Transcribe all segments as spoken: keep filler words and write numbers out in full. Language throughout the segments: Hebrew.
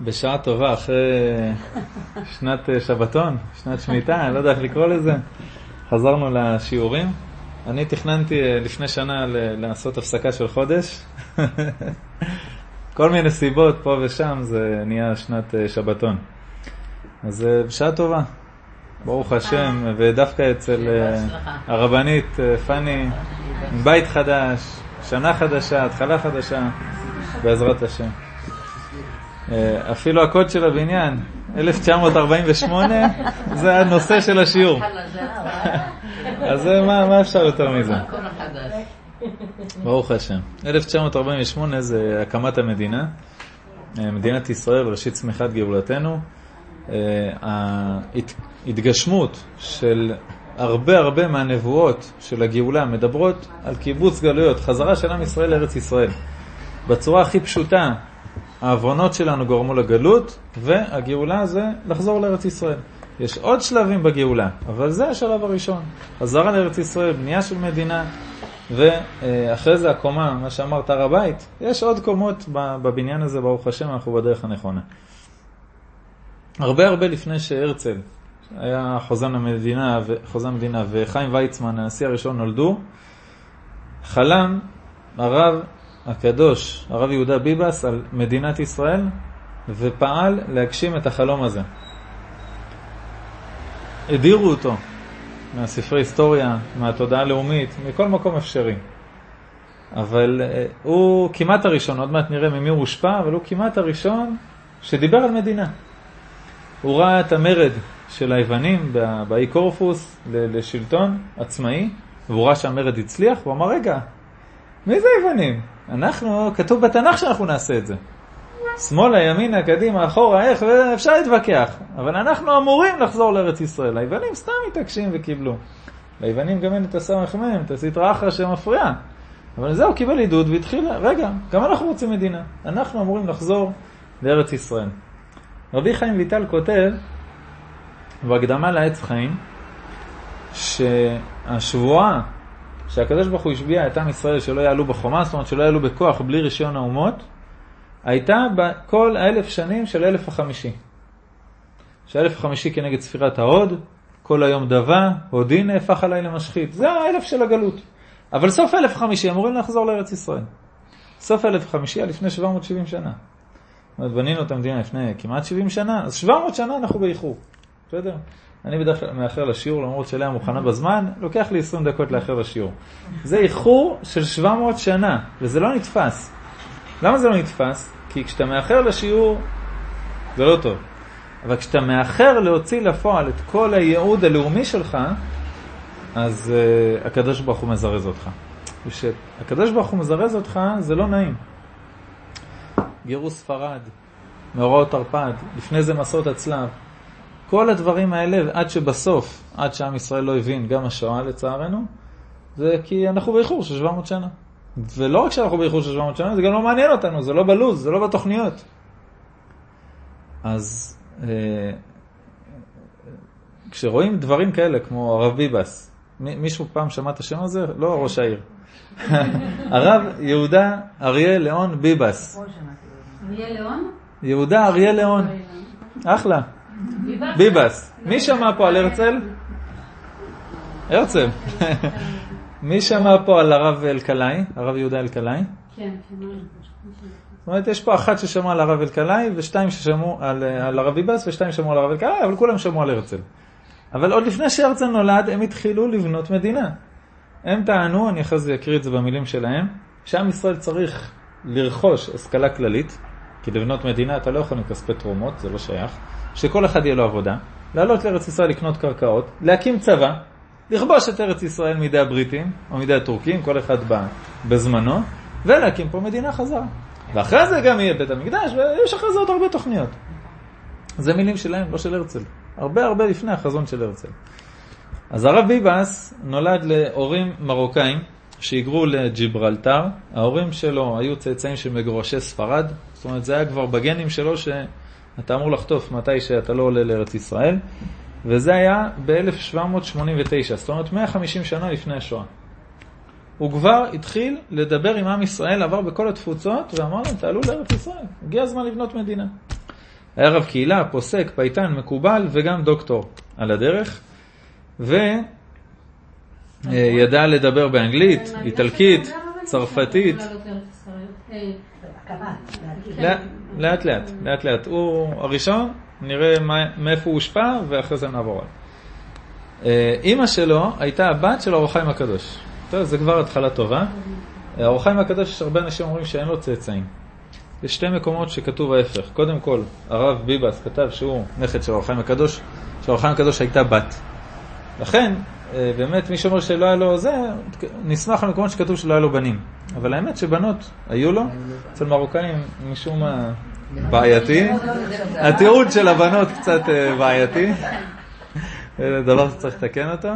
בשעה טובה, אחרי שנת שבתון, שנת שמיטה, אני לא יודע איך לקרוא לזה, חזרנו לשיעורים. אני תכננתי לפני שנה לעשות הפסקה של חודש. כל מיני סיבות, פה ושם, זה נהיה שנת שבתון. אז בשעה טובה, ברוך השם, ודווקא אצל הרבנית פני, בית חדש, שנה חדשה, התחלה חדשה, בעזרת השם. אפילו הקוד של הבניין, אלף תשע מאות ארבעים ושמונה, זה הנושא של השיעור. אז זה מה, מה אפשר יותר מזה? ברוך השם. אלף תשע מאות ארבעים ושמונה זה הקמת המדינה, מדינת ישראל, ראשית צמיחת גאולתנו. ההתגשמות של הרבה הרבה מהנבואות של הגאולה מדברות על קיבוץ גלויות, חזרה של עם ישראל לארץ ישראל. בצורה הכי פשוטה, העוונות שלנו גורמו לגלות, והגאולה זה לחזור לארץ ישראל. יש עוד שלבים בגאולה, אבל זה השלב הראשון. חזרה לארץ ישראל, בנייה של מדינה, ואחרי זה הקומה, מה שאמרת, הר הבית. יש עוד קומות בבניין הזה, ברוך השם, אנחנו בדרך הנכונה. הרבה הרבה לפני שהרצל היה חוזן המדינה, חוזן המדינה וחיים ויצמן, הנשיא הראשון, נולדו, חלם הרב הקדוש, הרב יהודה ביבאס, על מדינת ישראל, ופעל להגשים את החלום הזה. הדירו אותו מהספרי היסטוריה, מהתודעה הלאומית, מכל מקום אפשרי. אבל הוא כמעט הראשון, עוד מעט נראה ממי הוא הושפע, אבל הוא כמעט הראשון שדיבר על מדינה. הוא ראה את המרד של היוונים באי קורפוס לשלטון עצמאי, והוא ראה שהמרד הצליח, הוא אמר, רגע, מי זה היוונים? אנחנו, כתוב בתנ"ך שאנחנו נעשה את זה. שמאלה, ימינה, קדימה, אחורה, איך, אפשר להתווכח. אבל אנחנו אמורים לחזור לארץ ישראל. היוונים סתם מתעקשים וקיבלו. ליוונים גם אין את הסמך מהם, את הסתרה אחר שמפריעה. אבל זהו, קיבל עידוד והתחיל, רגע, גם אנחנו רוצים מדינה. אנחנו אמורים לחזור לארץ ישראל. רבי חיים ויטל כותב, בהקדמה לעץ חיים, שהשבועה, שהקדוש ברוך הוא השביע את עם ישראל שלא יעלו בחומה, זאת אומרת שלא יעלו בכוח בלי רישיון האומות, הייתה בכל האלף שנים של אלף החמישי. שהאלף החמישי כנגד ספירת ההוד, כל היום דבה, הודי נהפך עליי למשחית. זה האלף של הגלות. אבל סוף אלף חמישי אמורים לחזור לארץ ישראל. סוף אלף חמישי היה לפני שבע מאות ושבעים שנה. זאת אומרת, בנינו את המדינה לפני כמעט שבעים שנה, אז שבע מאות שנה אנחנו באיחור. בסדר? אני בדרך כלל מאחר לשיעור, למרות שלה מוכנה בזמן, לוקח לי עשרים דקות לאחר לשיעור. זה איחור של שבע מאות שנה, וזה לא נתפס. למה זה לא נתפס? כי כשאתה מאחר לשיעור, זה לא טוב. אבל כשאתה מאחר להוציא לפועל את כל הייעוד הלאומי שלך, אז uh, הקדוש ברוך הוא מזרז אותך. וכשהקדוש ברוך הוא מזרז אותך, זה לא נעים. גירוש ספרד, מאורעות תרפ"ד, לפני זה מסעות הצלב, כל הדברים האלה, עד שבסוף, עד שעם ישראל לא הבין, גם השואה לצערנו, זה כי אנחנו באיחור של שבע מאות שנה. ולא רק שאנחנו באיחור של שבע מאות שנה, זה גם לא מעניין אותנו, זה לא בלוז, זה לא בתוכניות. אז אה, כשרואים דברים כאלה, כמו הרב ביבאס, מ- מישהו פעם שמע את השם הזה? לא ראש העיר. הרב יהודה אריה לאון ביבאס. אריה לאון? יהודה אריה לאון. אחלה. ביבאס. מי שמע פה על הרצל? הרצל. מי שמע פה על הרב אלקלאי? הרב יהודה אלקלאי? כן. זאת אומרת, יש פה אחת ששמע על הרב אלקלאי, ושתיים ששמעו על הרב ביבאס, ושתיים שמעו על הרב אלקלאי, אבל כולם שמעו על הרצל. אבל עוד לפני שהרצל נולד, הם התחילו לבנות מדינה. הם טענו, אני אחרי זה אקריא את זה במילים שלהם, שעם ישראל צריך לרכוש השכלה כללית, כי לבנות מדינה אתה לא יכול מכספי תרומות, זה לא שייך, שכל אחד יהיה לו עבודה, לעלות לארץ ישראל לקנות קרקעות, להקים צבא, לכבוש את ארץ ישראל מידי הבריטים או מידי הטורקים, כל אחד בא בזמנו, ולהקים פה מדינה חזרה. ואחרי זה גם יהיה בית המקדש, ויש אחרי זה עוד הרבה תוכניות. זה מילים שלהם, לא של הרצל. הרבה הרבה לפני החזון של הרצל. אז הרב ביבאס נולד להורים מרוקאים שהיגרו לג'יברלטר. ההורים שלו היו צאצאים של מגורשי ספרד, זאת אומרת זה היה כבר בגנים שלו שאתה אמור לחטוף מתי שאתה לא עולה לארץ ישראל, וזה היה ב-אלף שבע מאות שמונים ותשע, זאת אומרת מאה וחמישים שנה לפני השואה. הוא כבר התחיל לדבר עם עם ישראל, עבר בכל התפוצות ואמר להם תעלו לארץ ישראל, הגיע הזמן לבנות מדינה. היה רב קהילה, פוסק, פייטן, מקובל וגם דוקטור על הדרך, וידע לדבר באנגלית, איטלקית, צרפתית. לאט לאט, לאט לאט. הוא הראשון, נראה מאיפה הוא הושפע ואחרי זה נעבור על. אמא שלו הייתה הבת של אור החיים הקדוש. טוב, זה כבר התחלה טובה. אור החיים הקדוש, יש הרבה אנשים אומרים שאין לו צאצאים. יש שתי מקומות שכתוב ההפך. קודם כל, הרב ביבאס כתב שהוא נכד של אור החיים הקדוש, שאור החיים הקדוש הייתה בת. לכן, באמת, מי שאומר שלא היה לו זה, נשמח על מקומות שכתוב שלא היה לו בנים. אבל האמת שבנות היו לו, אצל מרוקאים משום מה בעייתי. התיעוד של הבנות קצת בעייתי. דבר שצריך לתקן אותו.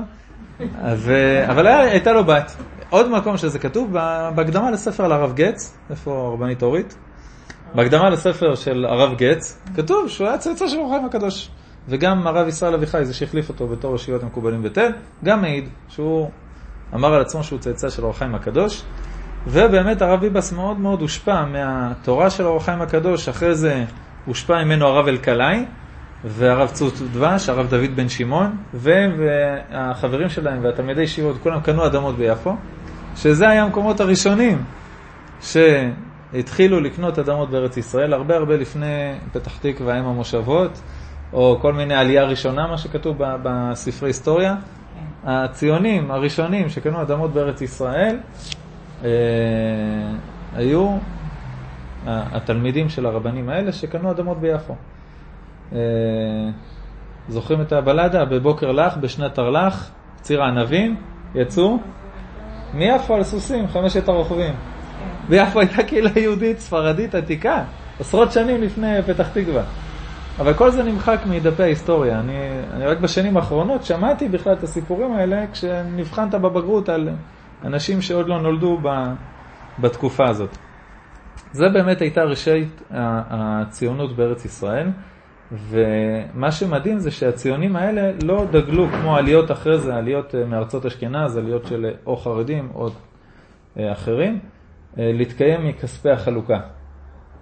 אבל הייתה לו בת. עוד מקום שזה כתוב, בהקדמה לספר על הרב גץ, איפה הרבנית אורית? בהקדמה לספר של הרב גץ, כתוב שהוא היה צאצא של אור החיים הקדוש. וגם הרב ישראל אביחי, זה שהחליף אותו בתור רשיות המקובלים בתל, גם העיד שהוא אמר על עצמו שהוא צאצא של אור החיים הקדוש. ובאמת הרב ביבאס מאוד מאוד הושפע מהתורה של אור החיים הקדוש, אחרי זה הושפע ממנו הרב אלקלאי, והרב צוט דבש, הרב דוד בן שמעון, והחברים שלהם והתלמידי ישיבות, כולם קנו אדמות ביפו, שזה היה המקומות הראשונים שהתחילו לקנות אדמות בארץ ישראל, הרבה הרבה לפני פתח תקווה עם המושבות, או כל מיני עלייה ראשונה, מה שכתוב בספרי היסטוריה. הציונים הראשונים שקנו אדמות בארץ ישראל, אה, היו התלמידים של הרבנים האלה שקנו אדמות ביפו. אה, זוכרים את הבלדה? בבוקר לך, בשנת תרלך, ציר הענבים, יצאו מיפו על סוסים, חמשת הרוכבים. ביפו הייתה קהילה יהודית, ספרדית, עתיקה, עשרות שנים לפני פתח תקווה. אבל כל זה נמחק מדפי ההיסטוריה. אני, אני רק בשנים האחרונות שמעתי בכלל את הסיפורים האלה כשנבחנת בבגרות על אנשים שעוד לא נולדו ב, בתקופה הזאת. זה באמת הייתה ראשית הציונות בארץ ישראל, ומה שמדהים זה שהציונים האלה לא דגלו כמו עליות אחרי זה, עליות מארצות אשכנז, עליות של או חרדים או אחרים, להתקיים מכספי החלוקה.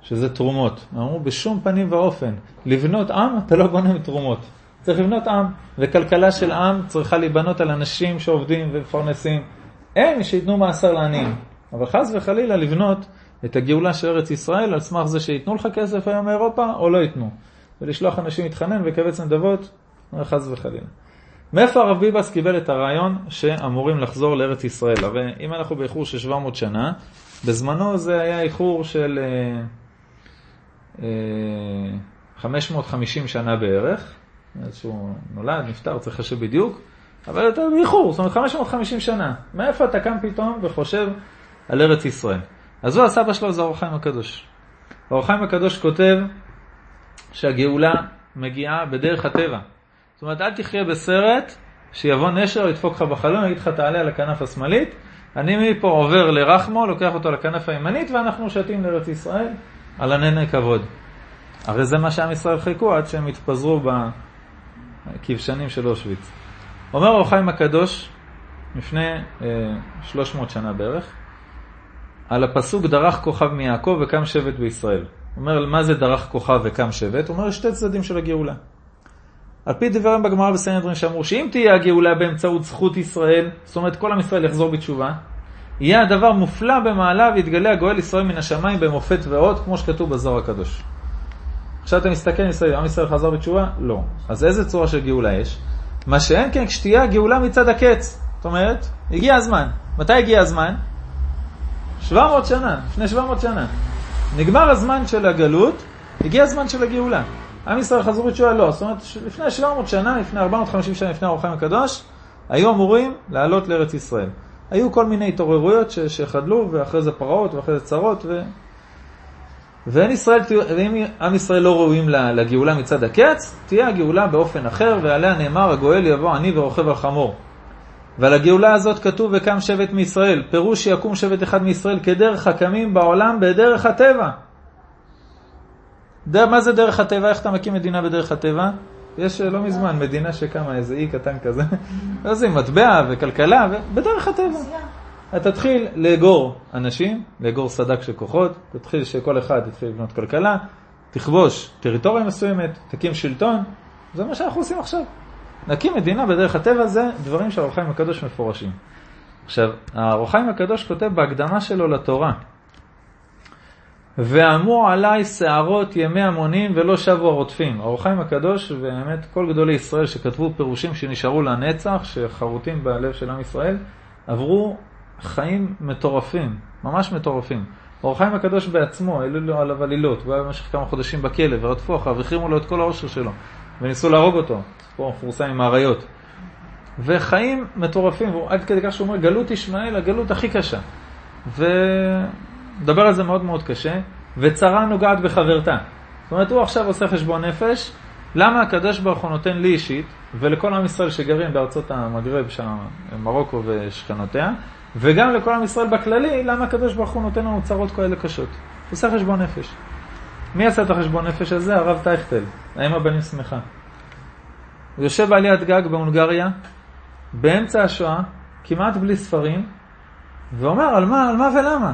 שזה תרומות. אמרו, בשום פנים ואופן, לבנות עם, אתה לא בונה מתרומות. צריך לבנות עם, וכלכלה של עם צריכה להיבנות על אנשים שעובדים ומפרנסים. אין שיתנו מעשר לעניים. אבל חס וחלילה לבנות את הגאולה של ארץ ישראל, על סמך זה שיתנו לך כסף היום מאירופה, או לא יתנו. ולשלוח אנשים להתחנן וקבץ נדבות, חס וחלילה. מאיפה הרב ביבאס קיבל את הרעיון שאמורים לחזור לארץ ישראל? הרי אם אנחנו באיחור של שבע מאות שנה, בזמנו זה היה איחור של חמש מאות וחמישים שנה בערך, אז שהוא נולד, נפטר, צריך לשב בדיוק, אבל אתה באיחור, זאת אומרת חמש מאות וחמישים שנה. מאיפה אתה קם פתאום וחושב על ארץ ישראל? אז הוא הסבא שלו זה אור החיים הקדוש. אור החיים הקדוש כותב שהגאולה מגיעה בדרך הטבע. זאת אומרת, אל תחיה בסרט שיבוא נשר, ידפוק לך בחלון, יגיד לך תעלה על הכנף השמאלית, אני מפה עובר לרחמו, לוקח אותו לכנף הימנית, ואנחנו שתים לארץ ישראל על ענני כבוד. הרי זה מה שעם ישראל חיכו עד שהם התפזרו בכבשנים של אושוויץ. אומר אור החיים הקדוש לפני אה, שלוש מאות שנה בערך, על הפסוק דרך כוכב מיעקב וקם שבט בישראל. אומר, מה זה דרך כוכב וקם שבט? אומר, שתי צדדים של הגאולה. על פי דברים בגמרא בסנהדרין שאמרו שאם תהיה הגאולה באמצעות זכות ישראל, זאת אומרת כל עם ישראל יחזור בתשובה, יהיה הדבר מופלא במעלה ויתגלה הגואל ישראל מן השמיים במופת ואות, כמו שכתוב בזוהר הקדוש. עכשיו אתה מסתכל ישראל, עם ישראל חזר בתשובה? לא. אז איזה צורה של גאולה יש? מה שאין כן כשתהיה הגאולה מצד הקץ. זאת אומרת, הגיע הזמן. מתי הגיע הזמן? שבע מאות שנה, לפני שבע מאות שנה. נגמר הזמן של הגלות, הגיע הזמן של הגאולה. עם ישראל חזרו בתשובה? לא. זאת אומרת, לפני שבע מאות שנה, לפני ארבע מאות וחמישים שנה, לפני אור החיים הקדוש, היו אמורים לעלות לארץ ישראל. היו כל מיני התעוררויות שחדלו, ואחרי זה פרעות, ואחרי זה צרות, ו... ואין ישראל, ואם עם ישראל לא ראויים לגאולה מצד הקץ, תהיה הגאולה באופן אחר, ועליה נאמר, הגואל יבוא אני ורוכב על חמור. ועל הגאולה הזאת כתוב, וקם שבט מישראל, פירוש שיקום שבט אחד מישראל, כדרך הקמים בעולם, בדרך הטבע. דר, מה זה דרך הטבע? איך אתה מקים מדינה בדרך הטבע? יש לא מזמן מדינה שקמה איזה אי קטן כזה, אז היא מטבע וכלכלה, בדרך הטבע. אתה תתחיל לאגור אנשים, לאגור סדק של כוחות, תתחיל שכל אחד יתחיל לבנות כלכלה, תכבוש טריטוריה מסוימת, תקים שלטון, זה מה שאנחנו עושים עכשיו. נקים מדינה בדרך הטבע, זה דברים שהאור החיים הקדוש מפורשים. עכשיו, האור החיים הקדוש כותב בהקדמה שלו לתורה, ואמור עליי שערות ימי המונים ולא שבו הרודפים. האור החיים הקדוש, ובאמת כל גדולי ישראל שכתבו פירושים שנשארו לנצח, שחרוטים בלב של עם ישראל, עברו חיים מטורפים, ממש מטורפים. אור החיים הקדוש בעצמו, העלו לו עליו עלילות, הוא היה במשך כמה חודשים בכלא, ורדפו אחריו, והחרימו לו את כל העושר שלו, וניסו להרוג אותו, פה מפורסם עם האריות. וחיים מטורפים, ועד כדי כך שהוא אומר, גלות ישמעאל, הגלות הכי קשה. ודבר על זה מאוד מאוד קשה, וצרה נוגעת בחברתה. זאת אומרת, הוא עכשיו עושה חשבון נפש, למה הקדוש ברוך הוא נותן לי אישית, ולכל עם ישראל שגרים בארצות המגרב, שם, מרוקו ושכנותיה, וגם לכל עם ישראל בכללי, למה הקדוש ברוך הוא נותן לנו צרות כאלה קשות? הוא עושה חשבון נפש. מי עשה את החשבון נפש הזה? הרב טייכטל, האם הבן ישמחה. הוא יושב בעליית גג בהונגריה, באמצע השואה, כמעט בלי ספרים, ואומר על מה, על מה ולמה.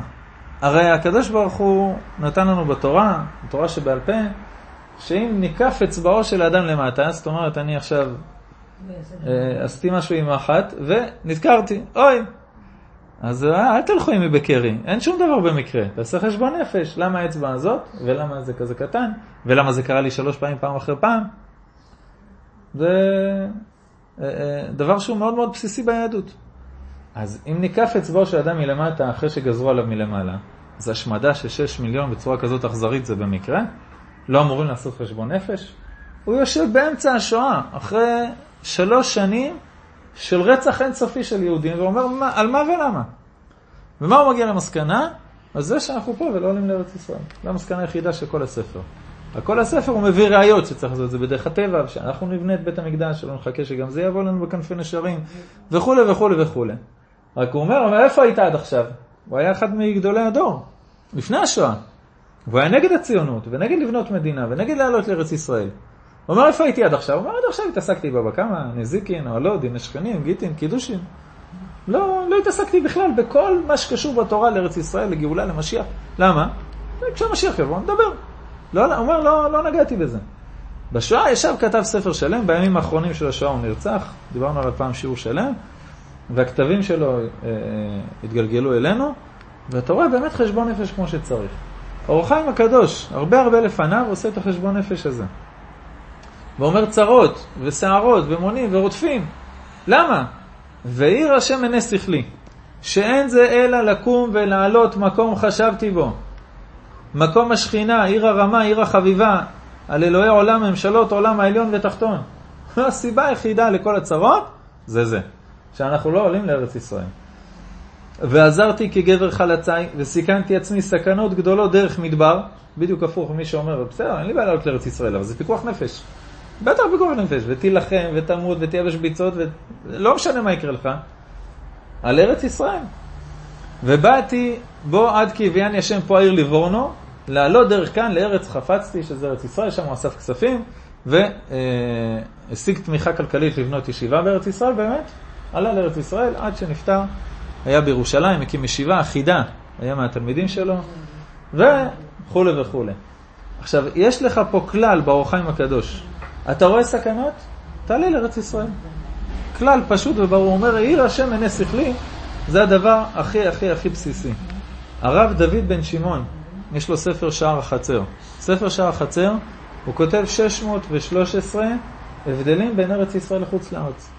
הרי הקדוש ברוך הוא נתן לנו בתורה, בתורה שבעל פה, שאם ניקף אצבעו של האדם למטה, זאת אומרת, אני עכשיו עשיתי משהו עם אחת, ונזכרתי, אוי, אז אל תלכו עם מבקרי, אין שום דבר במקרה, תעשה חשבון נפש, למה האצבע הזאת, ולמה זה כזה קטן, ולמה זה קרה לי שלוש פעמים פעם אחר פעם. זה דבר שהוא מאוד מאוד בסיסי ביהדות. אז אם ניקף אצבעו של אדם מלמטה, אחרי שגזרו עליו מלמעלה, אז השמדה של שש מיליון בצורה כזאת אכזרית זה במקרה, לא אמורים לעשות חשבון נפש. הוא יושב באמצע השואה, אחרי שלוש שנים, של רצח אינסופי של יהודים, ואומר מה, על מה ולמה. ומה הוא מגיע למסקנה? אז זה שאנחנו פה ולא עולים לארץ ישראל. זה המסקנה היחידה של כל הספר. הכל הספר הוא מביא ראיות שצריך לעשות את זה בדרך הטבע, שאנחנו נבנה את בית המקדש, שלא נחכה שגם זה יבוא לנו בכנפי נשרים, וכו' וכו' וכו'. רק הוא אומר, אבל איפה היית עד עכשיו? הוא היה אחד מגדולי הדור, לפני השואה. והוא היה נגד הציונות, ונגד לבנות מדינה, ונגד לעלות לארץ ישראל. הוא אומר, איפה הייתי עד עכשיו? הוא אומר, עד עכשיו התעסקתי בבא כמה, נזיקין, הולודים, השכנים, גיטין, קידושין. לא, לא התעסקתי בכלל בכל מה שקשור בתורה לארץ ישראל, לגאולה, למשיח. למה? כשהמשיח יבוא, נדבר. לא, אומר, לא, לא נגעתי בזה. בשואה ישב כתב ספר שלם, בימים האחרונים של השואה הוא נרצח, דיברנו על פעם שיעור שלם, והכתבים שלו אה, התגלגלו אלינו, ואתה רואה באמת חשבון נפש כמו שצריך. אור החיים הקדוש, הרבה הרבה לפניו, עושה את החשבון נפש הזה. ואומר צרות, ושערות, ומונים, ורודפים. למה? ואיר השם עיני שכלי, שאין זה אלא לקום ולעלות מקום חשבתי בו. מקום השכינה, עיר הרמה, עיר החביבה, על אלוהי עולם, ממשלות, עולם העליון ותחתון. הסיבה היחידה לכל הצרות, זה זה. שאנחנו לא עולים לארץ ישראל. ועזרתי כגבר חלצי, וסיכנתי עצמי סכנות גדולות דרך מדבר. בדיוק הפוך מי שאומר, בסדר, אין לי בעיה לעלות לארץ ישראל, אבל זה פיקוח נפש. בטח ביקורת נפש, ותילחם, ותמות, ותייבש ביצות, ולא משנה מה יקרה לך, על ארץ ישראל. ובאתי בו עד כי הביאני השם פה העיר ליבורנו, לעלות דרך כאן לארץ חפצתי, שזה ארץ ישראל, שם הוא אסף כספים, והשיג תמיכה כלכלית לבנות ישיבה בארץ ישראל, באמת, עלה לארץ ישראל, עד שנפטר, היה בירושלים, הקים ישיבה אחידה, היה מהתלמידים שלו, וכו' וכו'. עכשיו, יש לך פה כלל באור החיים הקדוש, אתה רואה סכנות? תעלה לארץ ישראל. כלל פשוט וברור, אומר, עיר השם עיני שכלי, זה הדבר הכי הכי הכי בסיסי. הרב דוד בן שמעון, יש לו ספר שער החצר. ספר שער החצר, הוא כותב שש מאות ושלוש עשרה הבדלים בין ארץ ישראל לחוץ לארץ.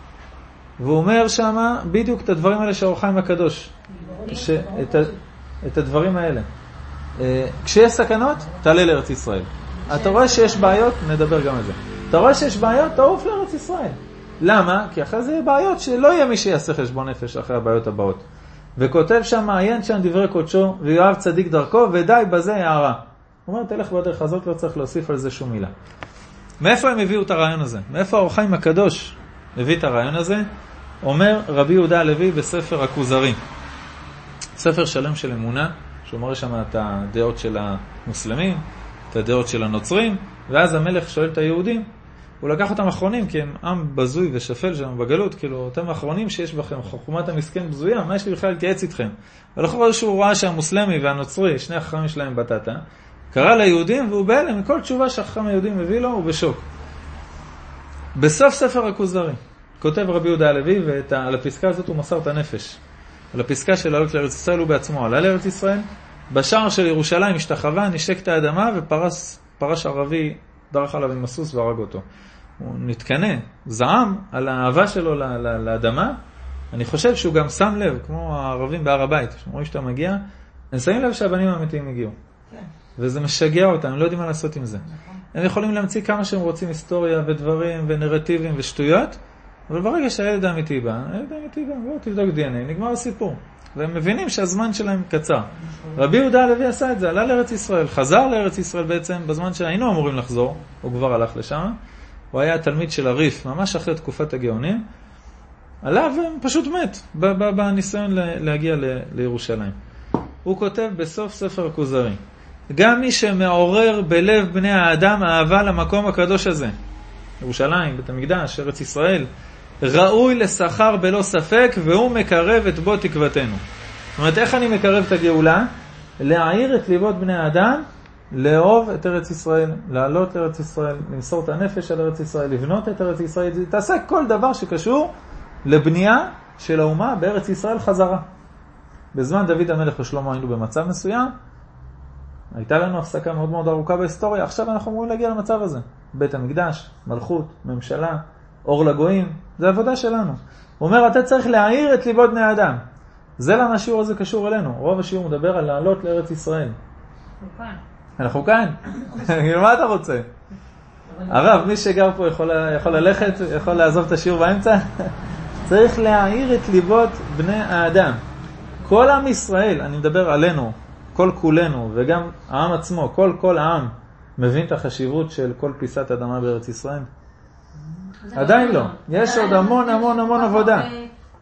והוא אומר שמה בדיוק את הדברים האלה של אור החיים הקדוש. ש... את, ה... את הדברים האלה. כשיש סכנות, תעלה לארץ ישראל. אתה רואה שיש בעיות, נדבר גם על זה. אתה רואה שיש בעיות, תעוף לארץ ישראל. למה? כי אחרי זה יהיה בעיות שלא יהיה מי שיעשה חשבון נפש אחרי הבעיות הבאות. וכותב שם, עיין שם דברי קודשו, ויואב צדיק דרכו, ודי בזה הערה. הוא אומר, תלך בדרך הזאת, לא צריך להוסיף על זה שום מילה. מאיפה הם הביאו את הרעיון הזה? מאיפה אור החיים הקדוש הביא את הרעיון הזה? אומר רבי יהודה הלוי בספר הכוזרי. ספר שלם של אמונה, שהוא מראה שם את הדעות של המוסלמים, את הדעות של הנוצרים, ואז המלך שואל את היהודים, הוא לקח אותם אחרונים, כי הם עם בזוי ושפל שם בגלות, כאילו אותם אחרונים שיש בכם, חוכמת המסכן בזויה, מה יש לי בכלל להתייעץ איתכם? ולכן שהוא ראה שהמוסלמי והנוצרי, שני החכמים שלהם בטטה, קרא ליהודים והוא בהלם, מכל תשובה שהחכם היהודים מביא לו הוא בשוק. בסוף ספר הכוזרי כותב רבי יהודה הלוי, ועל הפסקה הזאת הוא מסר את הנפש. על הפסקה של לעלות לארץ ישראל הוא בעצמו עלה לארץ ישראל. בשער של ירושלים השתחווה, נשק את האדמה ופרס פרש ערבי דרך עליו עם הסוס והרג אותו. הוא נתקנה, זעם על האהבה שלו ל- ל- לאדמה. אני חושב שהוא גם שם לב, כמו הערבים בהר הבית, כשאומרים שאתה מגיע, הם שמים לב שהבנים האמיתיים הגיעו. כן. וזה משגע אותם, הם לא יודעים מה לעשות עם זה. נכון. הם יכולים להמציא כמה שהם רוצים היסטוריה ודברים ונרטיבים ושטויות, אבל ברגע שהילד האמיתי בא, הילד האמיתי בא, בוא תבדוק די אן איי, נגמר הסיפור. והם מבינים שהזמן שלהם קצר. רבי יהודה הלוי עשה את זה, עלה לארץ ישראל, חזר לארץ ישראל בעצם, בזמן שהיינו אמורים לחזור, הוא כבר הלך לשם, הוא היה תלמיד של הריף, ממש אחרי תקופת הגאונים, עלה ופשוט מת, בניסיון להגיע לירושלים. הוא כותב בסוף ספר הכוזרי, גם מי שמעורר בלב בני האדם אהבה למקום הקדוש הזה, ירושלים, בית המקדש, ארץ ישראל, ראוי לשכר בלא ספק, והוא מקרב את בו תקוותנו. זאת אומרת, איך אני מקרב את הגאולה? להעיר את ליבות בני האדם, לאהוב את ארץ ישראל, לעלות לארץ ישראל, למסור את הנפש על ארץ ישראל, לבנות את ארץ ישראל, תעשה כל דבר שקשור לבנייה של האומה בארץ ישראל חזרה. בזמן דוד המלך ושלמה היינו במצב מסוים, הייתה לנו הפסקה מאוד מאוד ארוכה בהיסטוריה, עכשיו אנחנו אמורים להגיע למצב הזה. בית המקדש, מלכות, ממשלה, אור לגויים, זה העבודה שלנו. הוא אומר, אתה צריך להעיר את ליבות בני האדם. זה למה השיעור הזה קשור אלינו. רוב השיעור מדבר על לעלות לארץ ישראל. אנחנו כאן. אנחנו כאן. מה אתה רוצה? הרב, מי שגר פה יכול, יכול ללכת, יכול לעזוב את השיעור באמצע? צריך להעיר את ליבות בני האדם. כל עם ישראל, אני מדבר עלינו, כל כולנו, וגם העם עצמו, כל כל העם, מבין את החשיבות של כל פיסת אדמה בארץ ישראל? עדיין לא. יש עוד המון המון המון עבודה.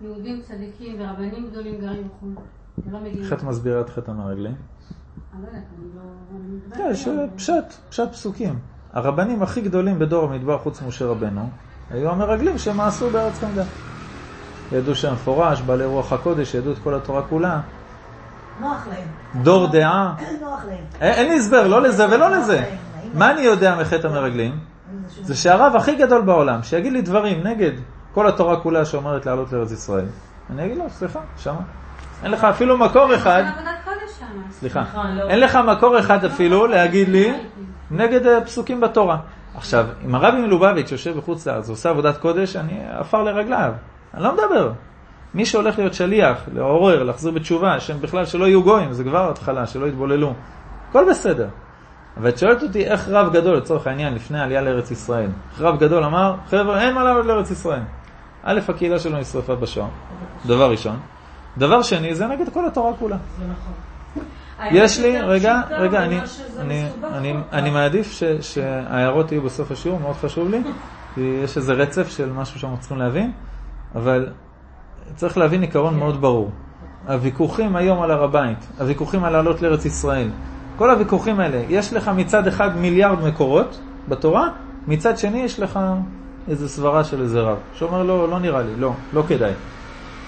יהודים צדיקים ורבנים גדולים גרים בחו"ל. איך את מסבירה את חטא מהרגליים? כן, פשט, פשט פסוקים. הרבנים הכי גדולים בדור המדבר חוץ משה רבנו, היו המרגלים שהם עשו בארץ חמדה. ידעו שהם מפורש, בעלי רוח הקודש, ידעו את כל התורה כולה. נוח להם. דור דעה. נוח להם. אין להסבר, לא לזה ולא לזה. מה אני יודע מחטא מהרגליים? זה שהרב הכי גדול בעולם, שיגיד לי דברים נגד כל התורה כולה שאומרת לעלות לארץ ישראל. אני אגיד לו, סליחה, שמה. אין לך אפילו מקור אחד. סליחה. אין לך מקור אחד אפילו להגיד לי נגד פסוקים בתורה. עכשיו, אם הרבי מלובביץ' יושב בחוץ לארץ ועושה עבודת קודש, אני אפר לרגליו. אני לא מדבר. מי שהולך להיות שליח, לעורר, לחזור בתשובה, שהם בכלל שלא יהיו גויים, זה כבר התחלה, שלא יתבוללו. הכל בסדר. אבל את שואלת אותי איך רב גדול, לצורך העניין, לפני העלייה לארץ ישראל. רב גדול אמר, חבר'ה, אין מה לעלות לארץ ישראל. א', הקהילה שלו נשרפה בשואה. דבר ראשון. דבר שני, זה נגד כל התורה כולה. זה נכון. יש לי, רגע, רגע, אני מעדיף שההערות יהיו בסוף השיעור, מאוד חשוב לי, כי יש איזה רצף של משהו שאנחנו צריכים להבין, אבל צריך להבין עיקרון מאוד ברור. הוויכוחים היום על הר הבית, הוויכוחים על לעלות לארץ ישראל, כל הוויכוחים האלה, יש לך מצד אחד מיליארד מקורות בתורה, מצד שני יש לך איזו סברה של איזה רב, שאומר לא, לא נראה לי, לא, לא כדאי.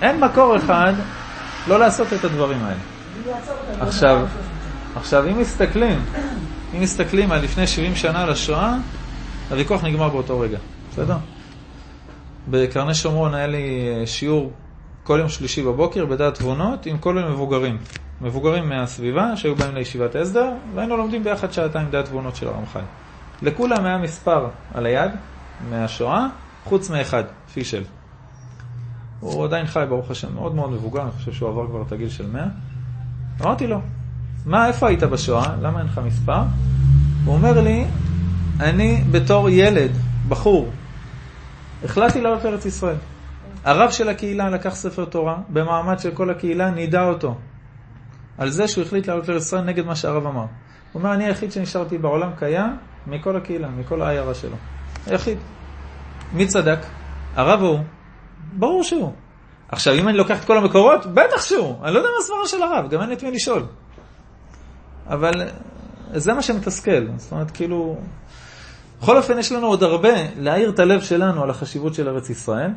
אין מקור אחד לא לעשות את הדברים האלה. עכשיו, עכשיו אם מסתכלים, אם מסתכלים על לפני שבעים שנה לשואה, הוויכוח נגמר באותו רגע, בסדר? בקרני שומרון היה לי שיעור כל יום שלישי בבוקר בדעת תבונות עם כל מיני מבוגרים. מבוגרים מהסביבה שהיו באים לישיבת הסדר, והיינו לומדים ביחד שעתיים דעת תבונות של הרמחל. לכולם היה מספר על היד, מהשואה, חוץ מאחד, פישל. הוא עדיין חי, ברוך השם, מאוד מאוד מבוגר, אני חושב שהוא עבר כבר את הגיל של מאה. אמרתי לו, מה, איפה היית בשואה? למה אין לך מספר? הוא אומר לי, אני בתור ילד, בחור, החלטתי לעלות לארץ ישראל. הרב של הקהילה לקח ספר תורה, במעמד של כל הקהילה נידע אותו. על זה שהוא החליט לעלות לארץ ישראל נגד מה שהרב אמר. הוא אומר, אני היחיד שנשארתי בעולם קיים מכל הקהילה, מכל העיירה שלו. היחיד. מי צדק? הרב הוא. ברור שהוא. עכשיו, אם אני לוקח את כל המקורות, בטח שהוא. אני לא יודע מה הסברה של הרב, גם אין את מי לשאול. אבל זה מה שמתסכל. זאת אומרת, כאילו... בכל אופן, יש לנו עוד הרבה להעיר את הלב שלנו על החשיבות של ארץ ישראל.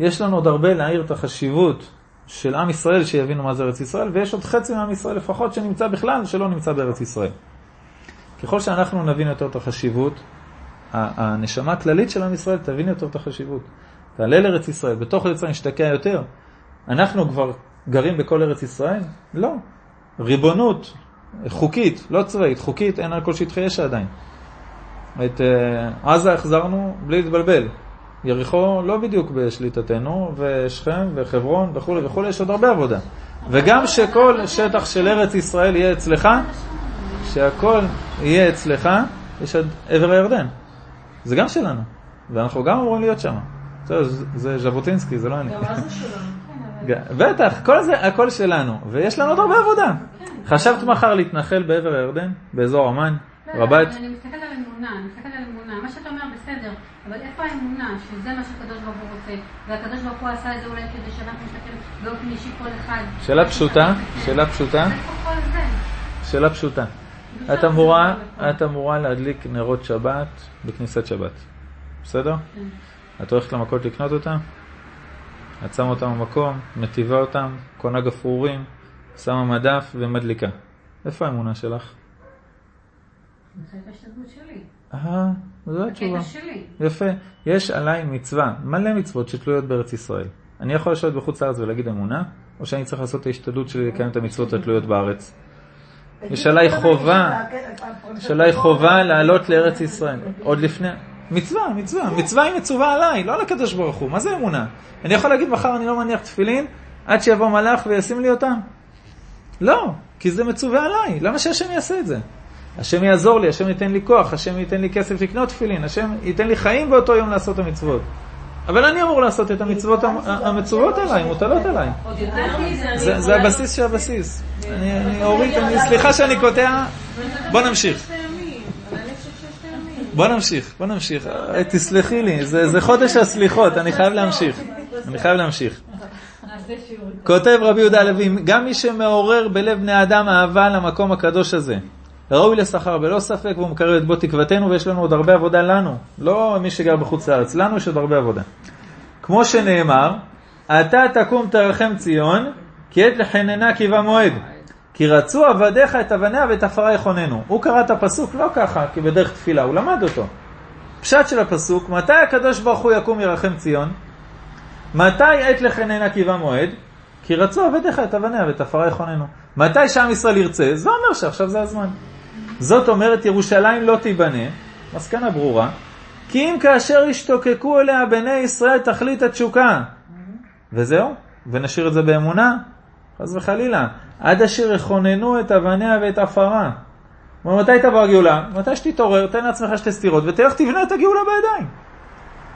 יש לנו עוד הרבה להעיר את החשיבות של עם ישראל שיבינו מה זה ארץ ישראל, ויש עוד חצי מעם ישראל לפחות שנמצא בכלל שלא נמצא בארץ ישראל. ככל שאנחנו נבין יותר את החשיבות, הנשמה הכללית של עם ישראל תבין יותר את החשיבות. תעלה לארץ ישראל, בתוך ארץ ישראל נשתקע יותר. אנחנו כבר גרים בכל ארץ ישראל? לא. ריבונות חוקית, לא צבאית, חוקית, אין על כל שטחי ישע עדיין. את עזה החזרנו בלי להתבלבל. יריחו לא בדיוק בשליטתנו, ושכם וחברון וכו' וכו', יש עוד הרבה עבודה. וגם שכל שטח של ארץ ישראל יהיה אצלך, שהכל יהיה אצלך, יש עד עבר הירדן. זה גם שלנו. ואנחנו גם אמורים להיות שם. זה ז'בוטינסקי, זה לא אני. גם עזה שלנו. בטח, הכל שלנו. ויש לנו עוד הרבה עבודה. חשבת מחר להתנחל בעבר הירדן, באזור אמן, רבת? אני מסתכלת על אמונה, אני מסתכלת על אמונה. מה שאתה אומר בסדר, אבל איפה האמונה, שזה מה שהקדוש ברוך הוא רוצה, והקדוש ברוך הוא עשה את זה אולי כדי שאנחנו נסתכל באופן אישי כל אחד. שאלה פשוטה, שאלה פשוטה. שאלה פשוטה. את אמורה להדליק נרות שבת בכניסת שבת. בסדר? את הולכת למכות לקנות אותם, את שמה אותם במקום, מטיבה אותם, קונה גפרורים, שמה מדף ומדליקה. איפה האמונה שלך? זה ההשתדלות שלי. אה, זו התשובה. יפה. יש עליי מצווה, מלא מצוות שתלויות בארץ ישראל. אני יכול לשבת בחוץ לארץ ולהגיד אמונה, או שאני צריך לעשות את ההשתדלות שלי לקיים את המצוות התלויות בארץ. יש עליי חובה, יש עליי חובה לעלות לארץ ישראל. עוד לפני... מצווה, מצווה. מצווה היא מצווה עליי, לא על הקדוש ברוך הוא. מה זה אמונה? אני יכול להגיד מחר אני לא מניח תפילין, עד שיבוא מלאך וישים לי אותם. לא, כי זה מצווה עליי. למה שהשם יעשה את זה? השם יעזור לי, השם ייתן לי כוח, השם ייתן לי כסף לקנות תפילין, השם ייתן לי חיים באותו יום לעשות המצוות. אבל אני אמור לעשות את המצוות המצוות עליי, מוטלות עליי. זה הבסיס של הבסיס. אני אורית, סליחה שאני קוטע. בוא נמשיך. בוא נמשיך, בוא נמשיך. תסלחי לי, זה חודש הסליחות, אני חייב להמשיך. אני חייב להמשיך. כותב רבי יהודה הלוי, גם מי שמעורר בלב בני אדם אהבה למקום הקדוש הזה, ראוי לשכר בלא ספק, והוא מקרב את בו תקוותנו, ויש לנו עוד הרבה עבודה לנו. לא מי שגר בחוץ לארץ, לנו יש עוד הרבה עבודה. כמו שנאמר, אתה תקום תרחם ציון, כי עת לחננה קיבה מועד. כי רצו עבדיך את אבניה ואת עפרה יכוננו. הוא קרא את הפסוק לא ככה, כי בדרך תפילה, הוא למד אותו. פשט של הפסוק, מתי הקדוש ברוך הוא יקום ירחם ציון? מתי עת לחננה קיבה מועד? כי רצו עבדיך את אבניה ואת עפרה יכוננו. מתי שעם ישראל ירצה? זה אומר שעכשיו זה הזמן. זאת אומרת, ירושלים לא תיבנה, מסקנה ברורה, כי אם כאשר ישתוקקו אליה בני ישראל תחליט התשוקה. וזהו, ונשאיר את זה באמונה, חס וחלילה, עד אשר יכוננו את אבניה ואת עפרה. ומתי תבוא הגאולה? מתי שתתעורר, תן לעצמך שתי סתירות, ותלך תבנה את הגאולה בידיים.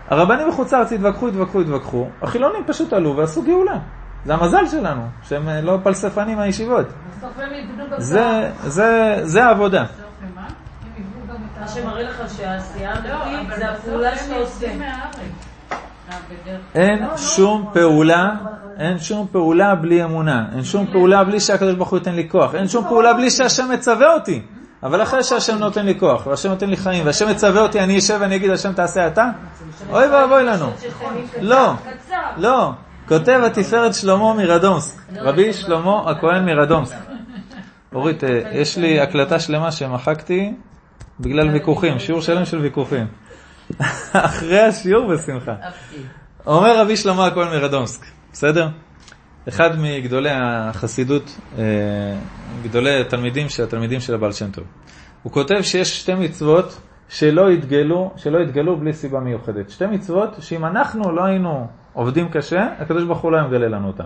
הרבנים בחוץ לארץ התווכחו, התווכחו, התווכחו, החילונים פשוט עלו ועשו גאולה. זה המזל שלנו, שהם לא פלספנים מהישיבות. זה, זה, זה העבודה. מה שמראה לך שהעשייה המתית זה הפעולה שאתה עושה. אין שום פעולה, אין שום פעולה בלי אמונה. אין שום פעולה בלי שהקדוש ברוך הוא ייתן לי כוח. אין שום פעולה בלי שהשם מצווה אותי. אבל אחרי שהשם נותן לי כוח, והשם נותן לי חיים, והשם מצווה אותי, אני אשב ואני אגיד, השם תעשה אתה? אוי ואבוי לנו. לא, לא. כותב התפארת שלמה מרדומסק, רבי שלמה הכהן מרדומסק. אורית, יש לי הקלטה שלמה שמחקתי בגלל ויכוחים, שיעור שלם של ויכוחים. אחרי השיעור בשמחה. אומר רבי שלמה הכהן מרדומסק, בסדר? אחד מגדולי החסידות, גדולי התלמידים של התלמידים של הבעל שם טוב. הוא כותב שיש שתי מצוות שלא יתגלו, שלא יתגלו בלי סיבה מיוחדת. שתי מצוות שאם אנחנו לא היינו עובדים קשה, הקדוש ברוך הוא לא יגלה לנו אותם.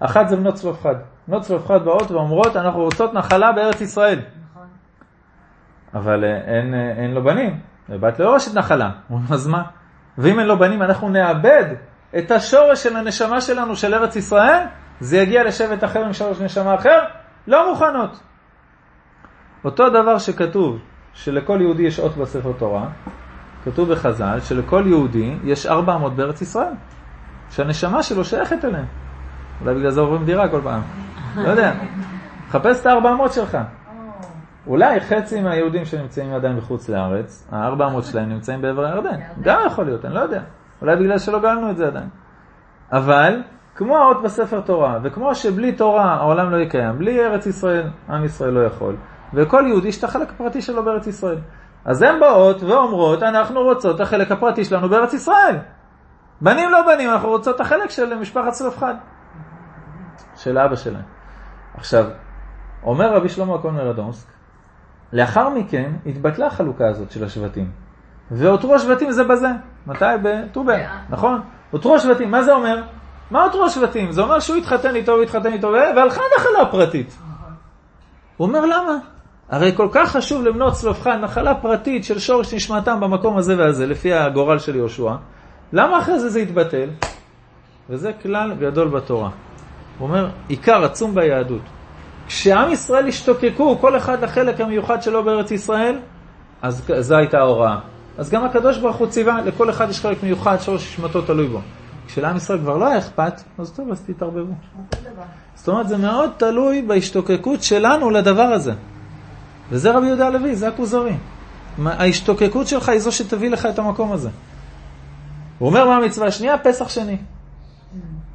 אחת זה בנות צלב חד. בנות צלב חד באות ואומרות, אנחנו רוצות נחלה בארץ ישראל. נכון. אבל אין, אין לו בנים. לבת לא ראשת נחלה. אז מה? ואם אין לו בנים, אנחנו נאבד את השורש של הנשמה שלנו של ארץ ישראל, זה יגיע לשבט אחר עם שורש נשמה אחר, לא מוכנות. אותו דבר שכתוב, שלכל יהודי יש אות בספר תורה, כתוב בחז"ל, שלכל יהודי יש ארבע מאות בארץ ישראל. שהנשמה שלו שייכת אליהם. אולי בגלל זה עוברים דירה כל פעם. לא יודע. חפש את ה-ארבע מאות שלך. אולי חצי מהיהודים שנמצאים עדיין בחוץ לארץ, ה-ארבע מאות שלהם נמצאים בעבר הירדן. גם יכול להיות, אני לא יודע. אולי בגלל שלא גלנו את זה עדיין. אבל, כמו האות בספר תורה, וכמו שבלי תורה העולם לא יקיים, בלי ארץ ישראל, עם ישראל לא יכול. וכל יהודי יש את החלק הפרטי שלו בארץ ישראל. אז הן באות ואומרות, אנחנו רוצות החלק הפרטי שלנו בארץ ישראל. בנים לא בנים, אנחנו רוצות החלק של משפחת צלפחד. של האבא שלהם. עכשיו, אומר רבי שלמה מרדומסק, לאחר מכן התבטלה החלוקה הזאת של השבטים. ואותרו השבטים זה בזה. מתי? בטובה, נכון? אותרו השבטים, מה זה אומר? מה אותרו השבטים? זה אומר שהוא התחתן איתו והתחתן איתו, והלכה נחלה פרטית. הוא אומר למה? הרי כל כך חשוב למנות צלופחן נחלה פרטית של שורש נשמתם במקום הזה והזה, לפי הגורל של יהושע. למה אחרי זה זה התבטל? וזה כלל גדול בתורה. הוא אומר, עיקר עצום ביהדות. כשעם ישראל השתוקקו, כל אחד לחלק המיוחד שלו בארץ ישראל, אז זו הייתה ההוראה. אז גם הקדוש ברוך הוא ציווה, לכל אחד יש חלק מיוחד, שורש נשמתו תלוי בו. כשלעם ישראל כבר לא היה אכפת, אז טוב, אז תתערבבו. זאת אומרת, זה מאוד תלוי בהשתוקקות שלנו לדבר הזה. וזה רבי יהודה הלוי, זה הכוזרי. ההשתוקקות שלך היא זו שתביא לך את המקום הזה. הוא אומר מה המצווה השנייה? פסח שני.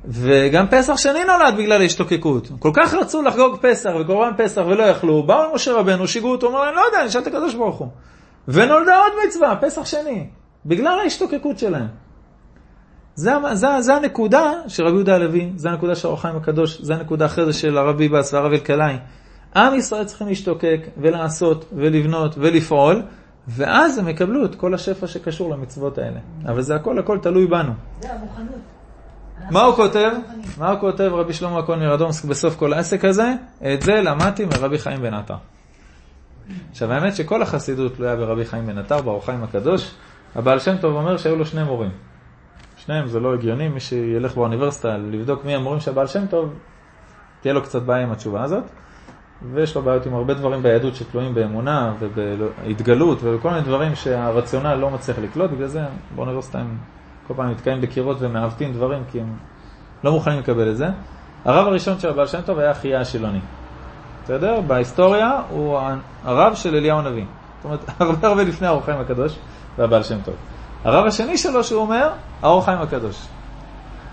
וגם פסח שני נולד בגלל ההשתוקקות. כל כך רצו לחגוג פסח וקורבן פסח ולא יכלו. באו עם משה רבנו, שיגעו אותו, אומר להם, לא יודע, נשאל את הקדוש ברוך הוא. ונולדה עוד מצווה, פסח שני. בגלל ההשתוקקות שלהם. זה, זה, זה הנקודה של רבי יהודה הלוי, זה הנקודה של אור החיים הקדוש, זה הנקודה אחרי זה של הרב ביבאס והרב אלקלאי. עם ישראל צריכים להשתוקק ולעשות ולבנות ולפעול, ואז הם יקבלו את כל השפע שקשור למצוות האלה. אבל זה הכל, הכל תלוי בנו. זה המוכנות. מה הוא כותב? מה הוא כותב רבי שלמה מרדומסק בסוף כל העסק הזה? את זה למדתי מרבי חיים בן עטר. עכשיו האמת שכל החסידות תלויה ברבי חיים בן עטר, באור החיים הקדוש. הבעל שם טוב אומר שהיו לו שני מורים. שניהם זה לא הגיוני, מי שילך באוניברסיטה לבדוק מי המורים שהבעל שם טוב, תהיה לו קצת בעיה עם התשובה הזאת. ויש לו בעיות עם הרבה דברים ביהדות שתלויים באמונה ובהתגלות ובכל מיני דברים שהרציונל לא מצליח לקלוט, בגלל זה באוניברסיטה הם כל פעם מתקיים בקירות ומעוותים דברים כי הם לא מוכנים לקבל את זה. הרב הראשון של הבעל שם טוב היה אחיה השילוני. אתה יודע, בהיסטוריה הוא הרב של אליהו נביא. זאת אומרת, הרבה הרבה לפני אור החיים הקדוש והבעל שם טוב. הרב השני שלו שהוא אומר, האור החיים הקדוש.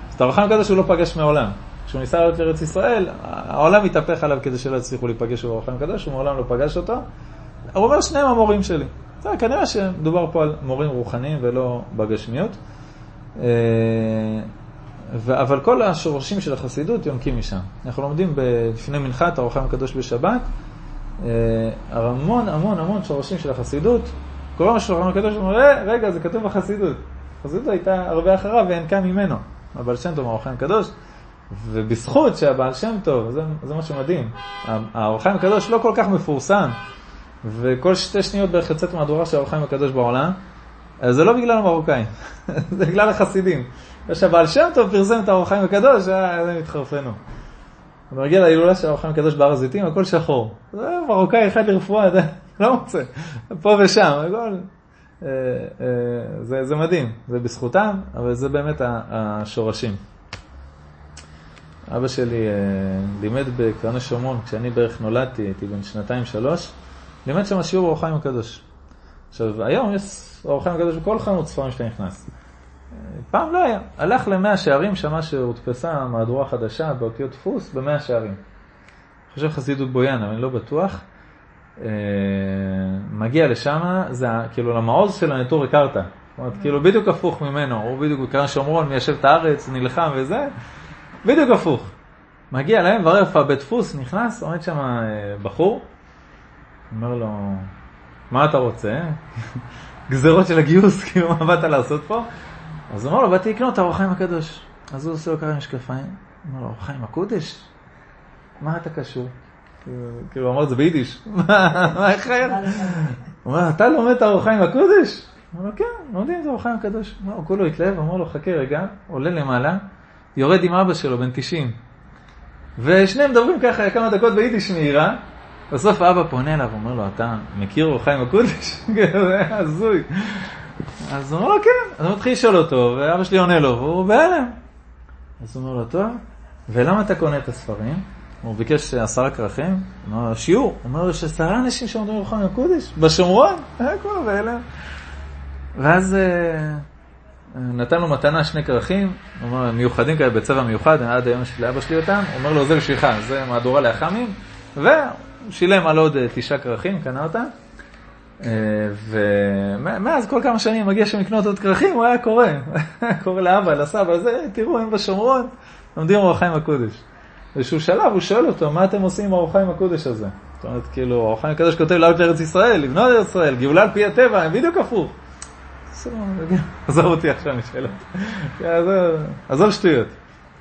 אז את האור החיים הקדוש הוא לא פגש מעולם. כשהוא ניסה לעלות לארץ ישראל, העולם התהפך עליו כדי שלא הצליחו להיפגש עם האור החיים הקדוש, הוא מעולם לא פגש אותו. הוא אומר, שניהם המורים שלי. זה כנראה שמדובר פה על מורים רוחניים ולא בגשמיות. אבל כל השורשים של החסידות יונקים משם. אנחנו לומדים לפני מנחת האור החיים הקדוש בשבת, המון המון המון שורשים של החסידות, כל מה שלוחם הקדוש אומר, רגע, זה כתוב בחסידות. החסידות הייתה הרבה אחריו והנקה ממנו. הבעל שם טוב, האור החיים הקדוש. ובזכות שהבעל שם טוב, זה, זה משהו מדהים. האור החיים הקדוש לא כל כך מפורסם. וכל שתי שניות בערך יוצאת מהדורה של האור החיים הקדוש בעולם, אז זה לא בגלל המרוקאים, זה בגלל החסידים. כשהבעל שם טוב פרסם את האור החיים הקדוש, אז הם התחרפנו. מרגיע להילולה של האור החיים הקדוש בהר הזיתים, הכל שחור. זה מרוקאי אחד לרפואה, זה... לא מוצא, פה ושם, זה, זה מדהים, זה בזכותם, אבל זה באמת השורשים. אבא שלי לימד בקרני שומרון, כשאני בערך נולדתי, הייתי בן שנתיים שלוש, לימד שם שיעור אור החיים הקדוש. עכשיו, היום יש אור החיים הקדוש בכל חנות ספרים שאתה נכנס. פעם לא היה, הלך למאה שערים, שמה שהודפסה מהדורה חדשה באותיות דפוס במאה שערים. אני חושב חסידות בויאן, אבל אני לא בטוח. מגיע לשם, זה כאילו למעוז של הנטור הכרת. זאת אומרת, כאילו בדיוק הפוך ממנו, הוא בדיוק בקרן שומרון, מיישב את הארץ, נלחם וזה, בדיוק הפוך. מגיע להם, ורף הבית דפוס, נכנס, עומד שם בחור, אומר לו, מה אתה רוצה? גזרות של הגיוס, כאילו מה באת לעשות פה? אז הוא אומר לו, באתי לקנות את האור החיים הקדוש. אז הוא עושה לו קרן משקפיים, אומר לו, אור החיים הקודש? מה אתה קשור? כאילו אמרת זה ביידיש, מה איך חייך? הוא אומר, אתה לומד את האור החיים הקדוש? הוא אומר, כן, לומדים את האור החיים הקדוש. הוא כולו התלהב, אמר לו, חכה רגע, עולה למעלה, יורד עם אבא שלו, בן תשעים. ושניהם מדברים ככה כמה דקות ביידיש מהירה, בסוף האבא פונה אליו, אומר לו, אתה מכיר אור החיים הקדוש? זה הזוי. אז הוא אומר לו, כן. אז הוא מתחיל לשאול אותו, ואבא שלי עונה לו, והוא בהלם. אז הוא אומר לו, טוב, ולמה אתה קונה את הספרים? הוא ביקש עשרה כרכים, אמר, שיעור, הוא אומר, יש עשרה אנשים שעומדים אור החיים הקדוש, בשומרון, היה כבר ואלה. ואז נתן לו מתנה שני כרכים, הוא אומר, מיוחדים כאלה בצבע מיוחד, עד היום של אבא שלי אותם, הוא אומר לו, זה בשבילך, זה מהדורה לאחמים, שילם על עוד תשעה קרחים, קנה אותם, ומאז כל כמה שנים מגיע שמקנות עוד קרחים, הוא היה קורא, קורא לאבא, לסבא, זה, תראו, הם בשומרון, לומדים אור החיים הקדוש. באיזשהו שלב הוא שואל אותו, מה אתם עושים עם אור החיים הקדוש הזה? זאת אומרת, כאילו, אור החיים הקדוש כותב לעלות לארץ ישראל, לבנות לארץ ישראל, גאולה על פי הטבע, הם בדיוק הפוך. עזוב אותי עכשיו משאלות. עזוב שטויות.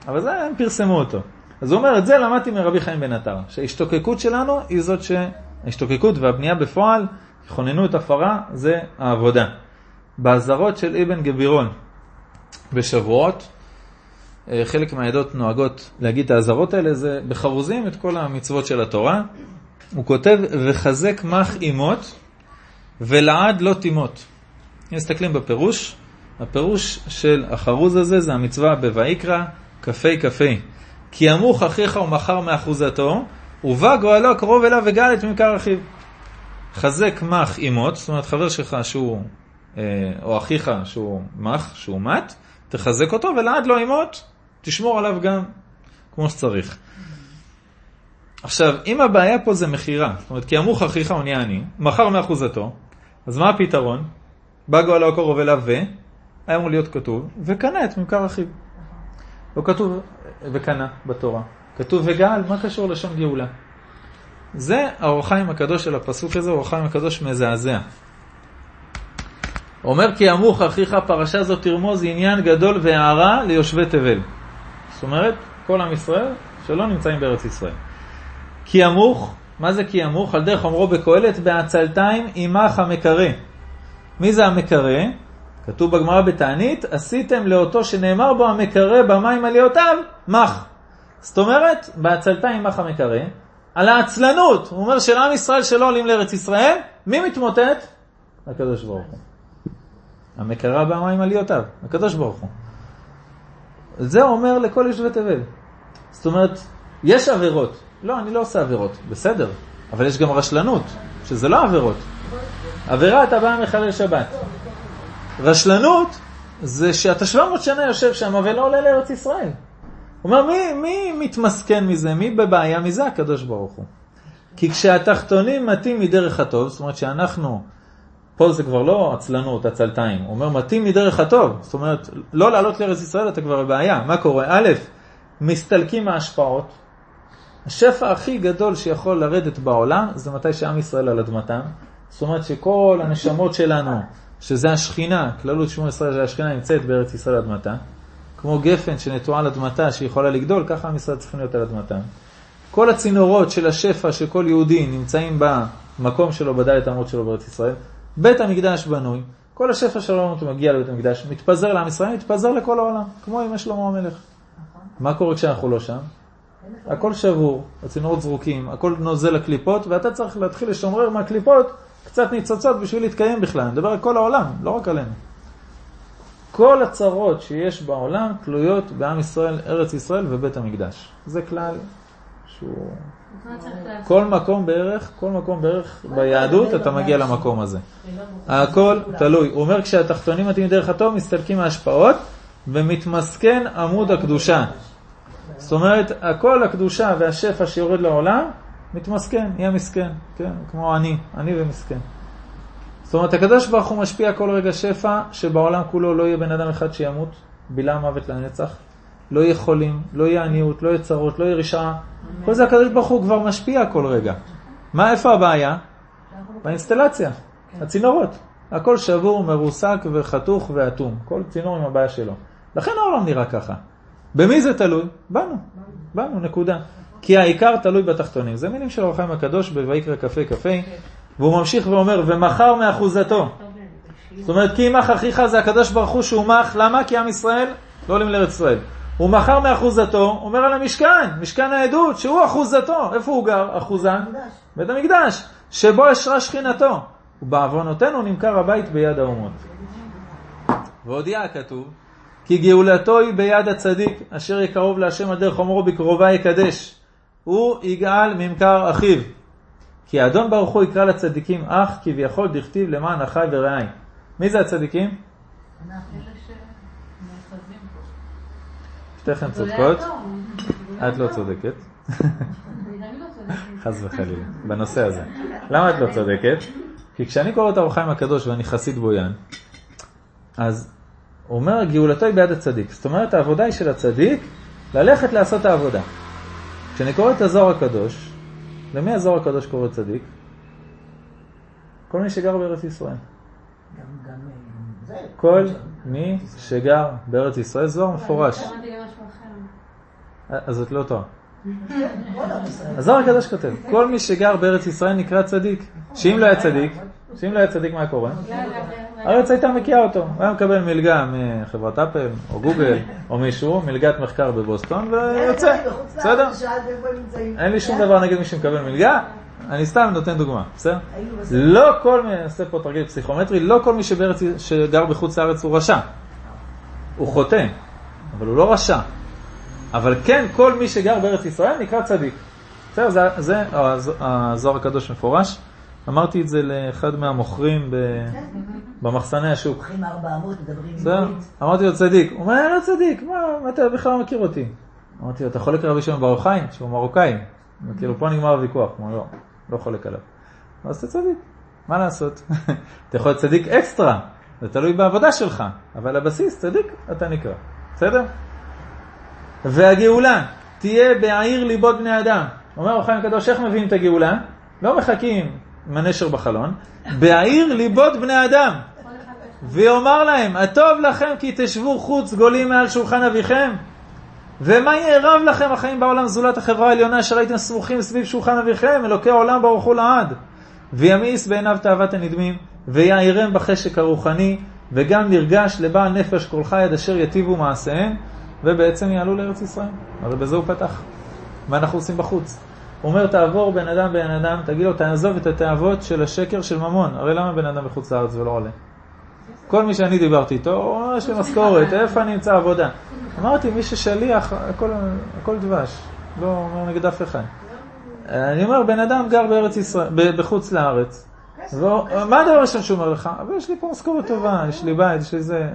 אבל זה, הם פרסמו אותו. אז הוא אומר, את זה למדתי מרבי חיים בן עטר, שההשתוקקות שלנו היא זאת שההשתוקקות והבנייה בפועל, ככוננות הפרה, זה העבודה. בעזרות של אבן גבירון בשבועות, חלק מהעדות נוהגות להגיד את העזרות האלה, זה בחרוזים את כל המצוות של התורה. הוא כותב, וחזק מח אימות, ולעד לא תימות. מסתכלים בפירוש, הפירוש של החרוז הזה, זה המצווה בויקרא, כפי כפי. כי אמוך אחיך ומחר מאחוזתו, ובא גואלו קרוב אליו וגל את ממכר אחיו. חזק מח אימות, זאת אומרת חבר שלך שהוא, או אחיך שהוא מח, שהוא מת, תחזק אותו ולעד לא אימות, תשמור עליו גם כמו שצריך. עכשיו, אם הבעיה פה זה מחירה, זאת אומרת, כי אמוך אחיך הוא נהיה אני, מחר מאחוזתו, אז מה הפתרון? בא גואלו קרוב אליו ו... היה אמור להיות כתוב, וקנה את ממכר אחיו. לא כתוב וקנה בתורה. כתוב וגאל, מה קשור לשון גאולה? זה אור החיים הקדוש של הפסוק הזה, אור החיים הקדוש מזעזע. אומר כי אמוך אחיך פרשה זו תרמוז עניין גדול והערה ליושבי תבל. זאת אומרת, כל עם ישראל שלא נמצאים בארץ ישראל. כי אמוך, מה זה כי אמוך? על דרך אומרו בקהלת, בעצלתיים עמך המקרא. מי זה המקרא? כתוב בגמרא בתענית, עשיתם לאותו שנאמר בו המקרא במים עליותיו, מח. זאת אומרת, בעצלתיים מח המקרא, על העצלנות, הוא אומר של עם ישראל שלא עולים לארץ ישראל, מי מתמוטט? הקדוש ברוך הוא. המקרא במים עליותיו, הקדוש ברוך הוא. זה אומר לכל יושבי תבל. זאת אומרת, יש עבירות. לא, אני לא עושה עבירות, בסדר. אבל יש גם רשלנות, שזה לא עבירות. עבירה אתה בא מחלל שבת. רשלנות זה שאתה שבע מאות שנה יושב שם ולא עולה לארץ ישראל. הוא אומר, מי, מי מתמסכן מזה? מי בבעיה מזה? הקדוש ברוך הוא. כי כשהתחתונים מתים מדרך הטוב, זאת אומרת שאנחנו, פה זה כבר לא עצלנות, עצלתיים. הוא אומר, מתים מדרך הטוב. זאת אומרת, לא לעלות לארץ ישראל, אתה כבר בבעיה. מה קורה? א', מסתלקים מההשפעות. השפע הכי גדול שיכול לרדת בעולם, זה מתי שעם ישראל על אדמתם. זאת אומרת שכל הנשמות שלנו, שזה השכינה, כללות שמואל ישראל, שהשכינה נמצאת בארץ ישראל אדמתה, כמו גפן שנטועה על אדמתה, שיכולה לגדול, ככה המשרד צריכים להיות על אדמתה. כל הצינורות של השפע שכל יהודי נמצאים במקום שלו, בדלת אמות שלו בארץ ישראל, בית המקדש בנוי, כל השפע שלנו מגיע לבית המקדש, מתפזר לעם ישראל, מתפזר לכל העולם, כמו עם שלמה המלך. מה קורה כשאנחנו לא שם? הכל שבור, הצינורות זרוקים, הכל נוזל לקליפות, ואתה צריך להתחיל לשומרר מהקליפות, קצת ניצוצות בשביל להתקיים בכלל. נדבר על כל העולם, לא רק עלינו. כל הצרות שיש בעולם תלויות בעם ישראל, ארץ ישראל ובית המקדש. זה כלל שהוא... כל מקום בערך, כל מקום בערך ביהדות, אתה מגיע למקום הזה. הכל תלוי. הוא אומר, כשהתחתונים מתאים דרך הטוב, מסתלקים מההשפעות, ומתמסכן עמוד הקדושה. זאת אומרת, הכל הקדושה והשפע שיורד לעולם, מתמסכן, יהיה מסכן, כן? כמו אני, אני ומסכן. זאת אומרת, הקדוש ברוך הוא משפיע כל רגע שפע, שבעולם כולו לא יהיה בן אדם אחד שימות, בילה מוות לנצח, לא יהיה חולים, לא יהיה עניות, לא יהיה צרות, לא יהיה רשעה. כל זה הקדוש ברוך הוא כבר משפיע כל רגע. מה, איפה הבעיה? באינסטלציה, הצינורות. הכל שבור, מרוסק וחתוך ואטום. כל צינור עם הבעיה שלו. לכן העולם נראה ככה. במי זה תלוי? בנו, בנו, נקודה. כי העיקר תלוי בתחתונים. זה מילים של אור החיים הקדוש בויקרא כ"ה כ"ה, והוא ממשיך ואומר, ומחר מאחוזתו. זאת אומרת, כי מח אחיך זה הקדוש ברוך הוא שהוא מח, למה? כי עם ישראל לא עולים לארץ ישראל. ומחר מאחוזתו, אומר על המשכן, משכן העדות, שהוא אחוזתו. איפה הוא גר? אחוזה? בית המקדש, שבו ישרה שכינתו. ובעוונותינו נמכר הבית ביד האומות. והודיע הכתוב, כי גאולתו היא ביד הצדיק, אשר יקרוב להשם על דרך אומרו בקרובה יקדש. הוא יגאל ממכר אחיו. כי האדון ברוך הוא יקרא לצדיקים אך, כביכול דכתיב למען אחי ורעי. מי זה הצדיקים? אנחנו אלה שנאחזים פה. שתיכן צודקות. את לא צודקת. חס וחלילה, בנושא הזה. למה את לא צודקת? כי כשאני קורא את אור החיים הקדוש ואני חסיד בויין, אז הוא אומר, גאולתו היא ביד הצדיק. זאת אומרת, העבודה היא של הצדיק, ללכת לעשות העבודה. כשאני קורא את הזוהר הקדוש, למי הזוהר הקדוש קורא צדיק? כל מי שגר בארץ ישראל. כל מי שגר בארץ ישראל, זוהר מפורש. אז זאת לא טועה. הזוהר הקדוש כותב, כל מי שגר בארץ ישראל נקרא צדיק. שאם לא היה צדיק, שאם לא היה צדיק מה קורה? הארץ הייתה מקיאה אותו. הוא היה מקבל מלגה מחברת אפל או גוגל או מישהו, מלגת מחקר בבוסטון ויוצא. בסדר? אין לי שום דבר נגד מי שמקבל מלגה. אני סתם נותן דוגמה, בסדר? לא כל מי, עושה פה תרגיל פסיכומטרי, לא כל מי שגר בחוץ לארץ הוא רשע. הוא חוטא, אבל הוא לא רשע. אבל כן, כל מי שגר בארץ ישראל נקרא צדיק. בסדר? זה, זה הזוהר הקדוש מפורש. אמרתי את זה לאחד מהמוכרים ב... במחסני השוק. בסדר? אמרתי לו צדיק. הוא אומר, לא צדיק, מה אתה בכלל מכיר אותי? אמרתי לו, אתה חולק רבי שם ברוך חיים, שהוא מרוקאי. כאילו פה נגמר הוויכוח, לא, לא חולק עליו. אז אתה צדיק, מה לעשות? אתה יכול להיות צדיק אקסטרה, זה תלוי בעבודה שלך, אבל הבסיס צדיק אתה נקרא, בסדר? והגאולה תהיה בעיר ליבות בני אדם. אומר אור החיים הקדוש, איך מביאים את הגאולה? לא מחכים מנשר בחלון, בעיר ליבות בני אדם. ויאמר להם, הטוב לכם כי תשבו חוץ גולים מעל שולחן אביכם. ומה יערב לכם החיים בעולם זולת החברה העליונה אשר הייתם סמוכים סביב שולחן אביכם, אלוקי העולם ברוך הוא לעד. וימיס בעיניו תאוות הנדמים, ויעירם בחשק הרוחני, וגם נרגש לבעל נפש כל חי אשר יטיבו מעשיהם, ובעצם יעלו לארץ ישראל. הרי בזה הוא פתח. מה אנחנו עושים בחוץ? הוא אומר, תעבור בן אדם בן אדם, תגיד לו, תעזוב את התאוות של השקר של ממון. הרי למה בן אדם בחוץ לארץ ולא עולה? כל מי שאני דיברתי איתו, יש לי משכורת, איפה אני אמצא עבודה? אמרתי, מי ששליח, הכל, הכל דבש. לא אומר נגד אף אחד. אני אומר, בן אדם גר בארץ ישראל, בחוץ לארץ. מה הדבר ראשון שהוא אומר לך? אבל יש לי פה משכורת טובה, יש לי בית, יש לי זה.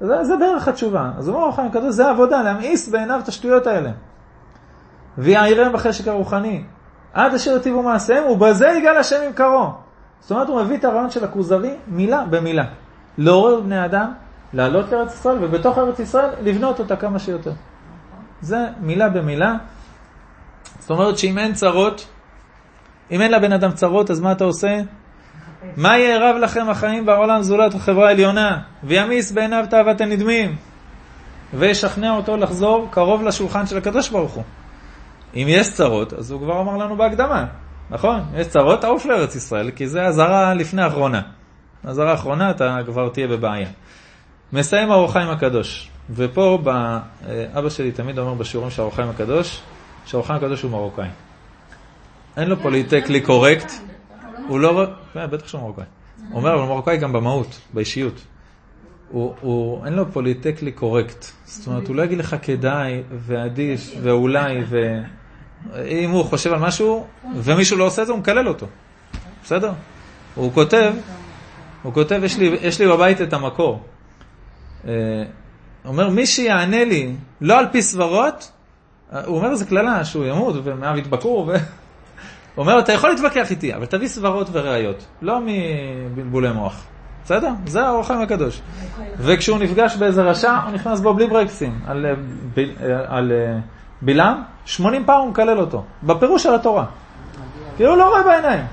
זה בערך התשובה. אז הוא אומר, אור החיים הקדוש, זה עבודה, להמאיס בעיניו את השטויות האלה. ויעירם בחשק הרוחני. עד אשר יטיבו מעשיהם, ובזה יגאל השם עם קרו. זאת אומרת, הוא מביא את הרעיון של הכוזרי מילה במילה. לעורר בני אדם, לעלות לארץ ישראל, ובתוך ארץ ישראל לבנות אותה כמה שיותר. זה מילה במילה. זאת אומרת שאם אין צרות, אם אין לבן אדם צרות, אז מה אתה עושה? מה יערב לכם החיים בעולם זולת החברה העליונה? וימיס בעיניו תאוות הנדמים. וישכנע אותו לחזור קרוב לשולחן של הקדוש ברוך הוא. אם יש צרות, אז הוא כבר אמר לנו בהקדמה. נכון? יש צרות, תעוף לארץ ישראל, כי זה הזרה לפני האחרונה. הזרה האחרונה אתה כבר תהיה בבעיה. מסיים אור החיים הקדוש, ופה אבא שלי תמיד אומר בשיעורים של אור החיים הקדוש, שאור החיים הקדוש הוא מרוקאי. אין לו פוליטיקלי קורקט, הוא לא, בטח שהוא מרוקאי. הוא אומר, אבל הוא מרוקאי גם במהות, באישיות. אין לו פוליטיקלי קורקט, זאת אומרת, הוא לא יגיד לך כדאי ועדיף ואולי, אם הוא חושב על משהו ומישהו לא עושה את זה, הוא מקלל אותו. בסדר? הוא כותב, הוא כותב, יש לי בבית את המקור. אומר, מי שיענה לי, לא על פי סברות, הוא אומר, זה כללה שהוא ימוד ומאב יתבקרו, הוא אומר, אתה יכול להתווכח איתי, אבל תביא סברות וראיות, לא מבלבולי מוח. בסדר? זה אור החיים הקדוש. וכשהוא נפגש באיזה רשע, הוא נכנס בו בלי ברקסים. על בלעם, שמונים פעם הוא מקלל אותו, בפירוש של התורה. כאילו לא רואה בעיניים.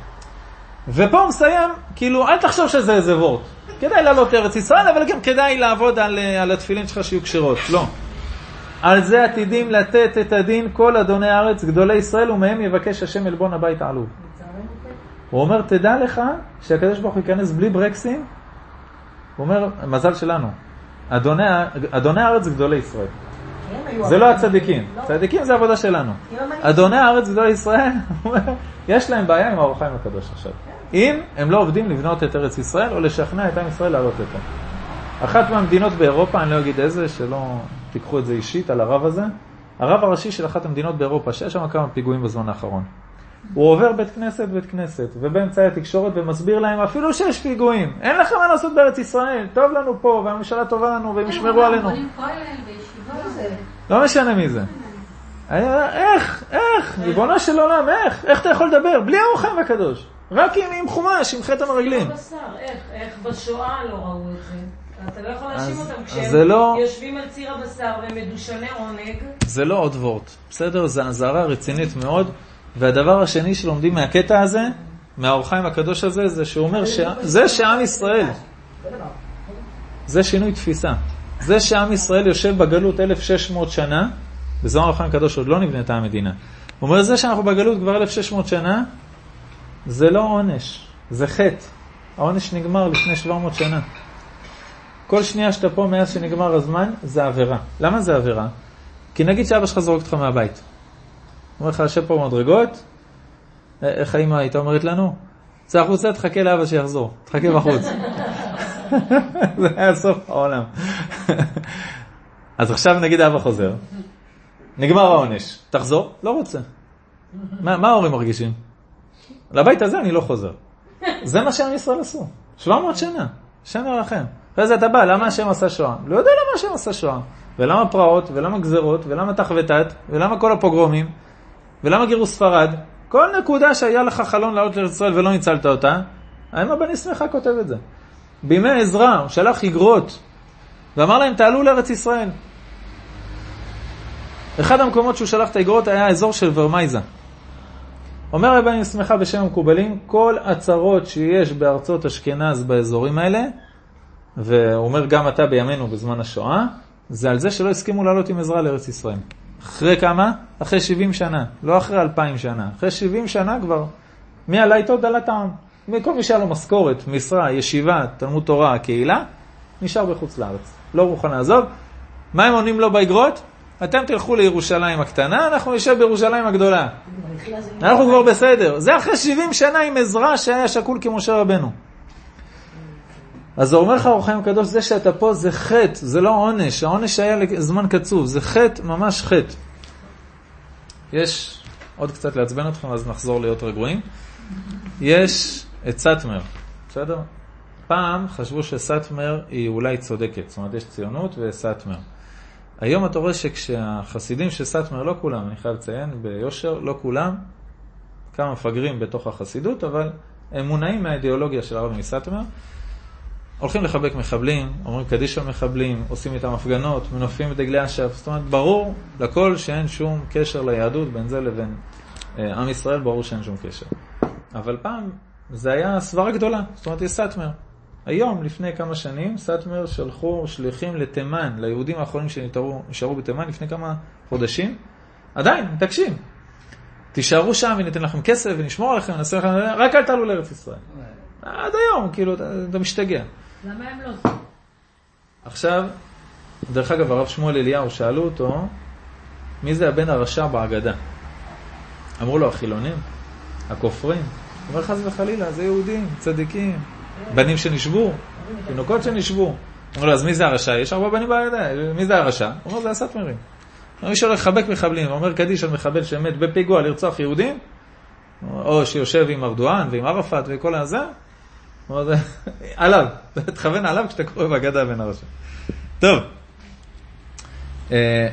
ופה הוא מסיים, כאילו, אל תחשוב שזה איזה וורט. כדאי לעלות לארץ ישראל, אבל גם כדאי לעבוד על, על התפילין שלך שיהיו קשרות. לא. על זה עתידים לתת את הדין כל אדוני הארץ, גדולי ישראל, ומהם יבקש השם אלבון הבית העלוב. הוא אומר, תדע לך שהקדוש ברוך הוא ייכנס בלי ברקסים. הוא אומר, מזל שלנו. אדוני, אדוני הארץ, גדולי ישראל. זה לא הצדיקים. הצדיקים זה עבודה שלנו. אדוני הארץ, גדולי ישראל, יש להם בעיה עם אור החיים הקדוש עכשיו. אם הם לא עובדים לבנות את ארץ ישראל או לשכנע את עם ישראל לעלות לפה. אחת מהמדינות באירופה, אני לא אגיד איזה, שלא תיקחו את זה אישית על הרב הזה, הרב הראשי של אחת המדינות באירופה, שיש שם כמה פיגועים בזמן האחרון. הוא עובר בית כנסת, בית כנסת, ובאמצעי התקשורת, ומסביר להם, אפילו שיש פיגועים, אין לכם מה לעשות בארץ ישראל, טוב לנו פה, והממשלה טובה לנו, והם ישמרו עלינו. לא משנה מי זה. איך, איך, ריבונו של עולם, איך, איך אתה יכול לדבר? בלי אור החיים הקדוש. רק עם חומש, עם חטא המרגלים. לא בשר, איך, איך בשואה לא ראו את זה. אתה לא יכול להאשים אותם כשהם לא... יושבים על ציר הבשר ומדושני עונג. זה לא עוד וורט, בסדר? זה עזרה רצינית מאוד. והדבר השני שלומדים מהקטע הזה, מהאור החיים הקדוש הזה, זה שהוא אומר שזה שעם ישראל. זה שינוי תפיסה. זה שעם ישראל יושב בגלות אלף שש מאות שנה, בזמן אור החיים הקדוש עוד לא נבנתה המדינה. הוא אומר, זה שאנחנו בגלות כבר אלף שש מאות שנה, זה לא עונש, זה חטא. העונש נגמר לפני שבע מאות שנה. כל שנייה שאתה פה מאז שנגמר הזמן, זה עבירה. למה זה עבירה? כי נגיד שאבא שלך זורק אותך מהבית. הוא אומר לך, יושב פה מדרגות, איך האמא הייתה אומרת לנו? צא החוצה, תחכה לאבא שיחזור, תחכה בחוץ. זה היה סוף העולם. אז עכשיו נגיד אבא חוזר. נגמר העונש. תחזור? לא רוצה. מה, מה ההורים מרגישים? לבית הזה אני לא חוזר. זה מה שהם ישראל עשו. שבע מאות שנה. שם ירחם. אחרי זה אתה בא, למה השם עשה שואה? לא יודע למה השם עשה שואה. ולמה פרעות, ולמה גזרות, ולמה תחבטת, ולמה כל הפוגרומים, ולמה גירוש ספרד. כל נקודה שהיה לך חלון לעלות לישראל ולא ניצלת אותה, האמא בן ישמחה כותב את זה. בימי עזרא, הוא שלח איגרות, ואמר להם, תעלו לארץ ישראל. אחד המקומות שהוא שלח את האיגרות היה האזור של ורמייזה. אומר רבי ישמחה בשם המקובלים, כל הצרות שיש בארצות אשכנז באזורים האלה, ואומר גם אתה בימינו בזמן השואה, זה על זה שלא הסכימו לעלות עם עזרא לארץ ישראל. אחרי כמה? אחרי שבעים שנה, לא אחרי אלפיים שנה. אחרי שבעים שנה כבר, מי עלה איתו דל הטעם. כל מי שהיה לו משכורת, משרה, ישיבה, תלמוד תורה, הקהילה, נשאר בחוץ לארץ. לא מוכן לעזוב. מה הם עונים לו באגרות? אתם תלכו לירושלים הקטנה, אנחנו נשב בירושלים הגדולה. אנחנו כבר בסדר. זה אחרי שבעים שנה עם עזרא שהיה שקול כמשה רבנו. אז הוא אומר לך, אור החיים הקדוש, זה שאתה פה זה חטא, זה לא עונש. העונש היה לזמן קצוב, זה חטא, ממש חטא. יש, עוד קצת לעצבן אתכם, אז נחזור להיות רגועים. יש את סאטמר, בסדר? פעם חשבו שסאטמר היא אולי צודקת, זאת אומרת יש ציונות וסאטמר. היום אתה רואה שכשהחסידים של סאטמר, לא כולם, אני חייב לציין ביושר, לא כולם, כמה מפגרים בתוך החסידות, אבל הם מונעים מהאידיאולוגיה של הרב מסאטמר. הולכים לחבק מחבלים, אומרים קדיש על מחבלים, עושים איתם הפגנות, מנופים את דגלי אש"ף. זאת אומרת, ברור לכל שאין שום קשר ליהדות, בין זה לבין אה, עם ישראל, ברור שאין שום קשר. אבל פעם זה היה סברה גדולה, זאת אומרת, יש סאטמר. היום, לפני כמה שנים, סאטמר שלחו שליחים לתימן, ליהודים האחרונים שנשארו בתימן לפני כמה חודשים. עדיין, מתעקשים. תישארו שם וניתן לכם כסף ונשמור עליכם, נעשה לכם, רק אל תעלו לארץ ישראל. עד היום, כאילו, אתה משתגע. למה הם לא עושים? עכשיו, דרך אגב, הרב שמואל אליהו שאלו אותו, מי זה הבן הרשע בהגדה? אמרו לו, החילונים, הכופרים. אבל חס וחלילה, זה יהודים, צדיקים, בנים שנשבו, תינוקות שנשבו. אמרו לו, אז מי זה הרשע? יש ארבע בנים בהגדה, מי זה הרשע? הוא אומר, זה הסאטמרים. מי שהולך לחבק מחבלים, אומר קדיש על מחבל שמת בפיגוע לרצוח יהודים, או שיושב עם ארדואן ועם ערפאת וכל הזה, עליו, תכוון עליו כשאתה קורא בהגדה בן הרשע. טוב,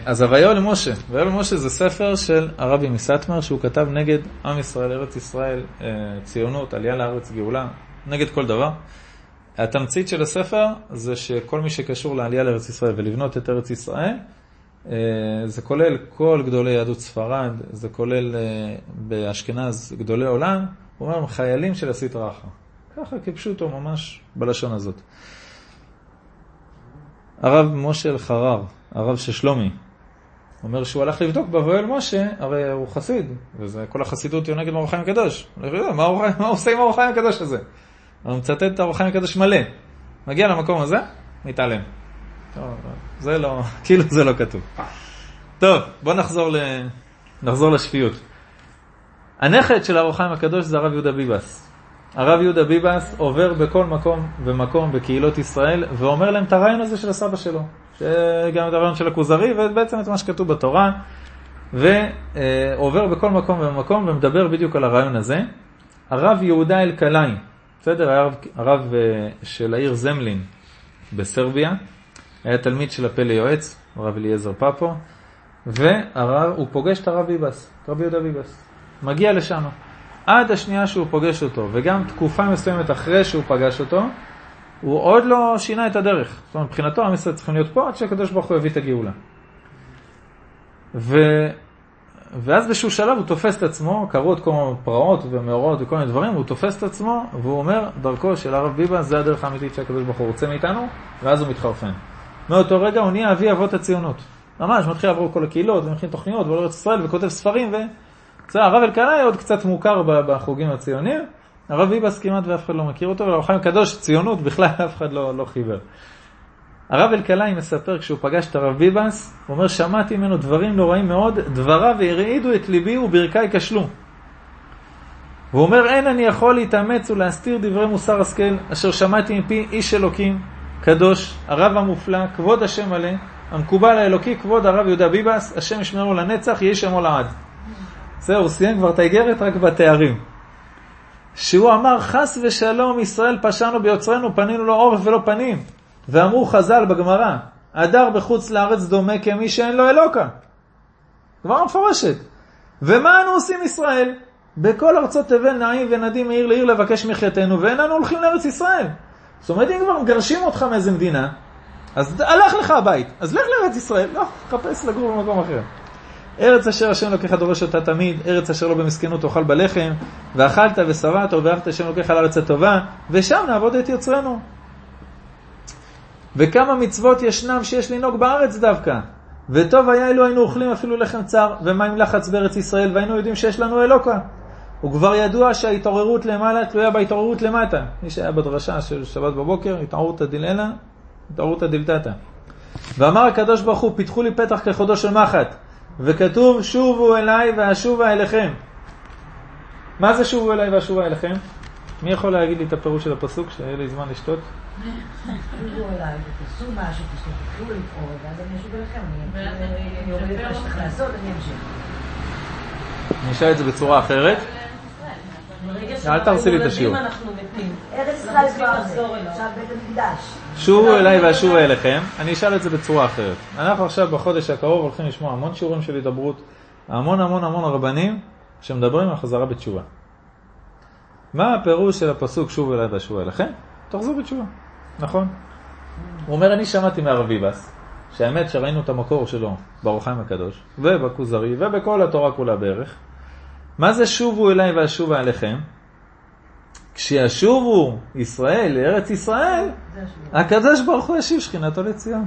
אז הוויה למשה, הוויה למשה זה ספר של הרבי מסאטמר שהוא כתב נגד עם ישראל, ארץ ישראל, ציונות, עלייה לארץ, גאולה, נגד כל דבר. התמצית של הספר זה שכל מי שקשור לעלייה לארץ ישראל ולבנות את ארץ ישראל, זה כולל כל גדולי יהדות ספרד, זה כולל באשכנז גדולי עולם, הוא אומר, חיילים של הסטרא אחרא. ככה כיפשו אותו ממש בלשון הזאת. הרב משה אלחרר, הרב ששלומי, אומר שהוא הלך לבדוק בבואל משה, הרי הוא חסיד, וזה כל החסידות יונגד אור החיים הקדוש. מה הוא עושה עם אור החיים הקדוש הזה? הוא מצטט את אור החיים הקדוש מלא. מגיע למקום הזה, מתעלם. זה לא, כאילו זה לא כתוב. טוב, בוא נחזור, נחזור לשפיות. הנכד של אור החיים הקדוש זה הרב יהודה ביבאס. הרב יהודה ביבאס עובר בכל מקום ומקום בקהילות ישראל ואומר להם את הרעיון הזה של הסבא שלו, גם את הרעיון של הכוזרי ובעצם את מה שכתוב בתורה, ועובר בכל מקום ומקום ומדבר בדיוק על הרעיון הזה. הרב יהודה אלקלאי, בסדר, הרב, הרב של העיר זמלין בסרביה, היה תלמיד של הפלא יועץ, הרב אליעזר פאפו, והוא פוגש את הרב ביבאס, רבי יהודה ביבאס. מגיע לשם. עד השנייה שהוא פוגש אותו, וגם תקופה מסוימת אחרי שהוא פגש אותו, הוא עוד לא שינה את הדרך. זאת אומרת, מבחינתו, המסע צריכים להיות פה, עד שהקדוש ברוך הוא הביא את הגאולה. ו... ואז בשום שלב הוא תופס את עצמו, קראו את כל הפרעות ומאורות וכל מיני דברים, הוא תופס את עצמו, והוא אומר, דרכו של הרב ביבאס, זה הדרך האמיתית שהקדוש ברוך הוא רוצה מאיתנו, ואז הוא מתחרפן. מאותו רגע הוא נהיה אבי אבות הציונות. ממש, מתחיל לעבור כל הקהילות, ומכין תוכניות, ועולה ארץ ישראל, וכותב ספרים, ו... זה הרב אלקלאי עוד קצת מוכר בחוגים הציוניים, הרב ביבאס כמעט ואף אחד לא מכיר אותו, והרב חיים הקדוש, ציונות, בכלל אף אחד לא, לא חיבר. הרב אלקלאי מספר, כשהוא פגש את הרב ביבאס, הוא אומר, שמעתי ממנו דברים נוראים מאוד, דבריו הרעידו את ליבי וברכי כשלו. והוא אומר, אין אני יכול להתאמץ ולהסתיר דברי מוסר השכל, אשר שמעתי מפי איש אלוקים, קדוש, הרב המופלא, כבוד השם עלה, המקובל האלוקי, כבוד הרב יהודה ביבאס, השם ישמרו לנצח, יהיה שמו לעד. זהו, הוא סיים כבר את האיגרת רק בתארים. שהוא אמר, חס ושלום, ישראל פשענו ביוצרנו, פנינו לו עורף ולא פנים. ואמרו חז"ל בגמרא, אדר בחוץ לארץ דומה כמי שאין לו אלוקה. כבר מפורשת. ומה אנו עושים ישראל? בכל ארצות תבל נעים ונדים מעיר לעיר לבקש מחייתנו, ואין אנו הולכים לארץ ישראל. זאת אומרת, אם כבר מגרשים אותך מאיזה מדינה, אז הלך לך הבית, אז לך לארץ ישראל. לא, חפש לגור במקום אחר. ארץ אשר השם לוקחה דורש אותה תמיד, ארץ אשר לא במסכנות תאכל בלחם, ואכלת ושבעת וברכת השם לוקחה לארץ הטובה, ושם נעבוד את יוצרנו. וכמה מצוות ישנם שיש לנהוג בארץ דווקא, וטוב היה אלו היינו אוכלים אפילו לחם צר, ומים לחץ בארץ ישראל, והיינו יודעים שיש לנו אלוקה. וכבר ידוע שההתעוררות למעלה תלויה בהתעוררות למטה. מי שהיה בדרשה של שבת בבוקר, התעוררות הדילנה, התעוררות הדילתתה. ואמר הקדוש ברוך הוא, פיתחו לי פתח כחודו של מחט. וכתוב, שובו אליי ואשובה אליכם. מה זה שובו אליי ואשובה אליכם? מי יכול להגיד לי את הפירוש של הפסוק, שהיה לי זמן לשתות? שובו אליי, תעשו משהו, תשתתפו לפעול, ואז אני אשוב אליכם, אני אוריד את מה שצריך לעשות, אני אמשיך. אני אשאל את זה בצורה אחרת. אל תרסי לי את השיעור. ארץ ישראל כבר עזור אליו, עכשיו בית המקדש. שובו אליי ואשובה אליכם, אני אשאל את זה בצורה אחרת. אנחנו עכשיו בחודש הקרוב הולכים לשמוע המון שיעורים של התדברות, המון המון המון רבנים שמדברים על חזרה בתשובה. מה הפירוש של הפסוק שובו אליי ואשובה אליכם? תחזרו בתשובה, נכון? הוא אומר, אני שמעתי מהרב ביבאס, שהאמת שראינו את המקור שלו באור החיים הקדוש, ובכוזרי, ובכל התורה כולה בערך. מה זה שובו אליי ואשובה אליכם? כשישובו ישראל לארץ ישראל, הקדוש ברוך הוא ישיב שכינתו לציון.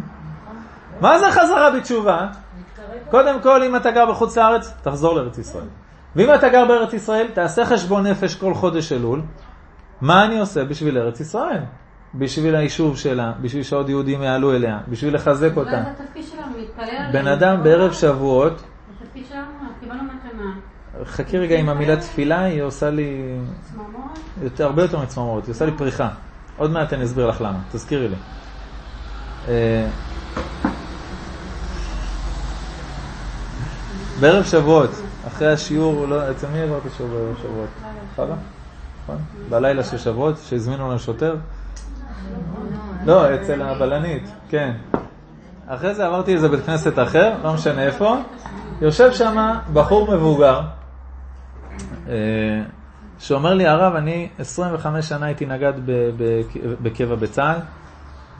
מה זה חזרה בתשובה? קודם כל, אם אתה גר בחוץ לארץ, תחזור לארץ ישראל. ואם אתה גר בארץ ישראל, תעשה חשבון נפש כל חודש אלול. מה אני עושה בשביל ארץ ישראל? בשביל היישוב שלה, בשביל שעוד יהודים יעלו אליה, בשביל לחזק אותה. בן אדם בערב שבועות, התפקיד שלנו, קיבלנו מתנה. חכי רגע עם המילה תפילה, היא עושה לי... צמרמורת? הרבה יותר מצמרמורת, היא עושה לי פריחה. עוד מעט אני אסביר לך למה, תזכירי לי. בערב שבועות, אחרי השיעור, אצל מי עברת בערב שבועות? חלה? נכון? בלילה של שבועות, שהזמינו לנו שוטר? לא, אצל הבלנית, כן. אחרי זה עברתי איזה בית כנסת אחר, לא משנה איפה. יושב שם בחור מבוגר, שאומר לי, הרב, אני עשרים וחמש שנה הייתי נגד בקבע בצה"ל,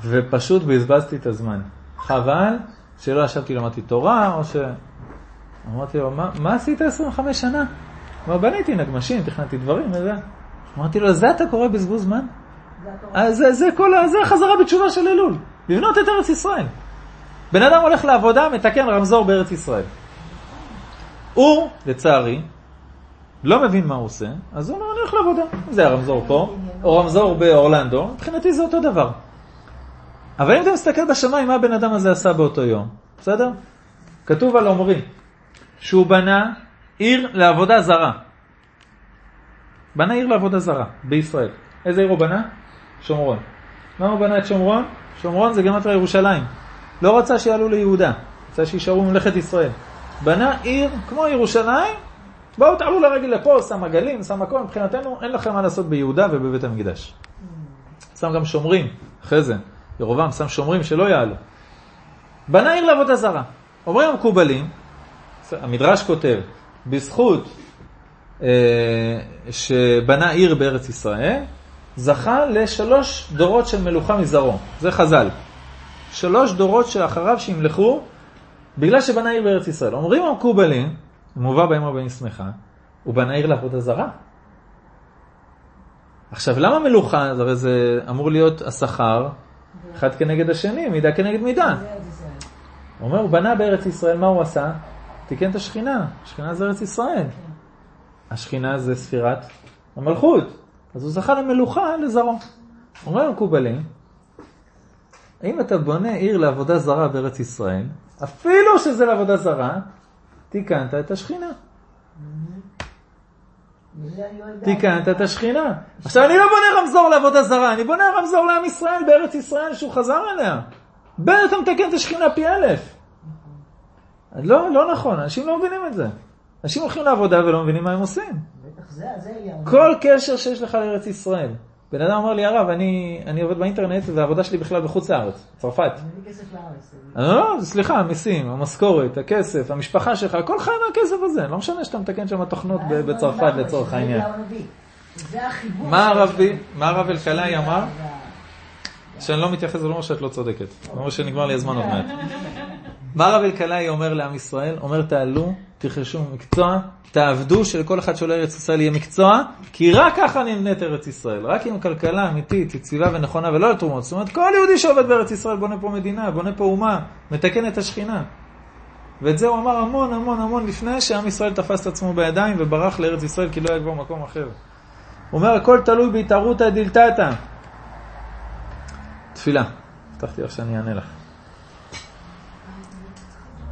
ופשוט בזבזתי את הזמן. חבל שלא ישבתי למדתי תורה, או ש... אמרתי לו, מה, מה עשית עשרים וחמש שנה? אמר, בניתי נגמשים, תכנתי דברים, וזה. אמרתי לו, זה אתה קורא בזבוז זמן? זה, זה, זה, כל, זה החזרה בתשובה של אלול. לבנות את ארץ ישראל. בן אדם הולך לעבודה, מתקן רמזור בארץ ישראל. הוא, לצערי, לא מבין מה הוא עושה, אז הוא אומר, אני הולך לעבודה. זה הרמזור פה, או רמזור באורלנדו, מבחינתי זה אותו דבר. אבל אם אתה מסתכל בשמיים, מה הבן אדם הזה עשה באותו יום? בסדר? כתוב על עומרי, שהוא בנה עיר לעבודה זרה. בנה עיר לעבודה זרה, בישראל. איזה עיר הוא בנה? שומרון. מה הוא בנה את שומרון? שומרון זה גמטריה ירושלים. לא רצה שיעלו ליהודה, רצה שישארו ממלכת ישראל. בנה עיר כמו ירושלים, בואו תעלו לרגל לפה, שם הגלים, שם הכל, מבחינתנו אין לכם מה לעשות ביהודה ובבית המקדש. שם גם שומרים, אחרי זה, ירובעם שם שומרים שלא יעלו. בנה עיר לעבודה זרה. אומרים המקובלים, המדרש כותב, בזכות שבנה עיר בארץ ישראל, זכה לשלוש דורות של מלוכה מזרעו. זה חז"ל. שלוש דורות שאחריו שימלכו, בגלל שבנה עיר בארץ ישראל. אומרים המקובלים, מובא בהם רבי שמחה, הוא בנה עיר לעבודה זרה. עכשיו, למה מלוכה? הרי זה אמור להיות השכר, אחד כנגד השני, מידה כנגד מידה. הוא אומר, הוא בנה בארץ ישראל, מה הוא עשה? תיקן את השכינה. השכינה זה ארץ ישראל. השכינה זה ספירת המלכות. אז הוא זכה למלוכה לזרעו. אומרים המקובלים, אם אתה בונה עיר לעבודה זרה בארץ ישראל, אפילו שזה לעבודה זרה, תיקנת את השכינה. תיקנת את השכינה. עכשיו אני לא בונה רמזור לעבודה זרה, אני בונה רמזור לעם ישראל בארץ ישראל שהוא חזר אליה. בין אתה מתקן את השכינה פי אלף. לא, לא נכון, אנשים לא מבינים את זה. אנשים הולכים לעבודה ולא מבינים מה הם עושים. כל קשר שיש לך לארץ ישראל. בן אדם אומר לי, הרב, אני, אני עובד באינטרנט והעבודה שלי בכלל בחוץ לארץ, צרפת. לא, סליחה, מיסים, המשכורת, הכסף, המשפחה שלך, הכל חי מהכסף הזה. לא משנה שאתה מתקן שם התוכנות בצרפת לצורך העניין. מה הרב אלקלאי אמר? שאני לא מתייחס, זה לא אומר שאת לא צודקת. זה אומר שנגמר לי הזמן עוד מעט. מה הרב אלקלאי אומר לעם ישראל? אומר, תעלו, תרכשו מקצוע, תעבדו שלכל אחד שעולה ארץ ישראל יהיה מקצוע, כי רק ככה נמנית ארץ ישראל. רק עם כלכלה אמיתית, יציבה ונכונה ולא לתרומות. זאת אומרת, כל יהודי שעובד בארץ ישראל בונה פה מדינה, בונה פה אומה, מתקן את השכינה. ואת זה הוא אמר המון המון המון לפני שעם ישראל תפס את עצמו בידיים וברח לארץ ישראל כי לא היה כבר מקום אחר. הוא אומר, הכל תלוי בהתערותא דלתתא. תפילה. הבטחתי לך שאני אענה לך.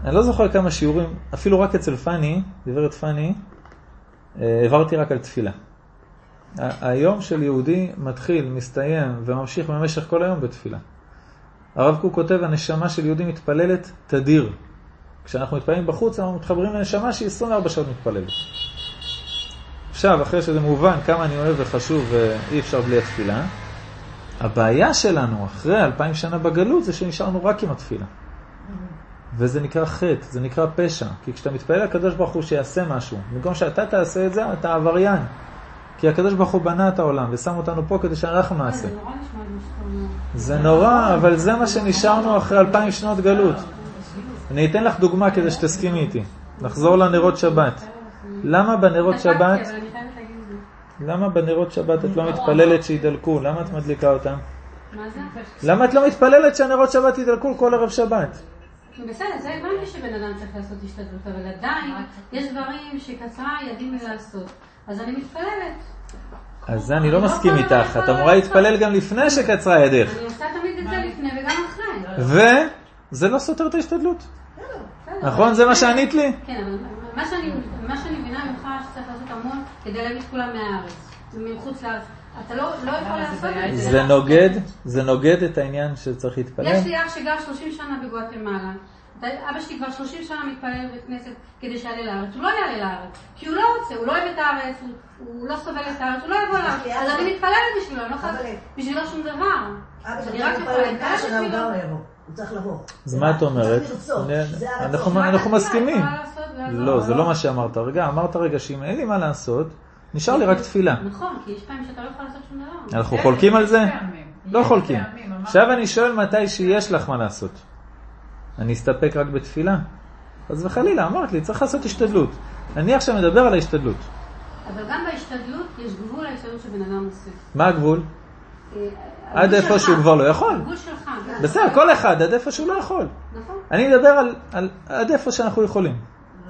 אני לא זוכר כמה שיעורים, אפילו רק אצל פני, דברת פני, העברתי רק על תפילה. היום של יהודי מתחיל, מסתיים וממשיך במשך כל היום בתפילה. הרב קוק כותב, הנשמה של יהודי מתפללת תדיר. כשאנחנו מתפללים בחוץ, אנחנו מתחברים לנשמה שהיא עשרים וארבע שעות מתפללת. עכשיו, אחרי שזה מובן כמה אני אוהב וחשוב ואי אפשר בלי התפילה, הבעיה שלנו אחרי אלפיים שנה בגלות זה שנשארנו רק עם התפילה. וזה נקרא חטא, זה נקרא פשע. כי כשאתה מתפלל לקדוש ברוך הוא שיעשה משהו, במקום שאתה תעשה את זה, אתה עבריין. כי הקדוש ברוך הוא בנה את העולם ושם אותנו פה כדי שאנחנו נעשה. זה נורא, אבל זה מה שנשארנו אחרי אלפיים שנות גלות. אני אתן לך דוגמה כדי שתסכימי איתי. נחזור לנרות שבת. למה בנרות שבת? למה בנרות שבת את לא מתפללת שידלקו? למה את מדליקה אותם? למה את לא מתפללת שהנרות שבת ידלקו כל ערב שבת? בסדר, זה הבנתי שבן אדם צריך לעשות השתדלות, אבל עדיין יש דברים שקצרה ידים לעשות, אז אני מתפללת. אז אני לא מסכים איתך, את אמורה להתפלל גם לפני שקצרה ידך. אני עושה תמיד את זה לפני וגם אחרי. וזה לא סותר את ההשתדלות. נכון, זה מה שענית לי? כן, אבל מה שאני מבינה ממך שצריך לעשות המון כדי להביא את כולם מהארץ, ומחוץ לארץ. אתה לא, לא יכול לעשות את זה. זה נוגד, זה נוגד את העניין שצריך להתפלל. יש לי אח שגר שלושים שנה בגואטמלה. אבא שלי כבר שלושים שנה מתפלל בכנסת כדי שיעלה לארץ. הוא לא יעלה לארץ, כי הוא לא רוצה, הוא לא אוהב את הארץ, הוא לא סובל את הארץ, הוא לא יבוא לארץ. אז אני מתפללת בשבילו, אני לא חייבת בשבילו שום דבר. אבא שלי מתפללת שגם הוא יבוא, הוא צריך לבוא. אז מה את אומרת? אנחנו מסכימים. לא, זה לא מה שאמרת רגע. אמרת רגע שאם אין לי מה לעשות, נשאר לי רק תפילה. נכון, כי יש פעמים שאתה לא יכול לעשות שום דבר. אנחנו חולקים על זה? לא חולקים. עכשיו אני שואל מתי שיש לך מה לעשות. אני אסתפק רק בתפילה. אז וחלילה, אמרת לי, צריך לעשות השתדלות. אני עכשיו מדבר על ההשתדלות. אבל גם בהשתדלות יש גבול להשתדלות שבן אדם עושה. מה הגבול? עד איפה שהוא כבר לא יכול. הגבול שלך. בסדר, כל אחד, עד איפה שהוא לא יכול. נכון. אני מדבר על עד איפה שאנחנו יכולים.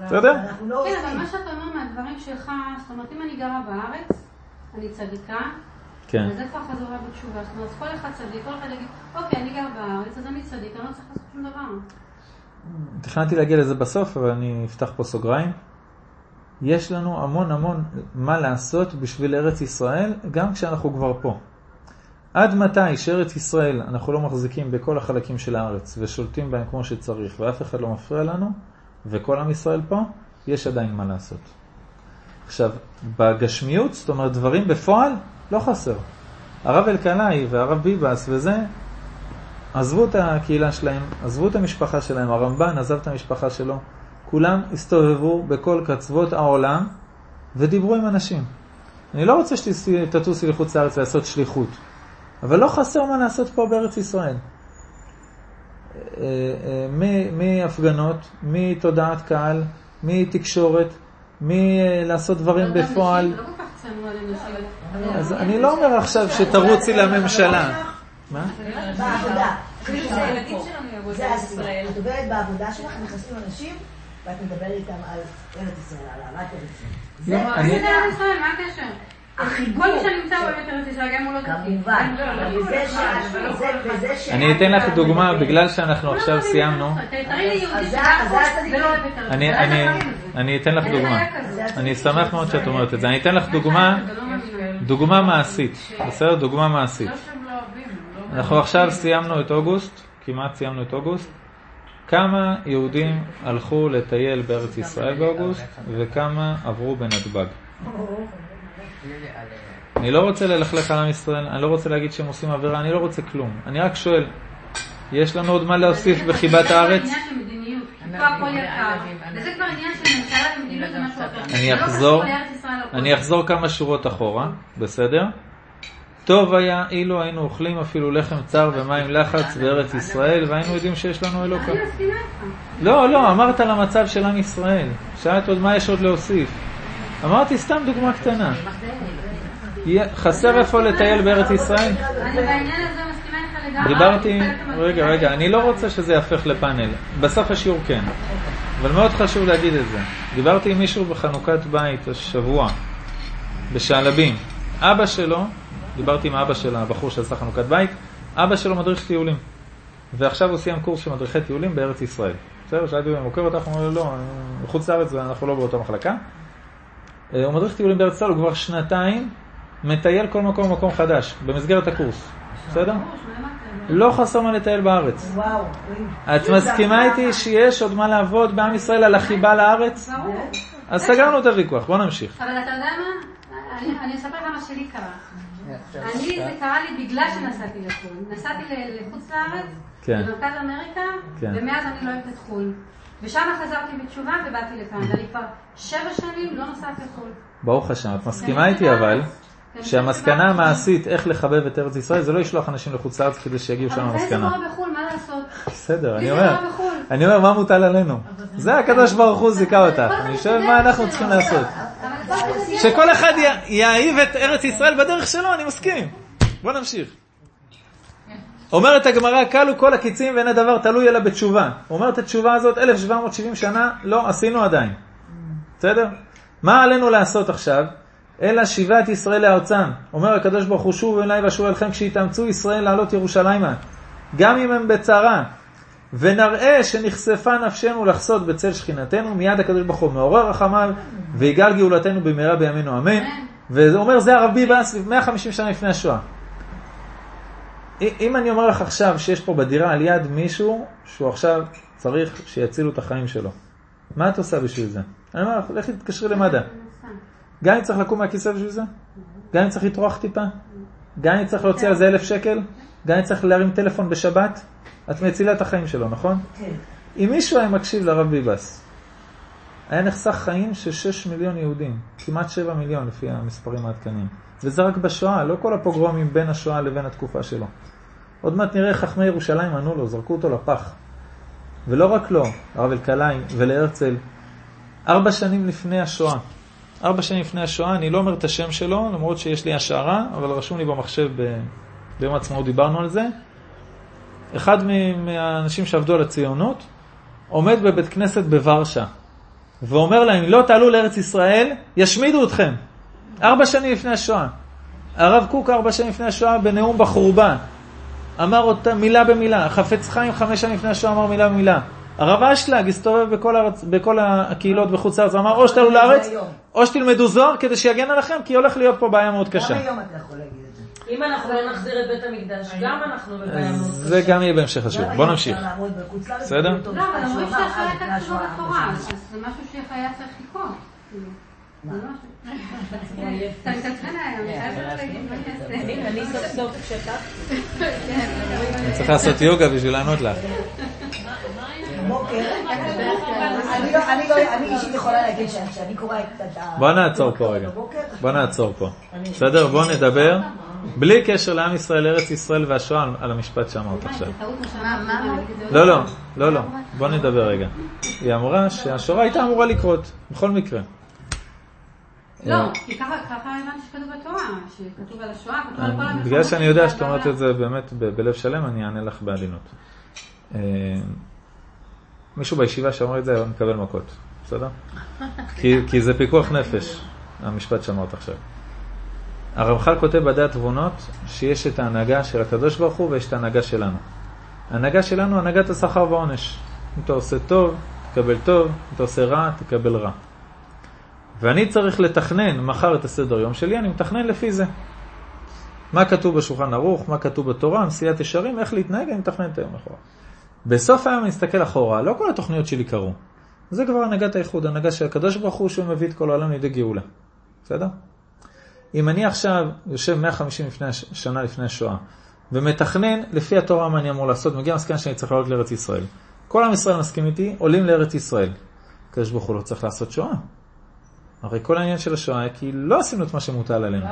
בסדר? כן, אבל מה שאתה אומר מהדברים שלך, זאת אומרת, אם אני גרה בארץ, אני צדיקה, אז איפה החזרה בתשובה? זאת אומרת, כל אחד צדיק, כל אחד יגיד, אוקיי, אני גרה בארץ, אז אני צדיק, אני לא צריך לעשות שום דבר. תכננתי להגיע לזה בסוף, אבל אני אפתח פה סוגריים. יש לנו המון המון מה לעשות בשביל ארץ ישראל, גם כשאנחנו כבר פה. עד מתי שארץ ישראל אנחנו לא מחזיקים בכל החלקים של הארץ, ושולטים בהם כמו שצריך, ואף אחד לא מפריע לנו, וכל עם ישראל פה, יש עדיין מה לעשות. עכשיו, בגשמיות, זאת אומרת, דברים בפועל, לא חסר. הרב אלקלאי והרב ביבאס וזה, עזבו את הקהילה שלהם, עזבו את המשפחה שלהם, הרמב"ן עזב את המשפחה שלו, כולם הסתובבו בכל קצוות העולם ודיברו עם אנשים. אני לא רוצה שתטוסי לחוץ לארץ לעשות שליחות, אבל לא חסר מה לעשות פה בארץ ישראל. מהפגנות, מתודעת קהל, מתקשורת, מלעשות דברים בפועל. אז אני לא אומר עכשיו שתרוצי לממשלה. מה? בעבודה. זה הילדים שלנו יעבודו על ישראל. את מדברת בעבודה שלך, נכנסים אנשים, ואת מדברת איתם על ארץ ישראל, על אהבת ארץ ישראל. מה זה ארץ ישראל? מה הקשר? החיבור. כל מי שנמצא באמת ארץ ישראל, גם הוא לא כמובן. אני אתן לך דוגמה, בגלל שאנחנו עכשיו סיימנו. אני אתן לך דוגמה. אני אשמח מאוד שאת אומרת את זה. אני אתן לך דוגמה, דוגמה מעשית. בסדר? דוגמה מעשית. אנחנו עכשיו סיימנו את אוגוסט, כמעט סיימנו את אוגוסט. כמה יהודים הלכו לטייל בארץ ישראל באוגוסט, וכמה עברו בנתב"ג? אני לא רוצה ללכלך על עם ישראל, אני לא רוצה להגיד שהם עושים עבירה, אני לא רוצה כלום. אני רק שואל, יש לנו עוד מה להוסיף בחיבת הארץ? אני אחזור כמה שורות אחורה, בסדר? טוב היה אילו היינו אוכלים אפילו לחם צר ומים לחץ בארץ ישראל, והיינו יודעים שיש לנו אלוקה. לא, לא, אמרת על המצב של עם ישראל. שאלת עוד מה יש עוד להוסיף. אמרתי סתם דוגמה קטנה. חסר איפה לטייל בארץ ישראל? אני בעניין הזה מסכימה לך לגמרי. דיברתי, רגע, רגע, אני לא רוצה שזה יהפך לפאנל. בסוף השיעור כן. אבל מאוד חשוב להגיד את זה. דיברתי עם מישהו בחנוכת בית השבוע, בשעלבים. אבא שלו, דיברתי עם אבא שלה, הבחור שעשה חנוכת בית, אבא שלו מדריך טיולים. ועכשיו הוא סיים קורס שמדריכי טיולים בארץ ישראל. בסדר, שאלתי אם מוכר אותך, אמרו לו, לא, חוץ לארץ ואנחנו לא באותה מחלקה. הוא מדריך טיולים בארץ ישראל, הוא כבר שנתיים מטייל כל מקום ומקום חדש, במסגרת הקורס. בסדר? לא חסר מה לטייל בארץ. את מסכימה איתי שיש עוד מה לעבוד בעם ישראל על החיבה לארץ? אז סגרנו את הוויכוח, בוא נמשיך. אבל אתה יודע מה? אני אספר לך מה שלי קרה. אני, זה קרה לי בגלל שנסעתי לחול. נסעתי לחוץ לארץ, למרכז אמריקה, ומאז אני לא אוהבת את חול. ושם חזרתי בתשובה ובאתי לכאן. אני כבר שבע שנים לא נסעתי לחול. ברוך השם, את מסכימה איתי אבל, שהמסקנה המעשית, איך לחבב את ארץ ישראל, זה לא ישלוח אנשים לחוץ לארץ כדי שיגיעו שם המסקנה. אבל זה קורה בחול, מה לעשות? בסדר, אני אומר, אני אומר, מה מוטל עלינו? זה הקדוש ברוך הוא זיכה אותך. אני שואל מה אנחנו צריכים לעשות. שכל אחד יאהיב את ארץ ישראל בדרך שלו, אני מסכים. בוא נמשיך. אומרת הגמרא, קלו כל הקיצים ואין הדבר תלוי אלא בתשובה. אומרת התשובה הזאת, אלף שבע מאות ושבעים שנה לא עשינו עדיין. בסדר? מה עלינו לעשות עכשיו? אלא שיבת ישראל לארצם. אומר הקדוש ברוך הוא, שוב אליי ושוב אליכם כשיתאמצו ישראל לעלות ירושלימה. גם אם הם בצרה. ונראה שנחשפה נפשנו לחסות בצל שכינתנו, מיד הקדוש ברוך הוא מעורר רחמיו ויגאל גאולתנו במהרה בימינו אמן. ואומר זה הרב ביבאס מאה וחמישים שנה לפני השואה. אם אני אומר לך עכשיו שיש פה בדירה על יד מישהו שהוא עכשיו צריך שיצילו את החיים שלו, מה את עושה בשביל זה? אני אומר לך, לך תתקשרי למד"א. גם אם צריך לקום מהכיסא בשביל זה? גם אם צריך לתרוח טיפה? גם אם צריך להוציא על זה אלף שקל? גם אם צריך להרים טלפון בשבת? את מצילה את החיים שלו, נכון? כן. אם מישהו היה מקשיב לרב ביבאס, היה נחסך חיים של שש מיליון יהודים, כמעט שבע מיליון לפי המספרים העדכניים. וזה רק בשואה, לא כל הפוגרומים בין השואה לבין התקופה שלו. עוד מעט נראה חכמי ירושלים ענו לו, זרקו אותו לפח. ולא רק לו, הרב אלקלאי ולהרצל. ארבע שנים לפני השואה. ארבע שנים לפני השואה, אני לא אומר את השם שלו, למרות שיש לי השערה, אבל רשום לי במחשב, ביום העצמאות דיברנו על זה. אחד מהאנשים שעבדו על הציונות עומד בבית כנסת בוורשה ואומר להם, לא תעלו לארץ ישראל, ישמידו אתכם. ארבע שנים לפני השואה. הרב קוק ארבע שנים לפני השואה בנאום בחורבן אמר אותה מילה במילה. החפץ חיים חמש שנים לפני השואה אמר מילה במילה. הרב אשלג הסתובב בכל, הרצ... בכל הקהילות בחוץ לארץ ואמר, או שתעלו לארץ או שתלמדו זוהר כדי שיגן עליכם, כי הולך להיות פה בעיה מאוד קשה. גם היום אתה יכול להגיד. אם אנחנו לא נחזיר את בית המקדש, גם אנחנו בבעיה מאוד קשה. זה גם יהיה בהמשך השיעור. בוא נמשיך. בסדר? לא, אבל אומרים שאתה הייתה קשור בתורה, אז זה משהו שחיה צריך לקרות. מה? אתה מתתכן היום. אני סוף סוף שתפתי. אני צריך לעשות יוגה בשביל לענות לך. בוקר. אני לא, אני לא, אני אישית יכולה להגיד שאני קוראה את ה... בוא נעצור פה רגע. בוא נעצור פה. בסדר, בוא נדבר. בלי קשר לעם ישראל, ארץ ישראל והשואה, על המשפט שאמרת עכשיו. לא, לא, לא, לא. בוא נדבר רגע. היא אמרה שהשואה הייתה אמורה לקרות, בכל מקרה. לא, כי ככה הבנתי שכתוב בתורה, שכתוב על השואה, כתוב על כל המלחמות. בגלל שאני יודע שאת אומרת את זה באמת בלב שלם, אני אענה לך בעדינות. מישהו בישיבה שאמר את זה, אני מקבל מכות, בסדר? כי זה פיקוח נפש, המשפט שאמרת עכשיו. הרמחל כותב בדעת תבונות שיש את ההנהגה של הקדוש ברוך הוא ויש את ההנהגה שלנו. ההנהגה שלנו, הנהגת השכר והעונש. אם אתה עושה טוב, תקבל טוב, אם אתה עושה רע, תקבל רע. ואני צריך לתכנן מחר את הסדר יום שלי, אני מתכנן לפי זה. מה כתוב בשולחן ערוך, מה כתוב בתורה, מסילת ישרים, איך להתנהג, אני מתכנן את היום אחורה. בסוף היום אני אסתכל אחורה, לא כל התוכניות שלי קרו. זה כבר הנהגת האיחוד, הנהגה של הקדוש ברוך הוא שהוא מביא את כל העולם לידי גאולה. בסדר? אם אני עכשיו יושב מאה וחמישים לפני שנה לפני השואה, ומתכנן לפי התורה מה אני אמור לעשות, מגיע מסקנה שאני צריך לעלות לארץ ישראל. כל עם ישראל מסכים איתי, עולים לארץ ישראל. הקדוש ברוך הוא לא צריך לעשות שואה. הרי כל העניין של השואה, כי לא עשינו את מה שמוטל עלינו.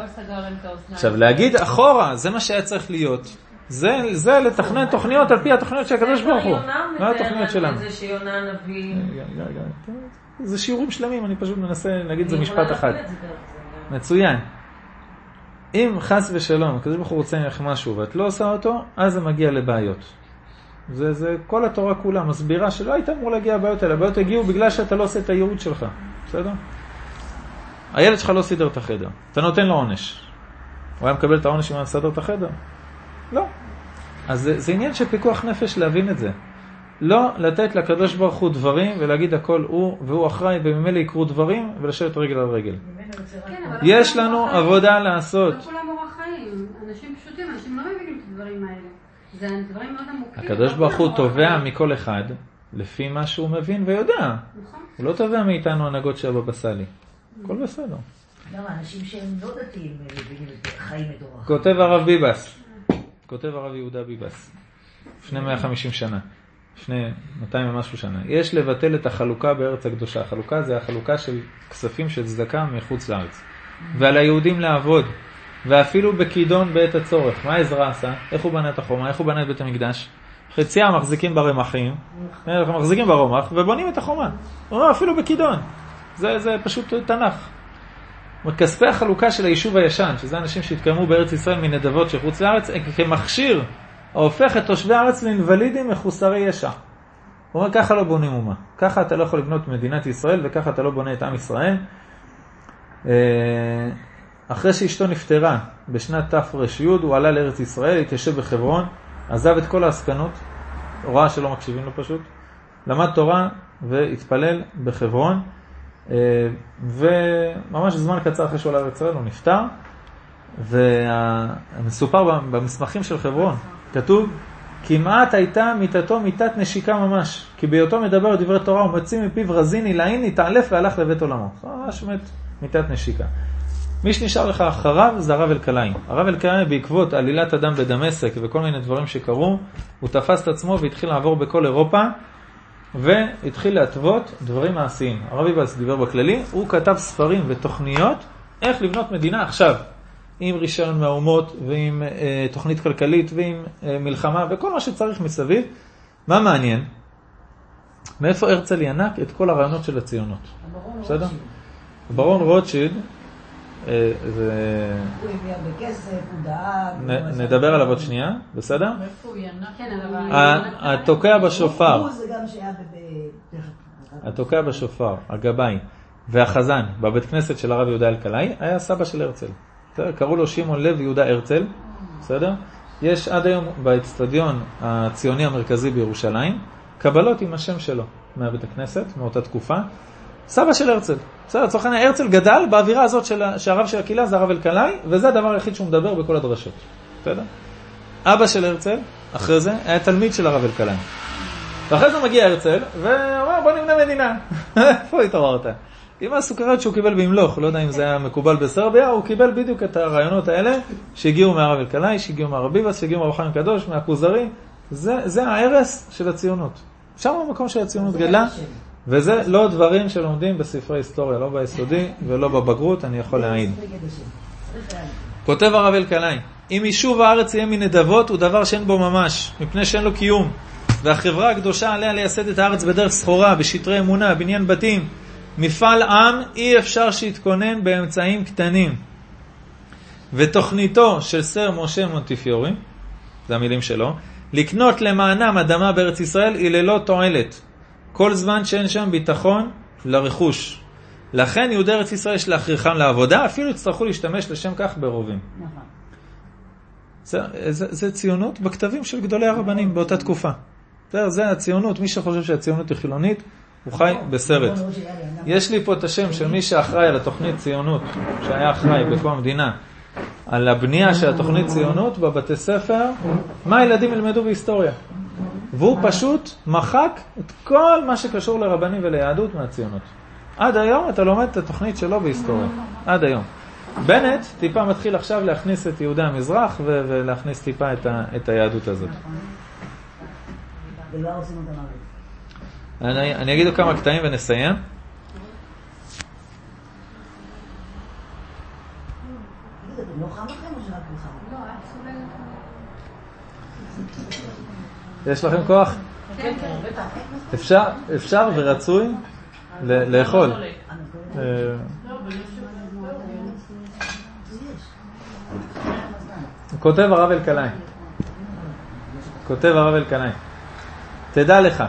עכשיו, להגיד אחורה, זה מה שהיה צריך להיות. זה, זה לתכנן תוכניות על פי התוכניות של הקדוש ברוך הוא. מה התוכניות שלנו? זה שיונה הנביא. זה שיעורים שלמים, אני פשוט מנסה להגיד זה משפט אחד. מצוין. אם חס ושלום, הקדוש ברוך הוא רוצה ממך משהו ואת לא עושה אותו, אז זה מגיע לבעיות. זה, זה, כל התורה כולה מסבירה שלא הייתה אמור להגיע הבעיות, אלא הבעיות הגיעו בגלל שאתה לא עושה את הייעוד שלך. בסדר? הילד שלך לא סידר את החדר. אתה נותן לו עונש. הוא היה מקבל את העונש אם הוא סידר את החדר? לא. אז זה, זה עניין של פיקוח נפש להבין את זה. לא לתת לקדוש ברוך הוא דברים ולהגיד הכל הוא והוא אחראי ובמילא יקרו דברים ולשבת רגל על רגל. יש לנו עבודה לעשות. לא כולם אורח חיים. אנשים פשוטים, אנשים לא מבינים את הדברים האלה. זה דברים מאוד עמוקים. הקדוש ברוך הוא תובע מכל אחד לפי מה שהוא מבין ויודע. הוא לא תובע מאיתנו הנהגות של הבבא סאלי. הכל בסדר. למה? אנשים שהם לא דתיים חיים את אורח. כותב הרב ביבאס. כותב הרב יהודה ביבאס. לפני מאה וחמישים שנה. לפני מאתיים ומשהו שנה. יש לבטל את החלוקה בארץ הקדושה. החלוקה זה החלוקה של כספים של צדקה מחוץ לארץ. ועל היהודים לעבוד. ואפילו בקידון בעת הצורך. מה עזרא עשה? איך הוא בנה את החומה? איך הוא בנה את בית המקדש? חציה מחזיקים ברמחים. מחזיקים ברומח ובונים את החומה. הוא אומר אפילו בקידון. זה, זה פשוט תנך. כספי החלוקה של היישוב הישן, שזה אנשים שהתקיימו בארץ ישראל מנדבות שחוץ לארץ, כמכשיר ההופך את תושבי הארץ לאינוולידים מחוסרי ישע. הוא אומר, ככה לא בונים אומה. ככה אתה לא יכול לבנות מדינת ישראל, וככה אתה לא בונה את עם ישראל. אחרי שאשתו נפטרה בשנת תר"י, הוא עלה לארץ ישראל, התיישב בחברון, עזב את כל העסקנות, הוראה שלא מקשיבים לו פשוט, למד תורה והתפלל בחברון, וממש זמן קצר אחרי שהוא עלה לארץ ישראל הוא נפטר, ומסופר במסמכים של חברון כתוב כמעט הייתה מיטתו מיטת נשיקה ממש, כי בהיותו מדבר דברי תורה ומציא מפיו רזין עילאין, התעלף והלך לבית עולמו. ממש מת מיטת נשיקה. מי שנשאר לך אחריו זה הרב אלקלאי. הרב אלקלאי בעקבות עלילת אדם בדמשק וכל מיני דברים שקרו, הוא תפס את עצמו והתחיל לעבור בכל אירופה והתחיל להטוות דברים מעשיים. הרב יבאס דיבר בכללי, הוא כתב ספרים ותוכניות איך לבנות מדינה עכשיו, עם רישיון מהאומות ועם אה, תוכנית כלכלית ועם אה, מלחמה וכל מה שצריך מסביב. מה מעניין? מאיפה הרצל ינק את כל הרעיונות של הציונות? בסדר? ברון רוטשילד אה, זה... הוא הביאה בכסף, הוא דאג... נ, נדבר עליו עוד שנייה, בסדר? מאיפה הוא ינק? כן, אבל... התוקע בשופר. הוא זה גם שהיה ב... התוקע בשופר, הגבאי והחזן בבית כנסת של הרב יהודה אלקלאי היה סבא של הרצל. קראו לו שמעון לוי יהודה הרצל, בסדר? יש עד היום באצטדיון הציוני המרכזי בירושלים, קבלות עם השם שלו, מהבית הכנסת, מאותה תקופה. סבא של הרצל, בסדר? לצורך העניין, הרצל גדל באווירה הזאת שהרב של הקהילה זה הרב אלקלאי, וזה הדבר היחיד שהוא מדבר בכל הדרשות, בסדר? אבא של הרצל, אחרי זה, היה תלמיד של הרב אלקלאי. ואחרי זה מגיע הרצל, ואומר, בוא נמנה מדינה. איפה התעוררת? עם הסוכריות שהוא קיבל במלוך, לא יודע אם זה היה מקובל בסרביה, הוא קיבל בדיוק את הרעיונות האלה שהגיעו מהרב אלקלאי, שהגיעו מהרב ביבאס, שהגיעו מהרוח הקדוש, מהכוזרי. זה, זה הערס של הציונות. שם המקום של הציונות גדלה, וזה לא דברים שלומדים בספרי היסטוריה, לא ביסודי ולא בבגרות, אני יכול להעיד. כותב הרב אלקלאי, אם יישוב הארץ יהיה מנדבות הוא דבר שאין בו ממש, מפני שאין לו קיום, והחברה הקדושה עליה לייסד את הארץ בדרך סחורה, בשטרי אמונה, בניין בתים, מפעל עם, אי אפשר שיתכונן באמצעים קטנים. ותוכניתו של סר משה מונטיפיורי, זה המילים שלו, לקנות למענם אדמה בארץ ישראל היא ללא תועלת, כל זמן שאין שם ביטחון לרכוש. לכן יהודי ארץ ישראל יש להכריחם לעבודה, אפילו יצטרכו להשתמש לשם כך ברובים. זה, זה, זה ציונות בכתבים של גדולי הרבנים באותה תקופה. זה, זה הציונות, מי שחושב שהציונות היא חילונית, הוא חי בסרט. יש לי פה את השם של מי שאחראי על התוכנית ציונות, שהיה אחראי בכל המדינה, על הבנייה של התוכנית ציונות בבתי ספר, מה הילדים ילמדו בהיסטוריה. והוא פשוט מחק את כל מה שקשור לרבנים וליהדות מהציונות. עד היום אתה לומד את התוכנית שלו בהיסטוריה. עד היום. בנט טיפה מתחיל עכשיו להכניס את יהודה המזרח ו- ולהכניס טיפה את, ה- את היהדות הזאת. אני, אני אגידו כמה קטעים ונסיים. יש לכם כוח? אפשר, אפשר ורצוי לאכול. כותב הרב אלקלאי. כותב הרב אלקלאי. תדע לך,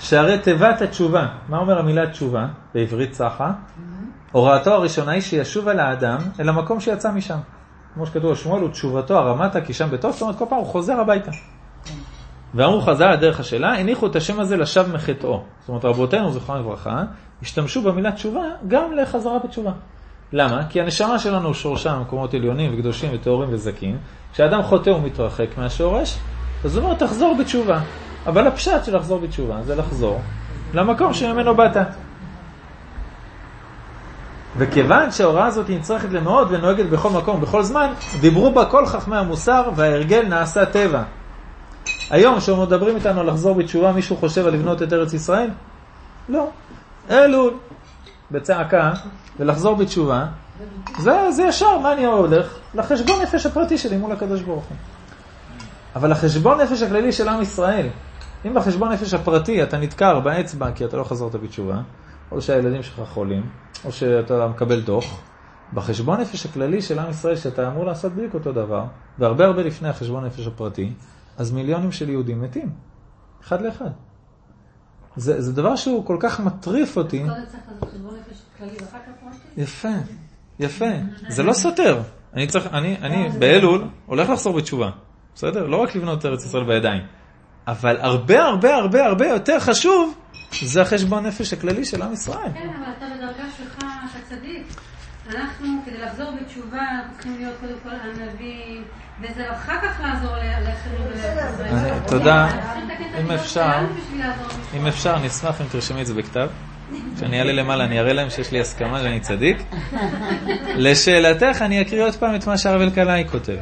שהרי תיבת התשובה, מה אומר המילה תשובה? בעברית צחה. הוראתו הראשונה היא שישוב על האדם אל המקום שיצא משם. כמו שכתוב לשמואל, ותשובתו הרמתה כי שם בטוב, זאת אומרת כל פעם הוא חוזר הביתה. ואמרו חז"ל לדרך השאלה, הניחו את השם הזה לשב מחטאו. זאת אומרת, רבותינו זכרם לברכה, השתמשו במילה תשובה גם לחזרה בתשובה. למה? כי הנשמה שלנו שורשה במקומות עליונים וקדושים וטהורים וזכים. כשאדם חוטא הוא מתרחק מהשורש, אז זאת אומרת, תחזור בתשובה. אבל הפשט של לחזור בתשובה זה לחזור למקום שממנו באת. וכיוון שההוראה הזאת נצרכת למאוד ונוהגת בכל מקום, בכל זמן, דיברו בה כל חכמי המוסר וההרגל נעשה טבע. היום שמדברים איתנו על לחזור בתשובה, מישהו חושב על לבנות את ארץ ישראל? לא. אלול, בצעקה, ולחזור בתשובה, זה, זה ישר, מה אני הולך? לחשבון נפש הפרטי שלי מול הקדוש ברוך הוא. אבל החשבון נפש הכללי של עם ישראל, אם בחשבון נפש הפרטי אתה נתקר באצבע כי אתה לא חזרת בתשובה, או שהילדים שלך חולים, או שאתה מקבל דוח, בחשבון נפש הכללי של עם ישראל שאתה אמור לעשות בדיוק אותו דבר, והרבה הרבה לפני החשבון נפש הפרטי, אז מיליונים של יהודים מתים, אחד לאחד. זה, זה דבר שהוא כל כך מטריף אותי. יפה, יפה. זה לא סותר. אני צריך, אני, אני באלול הולך לחזור בתשובה. בסדר? לא רק לבנות ארץ ישראל בידיים. אבל הרבה, הרבה, הרבה, הרבה יותר חשוב, זה החשבון נפש הכללי של עם ישראל. כן, אבל אתה בדרגה שלך, אתה צדיק. אנחנו, כדי לחזור בתשובה, אנחנו צריכים להיות קודם כל הנביא, וזה אחר כך לעזור לאחרים. תודה. אם אפשר, אם אפשר, נשמח אם תרשמי את זה בכתב. כשאני אעלה למעלה, אני אראה להם שיש לי הסכמה ואני צדיק. לשאלתך, אני אקריא עוד פעם את מה שהרב אלקלאי כותב.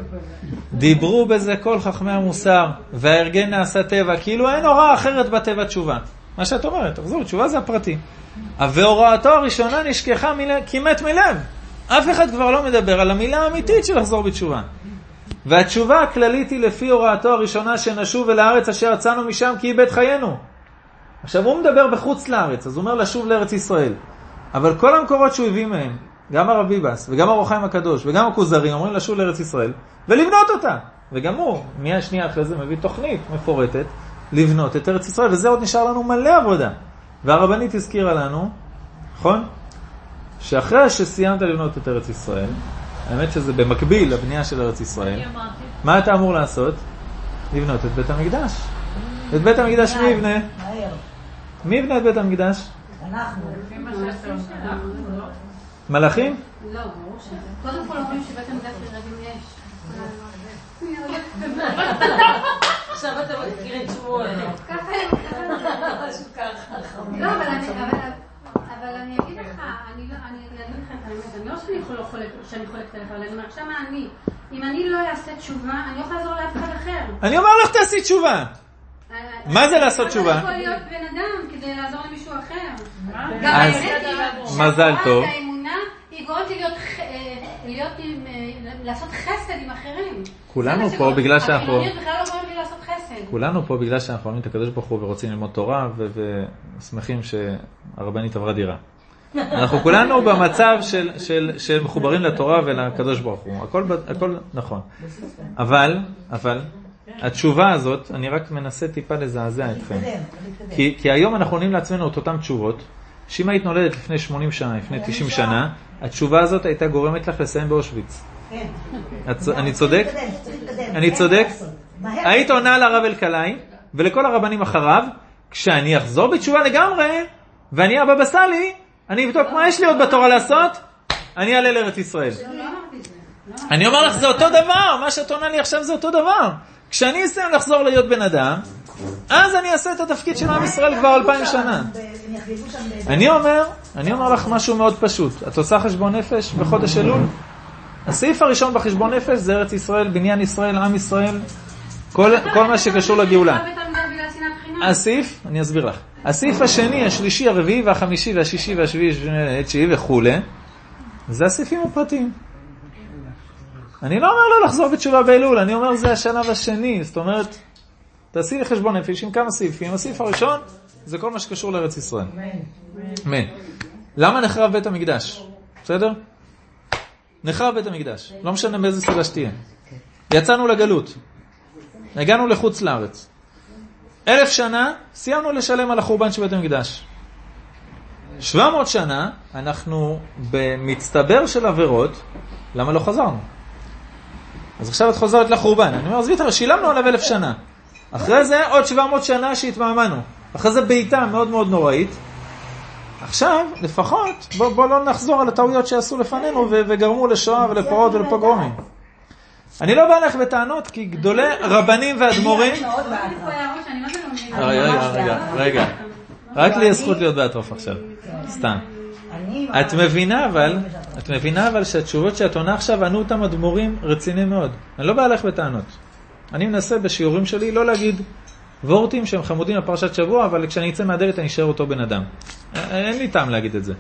דיברו בזה כל חכמי המוסר, והארגן נעשה טבע, כאילו אין הוראה אחרת בטבע תשובה. מה שאת אומרת, תחזור, תשובה זה הפרטי. והוראתו הראשונה נשכחה כמעט מלב. אף אחד כבר לא מדבר על המילה האמיתית של לחזור בתשובה. והתשובה הכללית היא לפי הוראתו הראשונה שנשוב אל הארץ אשר יצאנו משם כי היא בית חיינו. עכשיו הוא מדבר בחוץ לארץ, אז הוא אומר לשוב לארץ ישראל. אבל כל המקורות שהוא הביא מהם, גם הרב ביבאס וגם אור החיים הקדוש וגם הכוזרי אומרים לשוב לארץ ישראל ולבנות אותה. וגם הוא, מיד שנייה אחרי זה מביא תוכנית מפורטת לבנות את ארץ ישראל, וזה עוד נשאר לנו מלא עבודה. והרבנית הזכירה לנו, נכון? שאחרי שסיימת לבנות את ארץ ישראל, האמת שזה במקביל לבנייה של ארץ ישראל, מה אתה אמור לעשות? לבנות את בית המקדש. את בית המקדש מי יבנה? מי יבנה את בית המקדש? אנחנו. מלאכים? לא, ברור שזה. קודם כל אומרים שבית המקדש לרבים יש. עכשיו אתה לא תכיר את שמואל. ככה, משהו ככה. לא, אבל אני אגיד לך, אני אגיד לך את האמת, אני לא שאני חולקת עליך, אבל אני אומר, עכשיו אני, אם אני לא אעשה תשובה, אני לא יכולה לעזור לאף אחד אחר. אני אומר לך תעשי תשובה. מה זה לעשות תשובה? אתה לא יכול להיות בן אדם כדי לעזור למישהו אחר. אז מזל טוב. האמונה היא גורמת לעשות חסד עם אחרים. כולנו פה בגלל שאנחנו... כולנו פה בגלל שאנחנו אוהבים את הקדוש ברוך הוא ורוצים ללמוד תורה ושמחים שהרבנית עברה דירה. אנחנו כולנו במצב של של של מחוברים לתורה ולקדוש ברוך הוא. הכל הכל נכון. אבל אבל התשובה הזאת, אני רק מנסה טיפה לזעזע אתכם. כי כי היום אנחנו עונים לעצמנו את אותם תשובות. שאם היית נולדת לפני שמונים שנה, לפני תשעים שנה, התשובה הזאת הייתה גורמת לך לסיים באושוויץ. אני צודק? אני צודק? היית עונה לרב אלקלאי ולכל הרבנים אחריו, כשאני אחזור בתשובה לגמרי, ואני הבבא סאלי, אני אבדוק מה יש לי עוד בתורה לעשות, אני אעלה לארץ ישראל. אני אומר לך, זה אותו דבר, מה שאת עונה לי עכשיו זה אותו דבר. כשאני אסיים לחזור להיות בן אדם, אז אני אעשה את התפקיד של עם ישראל כבר אלפיים שנה. אני אומר, אני אומר לך משהו מאוד פשוט. את עושה חשבון נפש בחודש אלול? הסעיף הראשון בחשבון נפש זה ארץ ישראל, בניין ישראל, עם ישראל, כל, כל מה שקשור לגאולה. הסעיף, אני אסביר לך. הסעיף השני, השלישי, הרביעי והחמישי והשישי והשביעי והתשיעי וכו'. זה הסעיפים הפרטיים. אני לא אומר לו לחזור בתשובה באלול, אני אומר זה השלב השני. זאת אומרת, תעשי לחשבון נפש עם כמה סעיפים. הסעיף הראשון זה כל מה שקשור לארץ ישראל. אמן. למה נחרב בית המקדש? בסדר? נחרב בית המקדש. לא משנה באיזה סיבה שתהיה. יצאנו לגלות. הגענו לחוץ לארץ. אלף שנה סיימנו לשלם על החורבן של בית המקדש. שבע מאות שנה אנחנו במצטבר של עבירות. למה לא חזרנו? אז עכשיו את חוזרת לחורבן. אני אומר, זווית, שילמנו עליו אלף שנה. אחרי זה עוד שבע מאות שנה שהתמאמנו. אחרי זה בעיטה מאוד מאוד נוראית. עכשיו, לפחות, בוא, בוא לא נחזור על הטעויות שעשו לפנינו וגרמו לשואה ולפרעות ולפוגרומים. אני לא בא לך בטענות, כי גדולי רבנים ואדמורים... רגע, רגע, רגע. רק לי הזכות להיות בעטוף עכשיו. סתם. את מבינה אבל, את מבינה אבל שהתשובות שאת עונה עכשיו ענו אותם אדמורים רציני מאוד. אני לא בא לך בטענות. אני מנסה בשיעורים שלי לא להגיד וורטים שהם חמודים לפרשת שבוע, אבל כשאני אצא מהדלת אני אשאר אותו בן אדם. אין לי טעם להגיד את זה.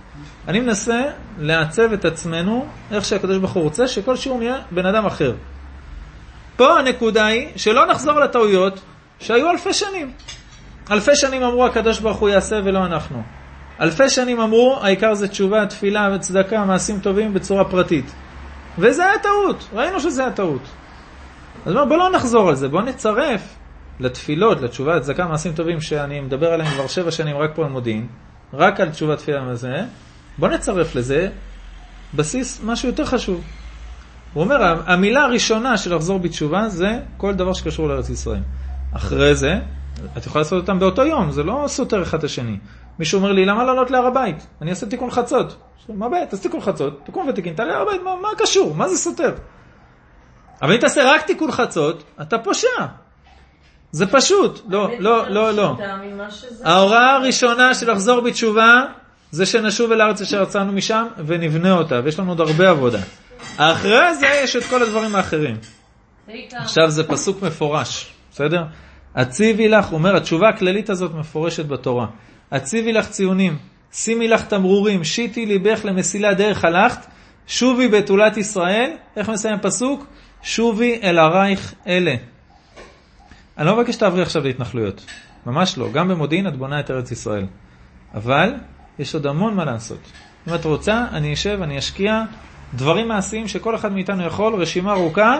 אני מנסה לעצב את עצמנו איך שהקדוש ברוך הוא רוצה שכל שיעור נהיה בן אדם אחר. פה הנקודה היא שלא נחזור לטעויות שהיו אלפי שנים. אלפי שנים אמרו הקדוש ברוך הוא יעשה ולא אנחנו. אלפי שנים אמרו, העיקר זה תשובה, תפילה וצדקה, מעשים טובים בצורה פרטית. וזה היה טעות. ראינו שזה היה טעות. אז בואו לא נחזור על זה. בואו נצרף לתפילות, לתשובה, לצדקה, מעשים טובים שאני מדבר עליהם כבר שבע שנים רק פה על מודיעין. רק על תשובה, תפילה וזה. בואו נצרף לזה בסיס משהו יותר חשוב. הוא אומר, המילה הראשונה של לחזור בתשובה זה כל דבר שקשור לארץ ישראל. אחרי זה, את יכולה לעשות אותם באותו יום. זה לא סותר אחד השני. מישהו אומר לי, למה לעלות להר הבית? אני אעשה תיקון חצות. מה בית? תעשה תיקון חצות. תיקון ותיקין, תעלה להר הבית, מה, מה קשור? מה זה סותר? אבל אם תעשה רק תיקון חצות, אתה פושע. זה פשוט. לא, לא, לא, לא. ההוראה הראשונה של לחזור בתשובה, זה שנשוב אל הארץ שרצאנו משם ונבנה אותה. ויש לנו עוד הרבה עבודה. אחרי זה יש את כל הדברים האחרים. עכשיו זה פסוק מפורש. בסדר? הציבי לך, אומר, התשובה הכללית הזאת מפורשת בתורה. הציבי לך ציונים, שימי לך תמרורים, שיטי ליבך למסילה דרך הלכת, שובי בתולת ישראל, איך מסיים פסוק? שובי אל ערייך אלה. אני לא מבקש תעברי עכשיו להתנחלויות, ממש לא, גם במודיעין את בונה את ארץ ישראל. אבל יש עוד המון מה לעשות. אם את רוצה, אני אשב, אני אשקיע, דברים מעשיים שכל אחד מאיתנו יכול, רשימה ארוכה,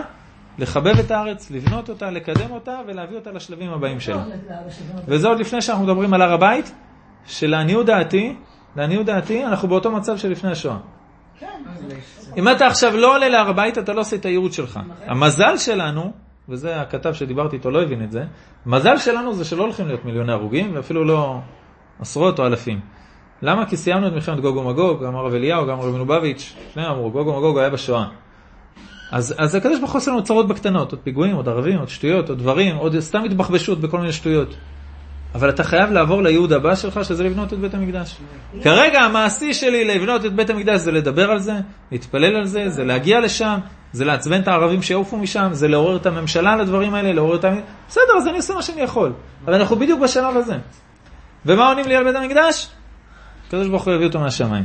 לחבב את הארץ, לבנות אותה, לקדם אותה ולהביא אותה לשלבים הבאים שלה. וזה עוד לפני שאנחנו מדברים על הר הבית, שלעניות דעתי, לעניות דעתי, אנחנו באותו מצב שלפני השואה. אם אתה עכשיו לא עולה להר הבית, אתה לא עושה את הייעוד שלך. המזל שלנו, וזה הכתב שדיברתי איתו, לא הבין את זה, המזל שלנו זה שלא הולכים להיות מיליוני הרוגים, ואפילו לא עשרות או אלפים. למה? כי סיימנו את מלחמת גוגו-מגוג, גם הרב אליהו, גם הרב מנובביץ', שני אמרו, גוגו-מגוג היה בשואה. אז, אז הקדוש ברוך הוא עושה לנו צרות בקטנות, עוד פיגועים, עוד ערבים, עוד שטויות, עוד דברים, עוד סתם התבחבשות בכל מיני שטויות. אבל אתה חייב לעבור לייעוד הבא שלך, שזה לבנות את בית המקדש. כרגע המעשי שלי לבנות את בית המקדש זה לדבר על זה, להתפלל על זה, זה להגיע לשם, זה לעצבן את הערבים שיעופו משם, זה לעורר את הממשלה לדברים האלה, לעורר את... בסדר, אז אני עושה מה שאני יכול. אבל אנחנו בדיוק בשלב הזה. ומה עונים לי על בית המקדש? הקדוש ברוך הוא יביא אותו מהשמיים.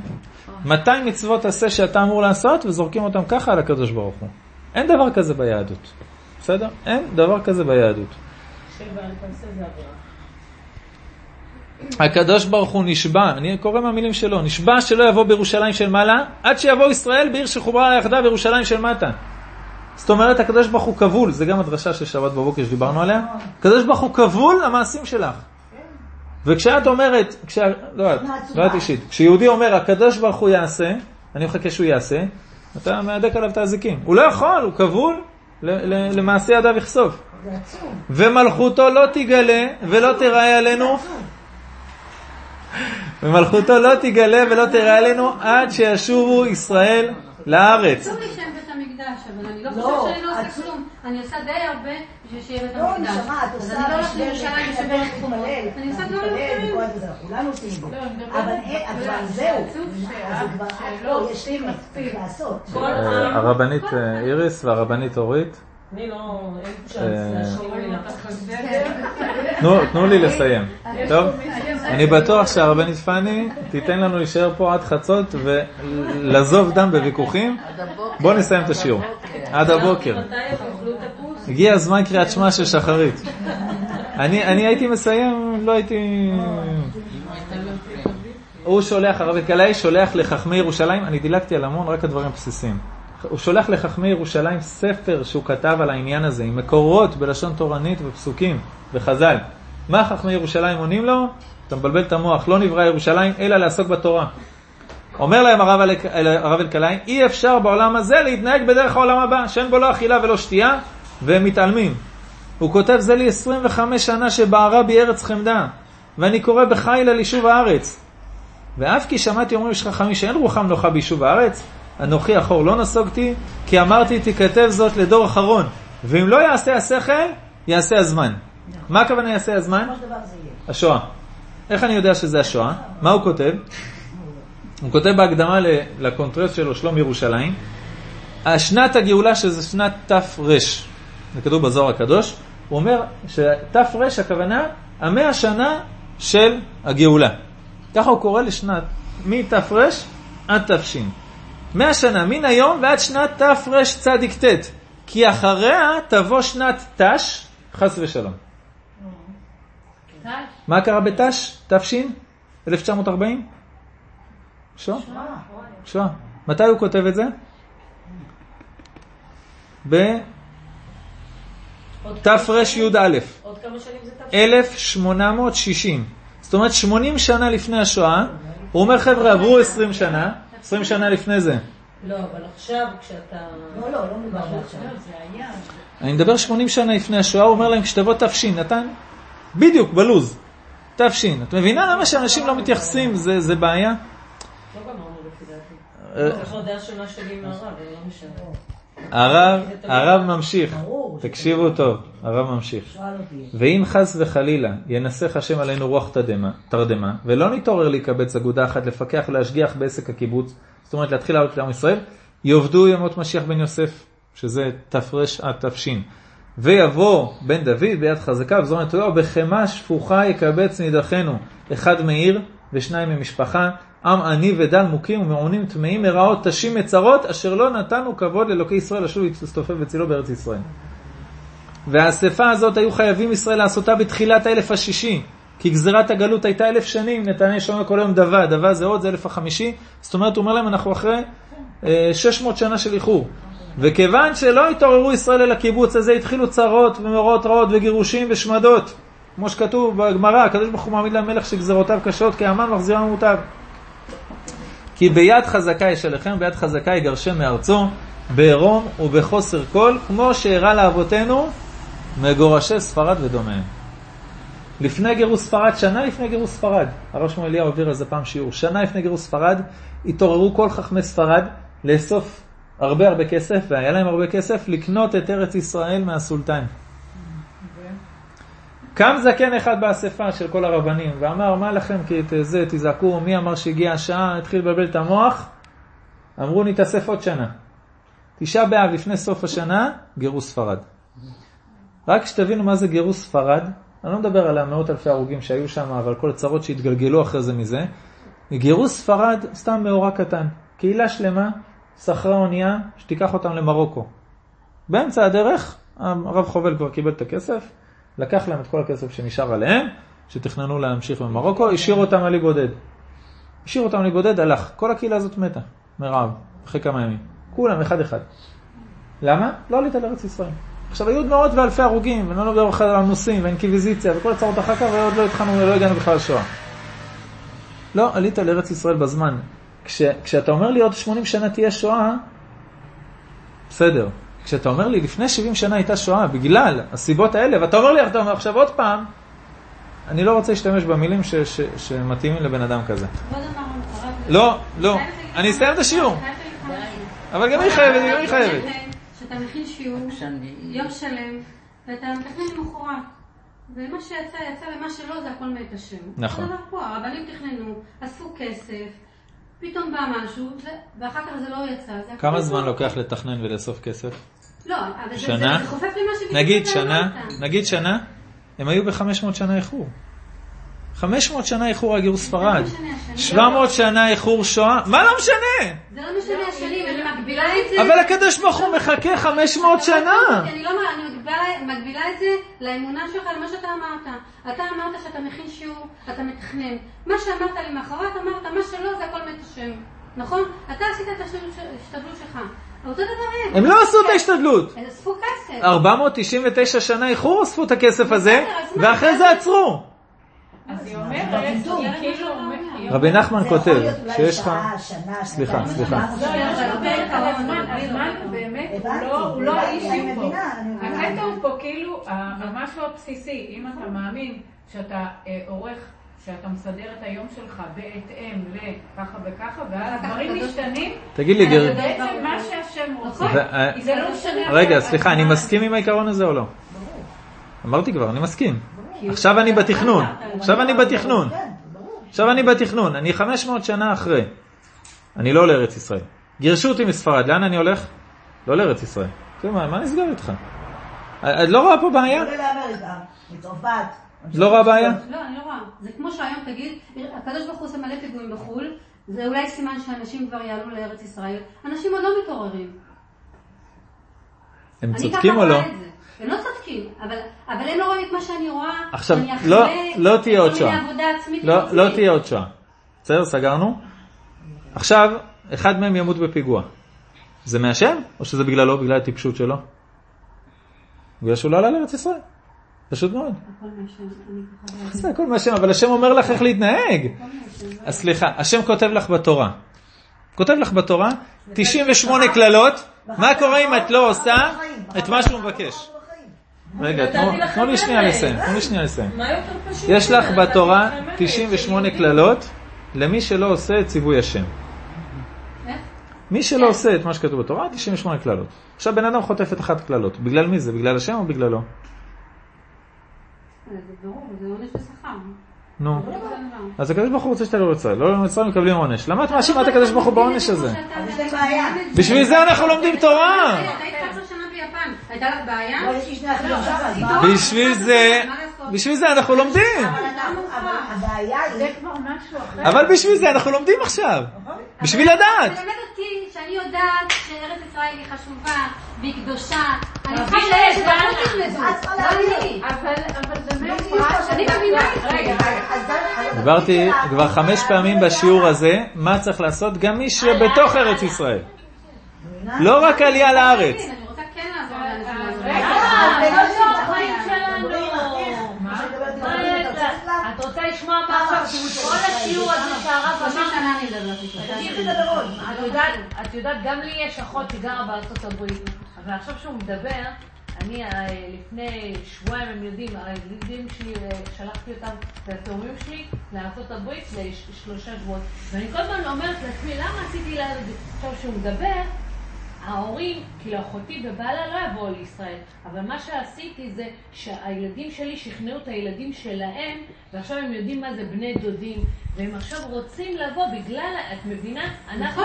מאתיים מצוות עשה שאתה אמור לעשות, וזורקים אותם ככה על הקדוש ברוך הוא. אין דבר כזה ביהדות. בסדר? אין דבר כזה ביהדות. הקדוש ברוך הוא נשבע, אני קורא מהמילים שלו, נשבע שלא יבוא בירושלים של מעלה, עד שיבוא ישראל בעיר שחוברה ליחדה בירושלים של מטה. זאת אומרת, הקדוש ברוך הוא כבול, זה גם הדרשה של שבת בבוקר שדיברנו עליה, הקדוש ברוך הוא כבול למעשים שלך. וכשאת אומרת, כשה, לא, לא את אישית, כשיהודי אומר, הקדוש ברוך הוא יעשה, אני מחכה שהוא יעשה, אתה מעדק עליו תעזיקים. הוא לא יכול, הוא כבול למעשי ידיו יחשוף. ומלכותו לא תגלה ולא תראה עלינו, ומלכותו לא תגלה ולא תראה עלינו עד שישובו ישראל לארץ. עצוב לי שם בית המקדש, אבל אני לא חושב שאני לא עושה כלום. אני עושה די הרבה שיהיה בית המקדש. לא, נשמע, את עושה בשביל לדרך להתפלל. אני עושה דברים אחרים. כולנו עושים בו. אבל זהו, אז זה כבר יש לי מספיק לעשות. הרבנית איריס והרבנית אורית. אני לא... אין פשע, שירים לי לתת לסדר. תנו לי לסיים. טוב? אני בטוח שהרבנית פני תיתן לנו להישאר פה עד חצות ולזוב דם בוויכוחים. בואו נסיים את השיעור. עד הבוקר. הגיע הזמן קריאת שמע של שחרית. אני הייתי מסיים, לא הייתי... הוא שולח, הרב אלקלאי שולח לחכמי ירושלים, אני דילגתי על המון רק הדברים בסיסיים. הוא שולח לחכמי ירושלים ספר שהוא כתב על העניין הזה, עם מקורות בלשון תורנית ופסוקים וחז"ל. מה חכמי ירושלים עונים לו? אתה מבלבל את המוח, לא נברא ירושלים, אלא לעסוק בתורה. אומר להם הרב אלקלאי, אי אפשר בעולם הזה להתנהג בדרך העולם הבא, שאין בו לא אכילה ולא שתייה, והם מתעלמים. הוא כותב, זה לי עשרים וחמש שנה שבערה בי ארץ חמדה, ואני קורא בחיל על יישוב הארץ. ואף כי שמעתי אומרים שחכמים שאין רוחם נוחה ביישוב הארץ, אנוכי אחור לא נסוגתי, כי אמרתי תכתב זאת לדור אחרון, ואם לא יעשה השכל, יעשה הזמן. מה הכוונה יעשה הזמן? השואה. איך אני יודע שזה השואה? מה הוא כותב? הוא כותב בהקדמה לקונטרס שלו, שלום ירושלים, השנת הגאולה שזה שנת תף רש, זה כתוב בזוהר הקדוש, הוא אומר שתף רש הכוונה המאה שנה של הגאולה. ככה הוא קורא לשנת מתף רש עד תף שין. מאה שנה, מן היום ועד שנת תפרש צדיק תת, כי אחריה תבוא שנת תש, חס ושלום. מה קרה בתש? תפשין? אלף תשע מאות ארבעים? שואה? שואה. מתי הוא כותב את זה? בתפרש י' א', אלף שמונה מאות שישים. זאת אומרת, שמונים שנה לפני השואה, הוא אומר חבר'ה, עברו עשרים שנה, עשרים שנה לפני זה. לא, אבל עכשיו כשאתה... לא, לא, לא מדבר עכשיו. זה היה... אני מדבר שמונים שנה לפני השואה, הוא אומר להם, כשתבוא תפשין, נתן? בדיוק, בלוז. תפשין. את מבינה למה שאנשים לא מתייחסים? זה בעיה? לא גמרנו לפי דעתי. זה יכול לדעה של מה שתגיד מהרב, אני לא משנה. הרב ממשיך. תקשיבו טוב, הרב ממשיך. ואם חס וחלילה ינסח השם עלינו רוח תרדמה, ולא נתעורר להיקבץ אגודה אחת לפקח ולהשגיח בעסק הקיבוץ, זאת אומרת להתחיל לעלות לעם ישראל, יעבדו ימות משיח בן יוסף, שזה תפרש עד תפשין. ויבוא בן דוד ביד חזקה וזרוע נטויה, בחמה שפוכה יקבץ נידחנו, אחד מעיר ושניים ממשפחה, עם עני ודל מוכים ומעונים טמאים מרעות תשים מצרות, אשר לא נתנו כבוד לאלוקי ישראל לשוב להסתופף בצילו בארץ ישראל. והאספה הזאת היו חייבים ישראל לעשותה בתחילת האלף השישי, כי גזירת הגלות הייתה אלף שנים, נתניה שומע כל היום דווה, דווה זה עוד, זה אלף החמישי, זאת אומרת, הוא אומר להם, אנחנו אחרי שש מאות שנה של איחור. וכיוון שלא התעוררו ישראל אל הקיבוץ הזה, התחילו צרות ומראות רעות וגירושים ושמדות, כמו שכתוב בגמרא, הקדוש ברוך הוא מעמיד למלך שגזרותיו קשות, כי המן מחזירה ממותיו. כי ביד חזקה ישלחם, ביד חזקה יגרשם מארצו, בעירום ובחוסר כל, כמו שהראה לאבותינו, מגורשי ספרד ודומיהם. לפני גירוש ספרד, שנה לפני גירוש ספרד, הרב שמואל אליהו העביר איזה פעם שיעור, שנה לפני גירוש ספרד, התעוררו כל חכמי ספרד לאסוף הרבה הרבה כסף, והיה להם הרבה כסף, לקנות את ארץ ישראל מהסולטן. קם זקן אחד באספה של כל הרבנים, ואמר, מה לכם, כי את זה תזעקו, מי אמר שהגיעה השעה, התחיל לבלבל את המוח, אמרו, נתאסף עוד שנה. תשעה באב לפני סוף השנה, גירוש ספרד. רק שתבינו מה זה גירוש ספרד, אני לא מדבר על המאות אלפי הרוגים שהיו שם, אבל כל הצרות שהתגלגלו אחרי זה מזה. גירוש ספרד, סתם מאורע קטן. קהילה שלמה, סחרה עונייה, שתיקח אותם למרוקו. באמצע הדרך, הרב חובל כבר קיבל את הכסף, לקח להם את כל הכסף שנשאר עליהם, שתכננו להמשיך במרוקו, השאיר אותם עלי בודד. השאיר אותם עלי בודד, הלך. כל הקהילה הזאת מתה, מרעב, אחרי כמה ימים. כולם, אחד אחד. למה? לא עלית לארץ ישראל. עכשיו, היו מאות ואלפי הרוגים, ולא נוגע בכלל הנוסעים, ואינקיוויזיציה, וכל הצרות אחר כך, ועוד לא התחלנו, ולא הגענו בכלל לשואה. לא עלית לארץ ישראל בזמן. כש, כשאתה אומר לי עוד שמונים שנה תהיה שואה, בסדר. כשאתה אומר לי, לפני שבעים שנה הייתה שואה, בגלל הסיבות האלה, ואתה אומר לי, אתה אומר, עכשיו עוד פעם, אני לא רוצה להשתמש במילים ש, ש, שמתאימים לבן אדם כזה. לא, לא. אני אסתיים את השיעור. אבל גם היא חייבת, גם היא חייבת. שאתה מכין שיעור, יום שלם, ואתה מתכנן למחורה. ומה שיצא, יצא, ומה שלא, זה הכל מת השם. נכון. זה דבר פה, הרבנים תכננו, עשו כסף, פתאום בא משהו, ואחר כך זה לא יצא. כמה זמן לוקח לתכנן ולאסוף כסף? לא, אבל זה חופף לי מה שביקשת. נגיד שנה, נגיד שנה, הם היו ב-חמש מאות שנה איחור. חמש מאות שנה איחור הגירוש ספרד. שבע מאות שנה איחור שואה. מה לא משנה? זה לא משנה השנים, אני מגבילה את זה. אבל הקדוש ברוך הוא מחכה חמש מאות שנה. אני מגבילה את זה לאמונה שלך, למה שאתה אמרת. אתה אמרת שאתה מכין שיעור, אתה מתכנן. מה שאמרת לי מאחרת, אמרת מה שלא, זה הכל מת השם. נכון? אתה עשית את השתדלות שלך. אותו דבר הם. הם לא עשו את ההשתדלות. הם אספו כסף. ארבע מאות תשעים ותשע שנה איחור אספו את הכסף הזה, ואחרי זה עצרו. אז היא אומרת, כאילו... רבי נחמן כותב שיש לך... סליחה, סליחה. לא, יש לפרק על הזמן, הזמן באמת הוא לא האישים פה. הכתוב פה כאילו, ממש לא בסיסי, אם אתה מאמין שאתה עורך, שאתה מסדר את היום שלך בהתאם לככה וככה, והדברים משתנים, תגיד לי גר... זה בעצם מה שהשם רוצה. זה לא משנה... רגע, סליחה, אני מסכים עם העיקרון הזה או לא? ברור. אמרתי כבר, אני מסכים. עכשיו אני בתכנון, עכשיו אני בתכנון, עכשיו אני בתכנון, אני חמש מאות שנה אחרי, אני לא לארץ ישראל. גירשו אותי מספרד, לאן אני הולך? לא לארץ ישראל. מה נסגר איתך? את לא רואה פה בעיה? לא רואה בעיה? לא, אני לא רואה. זה כמו שהיום תגיד, הקדוש ברוך הוא עושה מלא פיגועים בחול, זה אולי סימן שאנשים כבר יעלו לארץ ישראל, אנשים עוד לא מתעוררים. הם צודקים או לא? הם לא צודקים, אבל, אבל הם לא רואים את מה שאני רואה. עכשיו, אני אחלה, לא, לא תהיה עוד שעה. לא, לא תהיה עוד שעה. בסדר, סגרנו? עכשיו, אחד מהם ימות בפיגוע. זה מהשם? או שזה בגללו, בגלל הטיפשות שלו? בגלל שהוא לא עלה לארץ ישראל. פשוט מאוד. זה הכל מהשם, אבל השם אומר לך איך להתנהג. אז סליחה, השם כותב לך בתורה. כותב לך בתורה, תשעים ושמונה כללות, מה קורה אם את לא עושה את מה שהוא מבקש? רגע, תנו לי שנייה לסיים, תנו לי שנייה לסיים. יש לך בתורה תשעים ושמונה כללות למי שלא עושה את ציווי השם. מי שלא עושה את מה שכתוב בתורה, תשעים ושמונה כללות. עכשיו בן אדם חוטף את אחת כללות. בגלל מי זה? בגלל השם או בגללו? זה ברור, זה עונש בשכר. נו. אז הקדוש ברוך הוא רוצה שאתה לא רוצה. לא רוצה, מקבלים עונש. למה את מאשימה את הקדוש ברוך הוא בעונש הזה? בשביל זה אנחנו לומדים תורה. הייתה לך בעיה? בשביל זה, בשביל זה אנחנו לומדים. אבל בשביל זה אנחנו לומדים עכשיו. בשביל לדעת. זה למד אותי שאני יודעת שארץ ישראל היא חשובה, והיא קדושה. אני חושבת שזה חושבים לזה. אבל באמת, אני מבינה את זה. דיברתי כבר חמש פעמים בשיעור הזה, מה צריך לעשות גם מי שבתוך ארץ ישראל. לא רק עלייה לארץ. את רוצה לשמוע מה כל השיעור הזה שהרב אמר? את יודעת, גם לי יש אחות שגרה בארצות הברית, אבל עכשיו שהוא מדבר, אני לפני שבועיים הם יודעים, הילדים שלי, שלחתי אותם והתאומים שלי לארצות הברית לשלושה שבועות, ואני כל הזמן אומרת לעצמי, למה עשיתי לה את זה? עכשיו שהוא מדבר, ההורים, כאילו אחותי ובעלה לא יבואו לישראל, אבל מה שעשיתי זה שהילדים שלי שכנעו את הילדים שלהם, ועכשיו הם יודעים מה זה בני דודים, והם עכשיו רוצים לבוא בגלל, את מבינה? אנחנו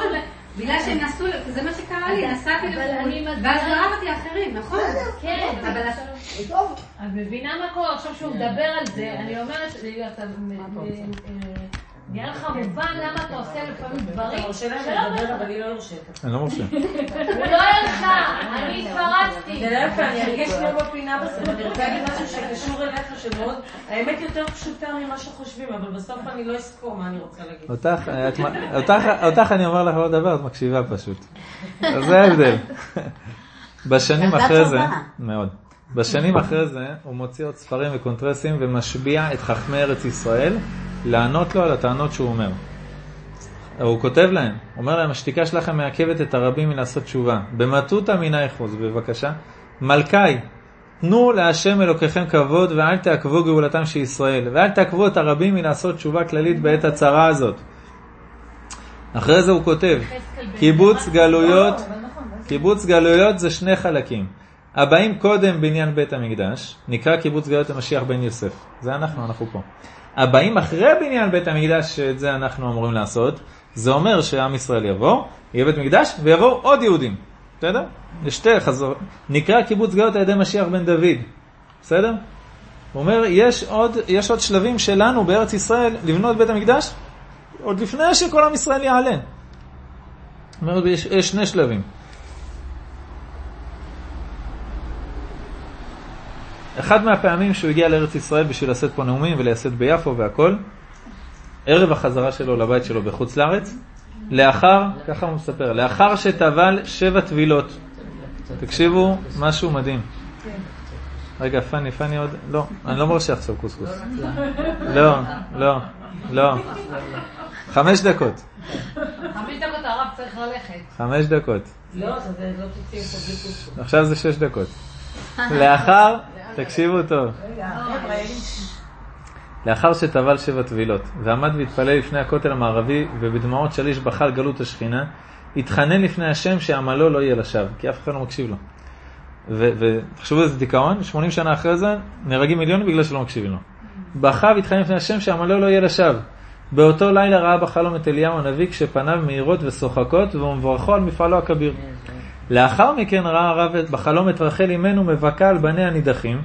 בגלל שהם נסו, זה מה שקרה לי, נסעתי לפעולים, ואז גרמתי אחרים, נכון? כן, אבל... את מבינה מה קורה, עכשיו שהוא מדבר על זה, אני אומרת, אתה... נהיה לך מובן למה אתה עושה לפעמים דברים שלא מרשה, אבל היא לא מרשה. אני לא מרשה. הוא לא הרשה, אני התפרצתי. זה לא יפה, אני ארגיש לא בפינה בסוף. אני רוצה להגיד משהו שקשור אליך שמאוד, האמת יותר פשוטה ממה שחושבים, אבל בסוף אני לא אסכור מה אני רוצה להגיד. אותך אני אומר לך לא דבר, את מקשיבה פשוט. זה ההבדל. בשנים אחרי זה, מאוד. בשנים אחרי זה הוא מוציא עוד ספרים וקונטרסים ומשביע את חכמי ארץ ישראל לענות לו על הטענות שהוא אומר. הוא כותב להם, אומר להם, השתיקה שלכם מעכבת את הרבים מלעשות תשובה. במתותא מנייכוס, בבקשה. מלכי, תנו להשם אלוקיכם כבוד ואל תעכבו גאולתם של ישראל. ואל תעכבו את הרבים מלעשות תשובה כללית בעת הצרה הזאת. אחרי זה הוא כותב, קיבוץ גלויות, קיבוץ גלויות זה שני חלקים. הבאים קודם בעניין בית המקדש, נקרא קיבוץ גלויות המשיח בן יוסף. זה אנחנו, אנחנו פה. הבאים אחרי בניין בית המקדש, שאת זה אנחנו אמורים לעשות, זה אומר שעם ישראל יבוא, יהיה בית מקדש, ויבואו עוד יהודים. בסדר? לשתי חזור. נקרא קיבוץ גלות על ידי משיח בן דוד. בסדר? הוא אומר, יש עוד, יש עוד שלבים שלנו בארץ ישראל לבנות בית המקדש, עוד לפני שכל עם ישראל יעלה. הוא אומר, יש, יש שני שלבים. אחד מהפעמים שהוא הגיע לארץ ישראל בשביל לשאת פה נאומים ולייסד ביפו והכל, ערב החזרה שלו לבית שלו בחוץ לארץ, לאחר, ככה הוא מספר, לאחר שטבל שבע טבילות. תקשיבו, משהו מדהים. רגע, פני, פני עוד, לא, אני לא מרשה עכשיו קוסקוס. לא, לא, לא. חמש דקות. חמש דקות הרב צריך ללכת. חמש דקות. לא, זה לא פציעים פה בלי קוסקוס. עכשיו זה שש דקות. לאחר, תקשיבו טוב, לאחר שטבל שבע טבילות ועמד והתפלל לפני הכותל המערבי ובדמעות שליש בחל גלות השכינה, התחנן לפני השם שעמלו לא יהיה לשווא, כי אף אחד לא מקשיב לו. ותחשבו איזה דיכאון, שמונים שנה אחרי זה נהרגים מיליונים בגלל שלא מקשיבים לו. בחל והתחנן לפני השם שעמלו לא יהיה לשווא. באותו לילה ראה בחלום את אליהו הנביא כשפניו מהירות ושוחקות ומברכו על מפעלו הכביר. לאחר מכן ראה הרב בחלום את רחל אימנו מבכה על בני הנידחים,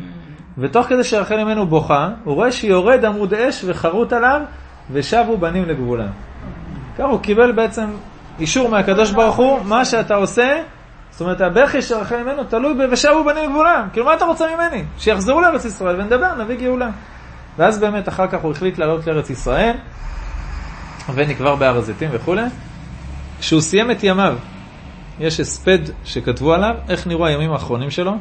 ותוך כדי שרחל אימנו בוכה, הוא רואה שיורד עמוד אש וחרוט עליו, ושבו בנים לגבולה. כך הוא קיבל בעצם אישור מהקדוש ברוך הוא, מה שאתה עושה, זאת אומרת, הבכי של רחל אימנו תלוי ב... ושבו בנים לגבולה. כאילו, מה אתה רוצה ממני? שיחזרו לארץ ישראל ונדבר, נביא גאולה. ואז באמת אחר כך הוא החליט לעלות לארץ ישראל, ונקבר בהר הזיתים וכו'. כשהוא סיים את ימיו, יש הספד שכתבו עליו, איך נראו הימים האחרונים שלו.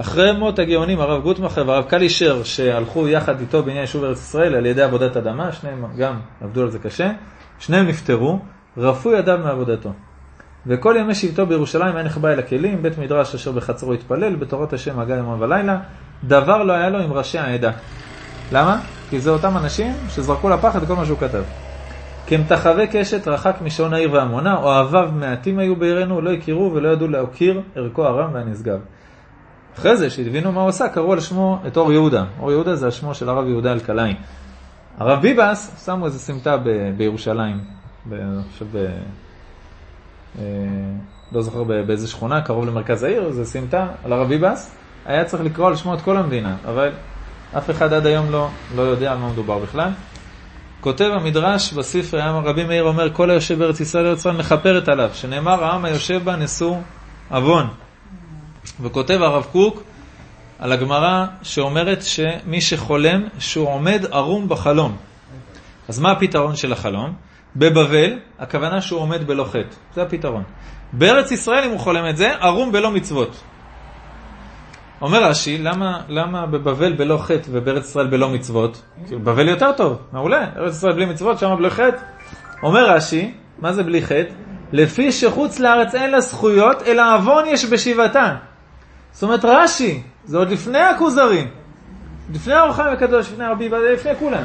אחרי מות הגאונים, הרב גוטמחה והרב קלישר, שהלכו יחד איתו בעניין יישוב ארץ ישראל, על ידי עבודת אדמה, שניהם גם עבדו על זה קשה, שניהם נפטרו, רפו ידיו מעבודתו. וכל ימי שבתו בירושלים היה נחבא אל הכלים, בית מדרש אשר בחצרו התפלל, בתורת השם הגה יומם ולילה, דבר לא היה לו עם ראשי העדה. למה? כי זה אותם אנשים שזרקו לפחד כל מה שהוא כתב. כמתחווה קשת רחק משעון העיר והמונה, אוהביו מעטים היו בעירנו, לא הכירו ולא ידעו להוקיר ערכו הרם והנשגב. אחרי זה, שהדבינו מה הוא עשה, קראו על שמו את אור יהודה. אור יהודה זה השמו של הרב יהודה אלקלאי. הרב ביבאס, שמו איזה סמטה ב- בירושלים, ב- ב- אה, לא זוכר באיזה שכונה, קרוב למרכז העיר, זה סמטה על הרב ביבאס. היה צריך לקרוא על שמו את כל המדינה, אבל אף אחד עד היום לא, לא יודע על מה מדובר בכלל. כותב המדרש בספר, רבי מאיר אומר, כל היושב בארץ ישראל הרצון מחפרת עליו, שנאמר, העם היושב בה נשוא אבון. וכותב הרב קוק על הגמרא שאומרת שמי שחולם, שהוא עומד ערום בחלום. אז מה הפתרון של החלום? בבבל, הכוונה שהוא עומד בלא חטא. זה הפתרון. בארץ ישראל, אם הוא חולם את זה, ערום בלא מצוות. אומר רש"י, למה, למה בבבל בלא חטא ובארץ ישראל בלא מצוות? בבל יותר טוב, מעולה. ארץ ישראל בלי מצוות, שם בלי חטא. אומר רש"י, מה זה בלי חטא? לפי שחוץ לארץ אין לה זכויות, אלא עוון יש בשיבתה. זאת אומרת, רש"י, זה עוד לפני הכוזרי, לפני אור החיים הקדוש, לפני הרבי, לפני כולם.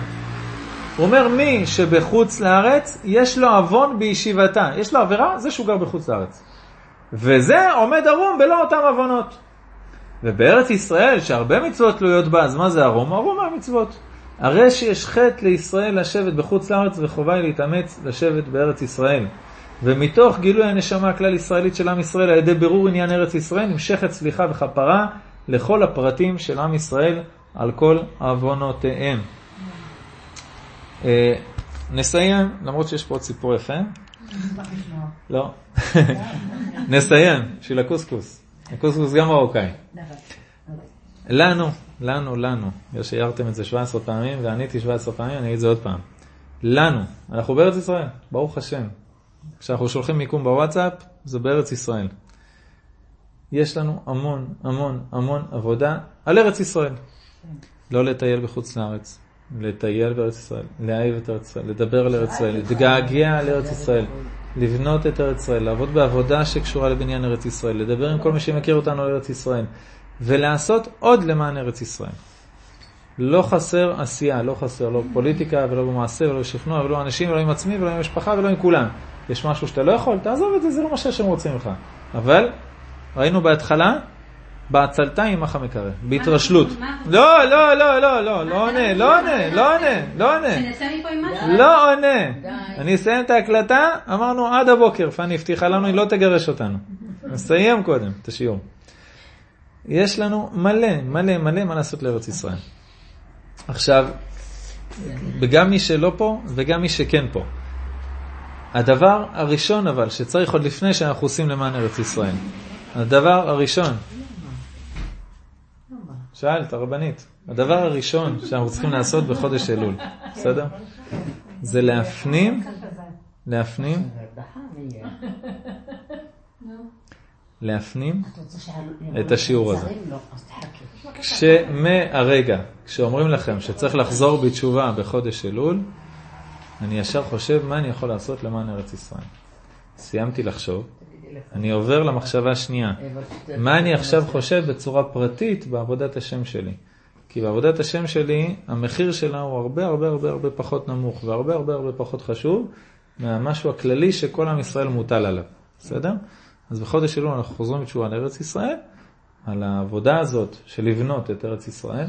הוא אומר, מי שבחוץ לארץ יש לו עוון בישיבתה. יש לו עבירה, זה שוגר בחוץ לארץ. וזה עומד ערום בלא אותם עוונות. ובארץ ישראל, שהרבה מצוות תלויות בה, אז מה זה הרום? הרום המצוות. הרי שיש חטא לישראל לשבת בחוץ לארץ, וחובה להתאמץ לשבת בארץ ישראל. ומתוך גילוי הנשמה הכלל ישראלית של עם ישראל על ידי ברור עניין ארץ ישראל נמשכת סליחה וחפרה לכל הפרטים של עם ישראל על כל אבונותיהם. נסיים, למרות שיש פה עוד סיפור יפה. לא. נסיים, של הקוסקוס. הקוסקוס גם מרוקאי. לנו, לנו, לנו. יש שהערתם את זה שבע עשרה פעמים, ועניתי שבע עשרה פעמים, אני אגיד את זה עוד פעם. לנו, אנחנו בארץ ישראל, ברוך השם. כשאנחנו שולחים מיקום בוואטסאפ, זה בארץ ישראל. יש לנו המון, המון, המון עבודה על ארץ ישראל. לא לטייל בחוץ לארץ. לטייל בארץ ישראל, להאהיב את ארץ ישראל, לדבר על ארץ ישראל, להתגעגע על ארץ ישראל, לבנות את ארץ ישראל, לעבוד בעבודה שקשורה לבניין ארץ ישראל, לדבר עם כל מי שמכיר אותנו על ארץ ישראל, ולעשות עוד למען ארץ ישראל. לא חסר עשייה, לא חסר, לא פוליטיקה, ולא במעשה, ולא בשכנוע, ולא אנשים, ולא עם עצמי, ולא עם משפחה, ולא עם כולם. יש משהו שאתה לא יכול, תעזוב את זה, זה לא מה שהם רוצים לך. אבל ראינו בהתחלה, בעצלתה עם אח המקרה, בהתרשלות. לא, לא, לא, לא, לא, לא עונה, לא עונה, לא עונה, לא עונה. לא עונה. אני אסיים את ההקלטה, אמרנו עד הבוקר, פני הבטיחה לנו, היא לא תגרש אותנו. נסיים קודם את השיעור. יש לנו מלא, מלא, מלא מה לעשות לארץ ישראל. עכשיו, גם מי שלא פה וגם מי שכן פה. הדבר הראשון אבל, שצריך עוד לפני שאנחנו עושים למען ארץ ישראל. הדבר הראשון, שאלת, הרבנית. הדבר הראשון שאנחנו צריכים לעשות בחודש אלול, בסדר? זה להפנים, להפנים, להפנים את השיעור הזה. כשמהרגע, כשאומרים לכם שצריך לחזור בתשובה בחודש אלול, אני ישר חושב מה אני יכול לעשות למען ארץ ישראל. סיימתי לחשוב. אני עובר למחשבה השנייה. מה אני עכשיו חושב בצורה פרטית בעבודת השם שלי? כי בעבודת השם שלי, המחיר שלה הוא הרבה הרבה הרבה הרבה פחות נמוך, והרבה הרבה הרבה פחות חשוב, מהמשהו הכללי שכל עם ישראל מוטל עליו. בסדר? אז בחודש אלול אנחנו חוזרים בתשובה על ארץ ישראל, על העבודה הזאת של לבנות את ארץ ישראל.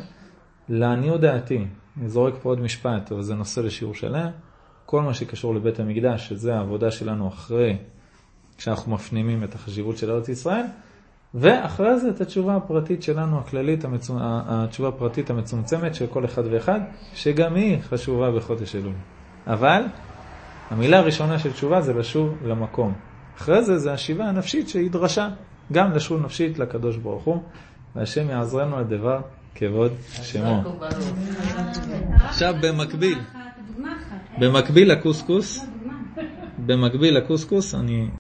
לעניות דעתי, אני זורק פה עוד משפט, אבל זה נושא לשיעור שלם, כל מה שקשור לבית המקדש, שזה העבודה שלנו אחרי כשאנחנו מפנימים את החשיבות של ארץ ישראל, ואחרי זה את התשובה הפרטית שלנו, הכללית, המצומ... התשובה הפרטית המצומצמת של כל אחד ואחד, שגם היא חשובה בחודש אלול. אבל המילה הראשונה של תשובה זה לשוב למקום. אחרי זה זה השיבה הנפשית שהיא דרשה, גם לשוב נפשית לקדוש ברוך הוא, והשם יעזרנו לדבר כבוד שמו. עכשיו במקביל, במקביל לקוסקוס, במקביל לקוסקוס, אני...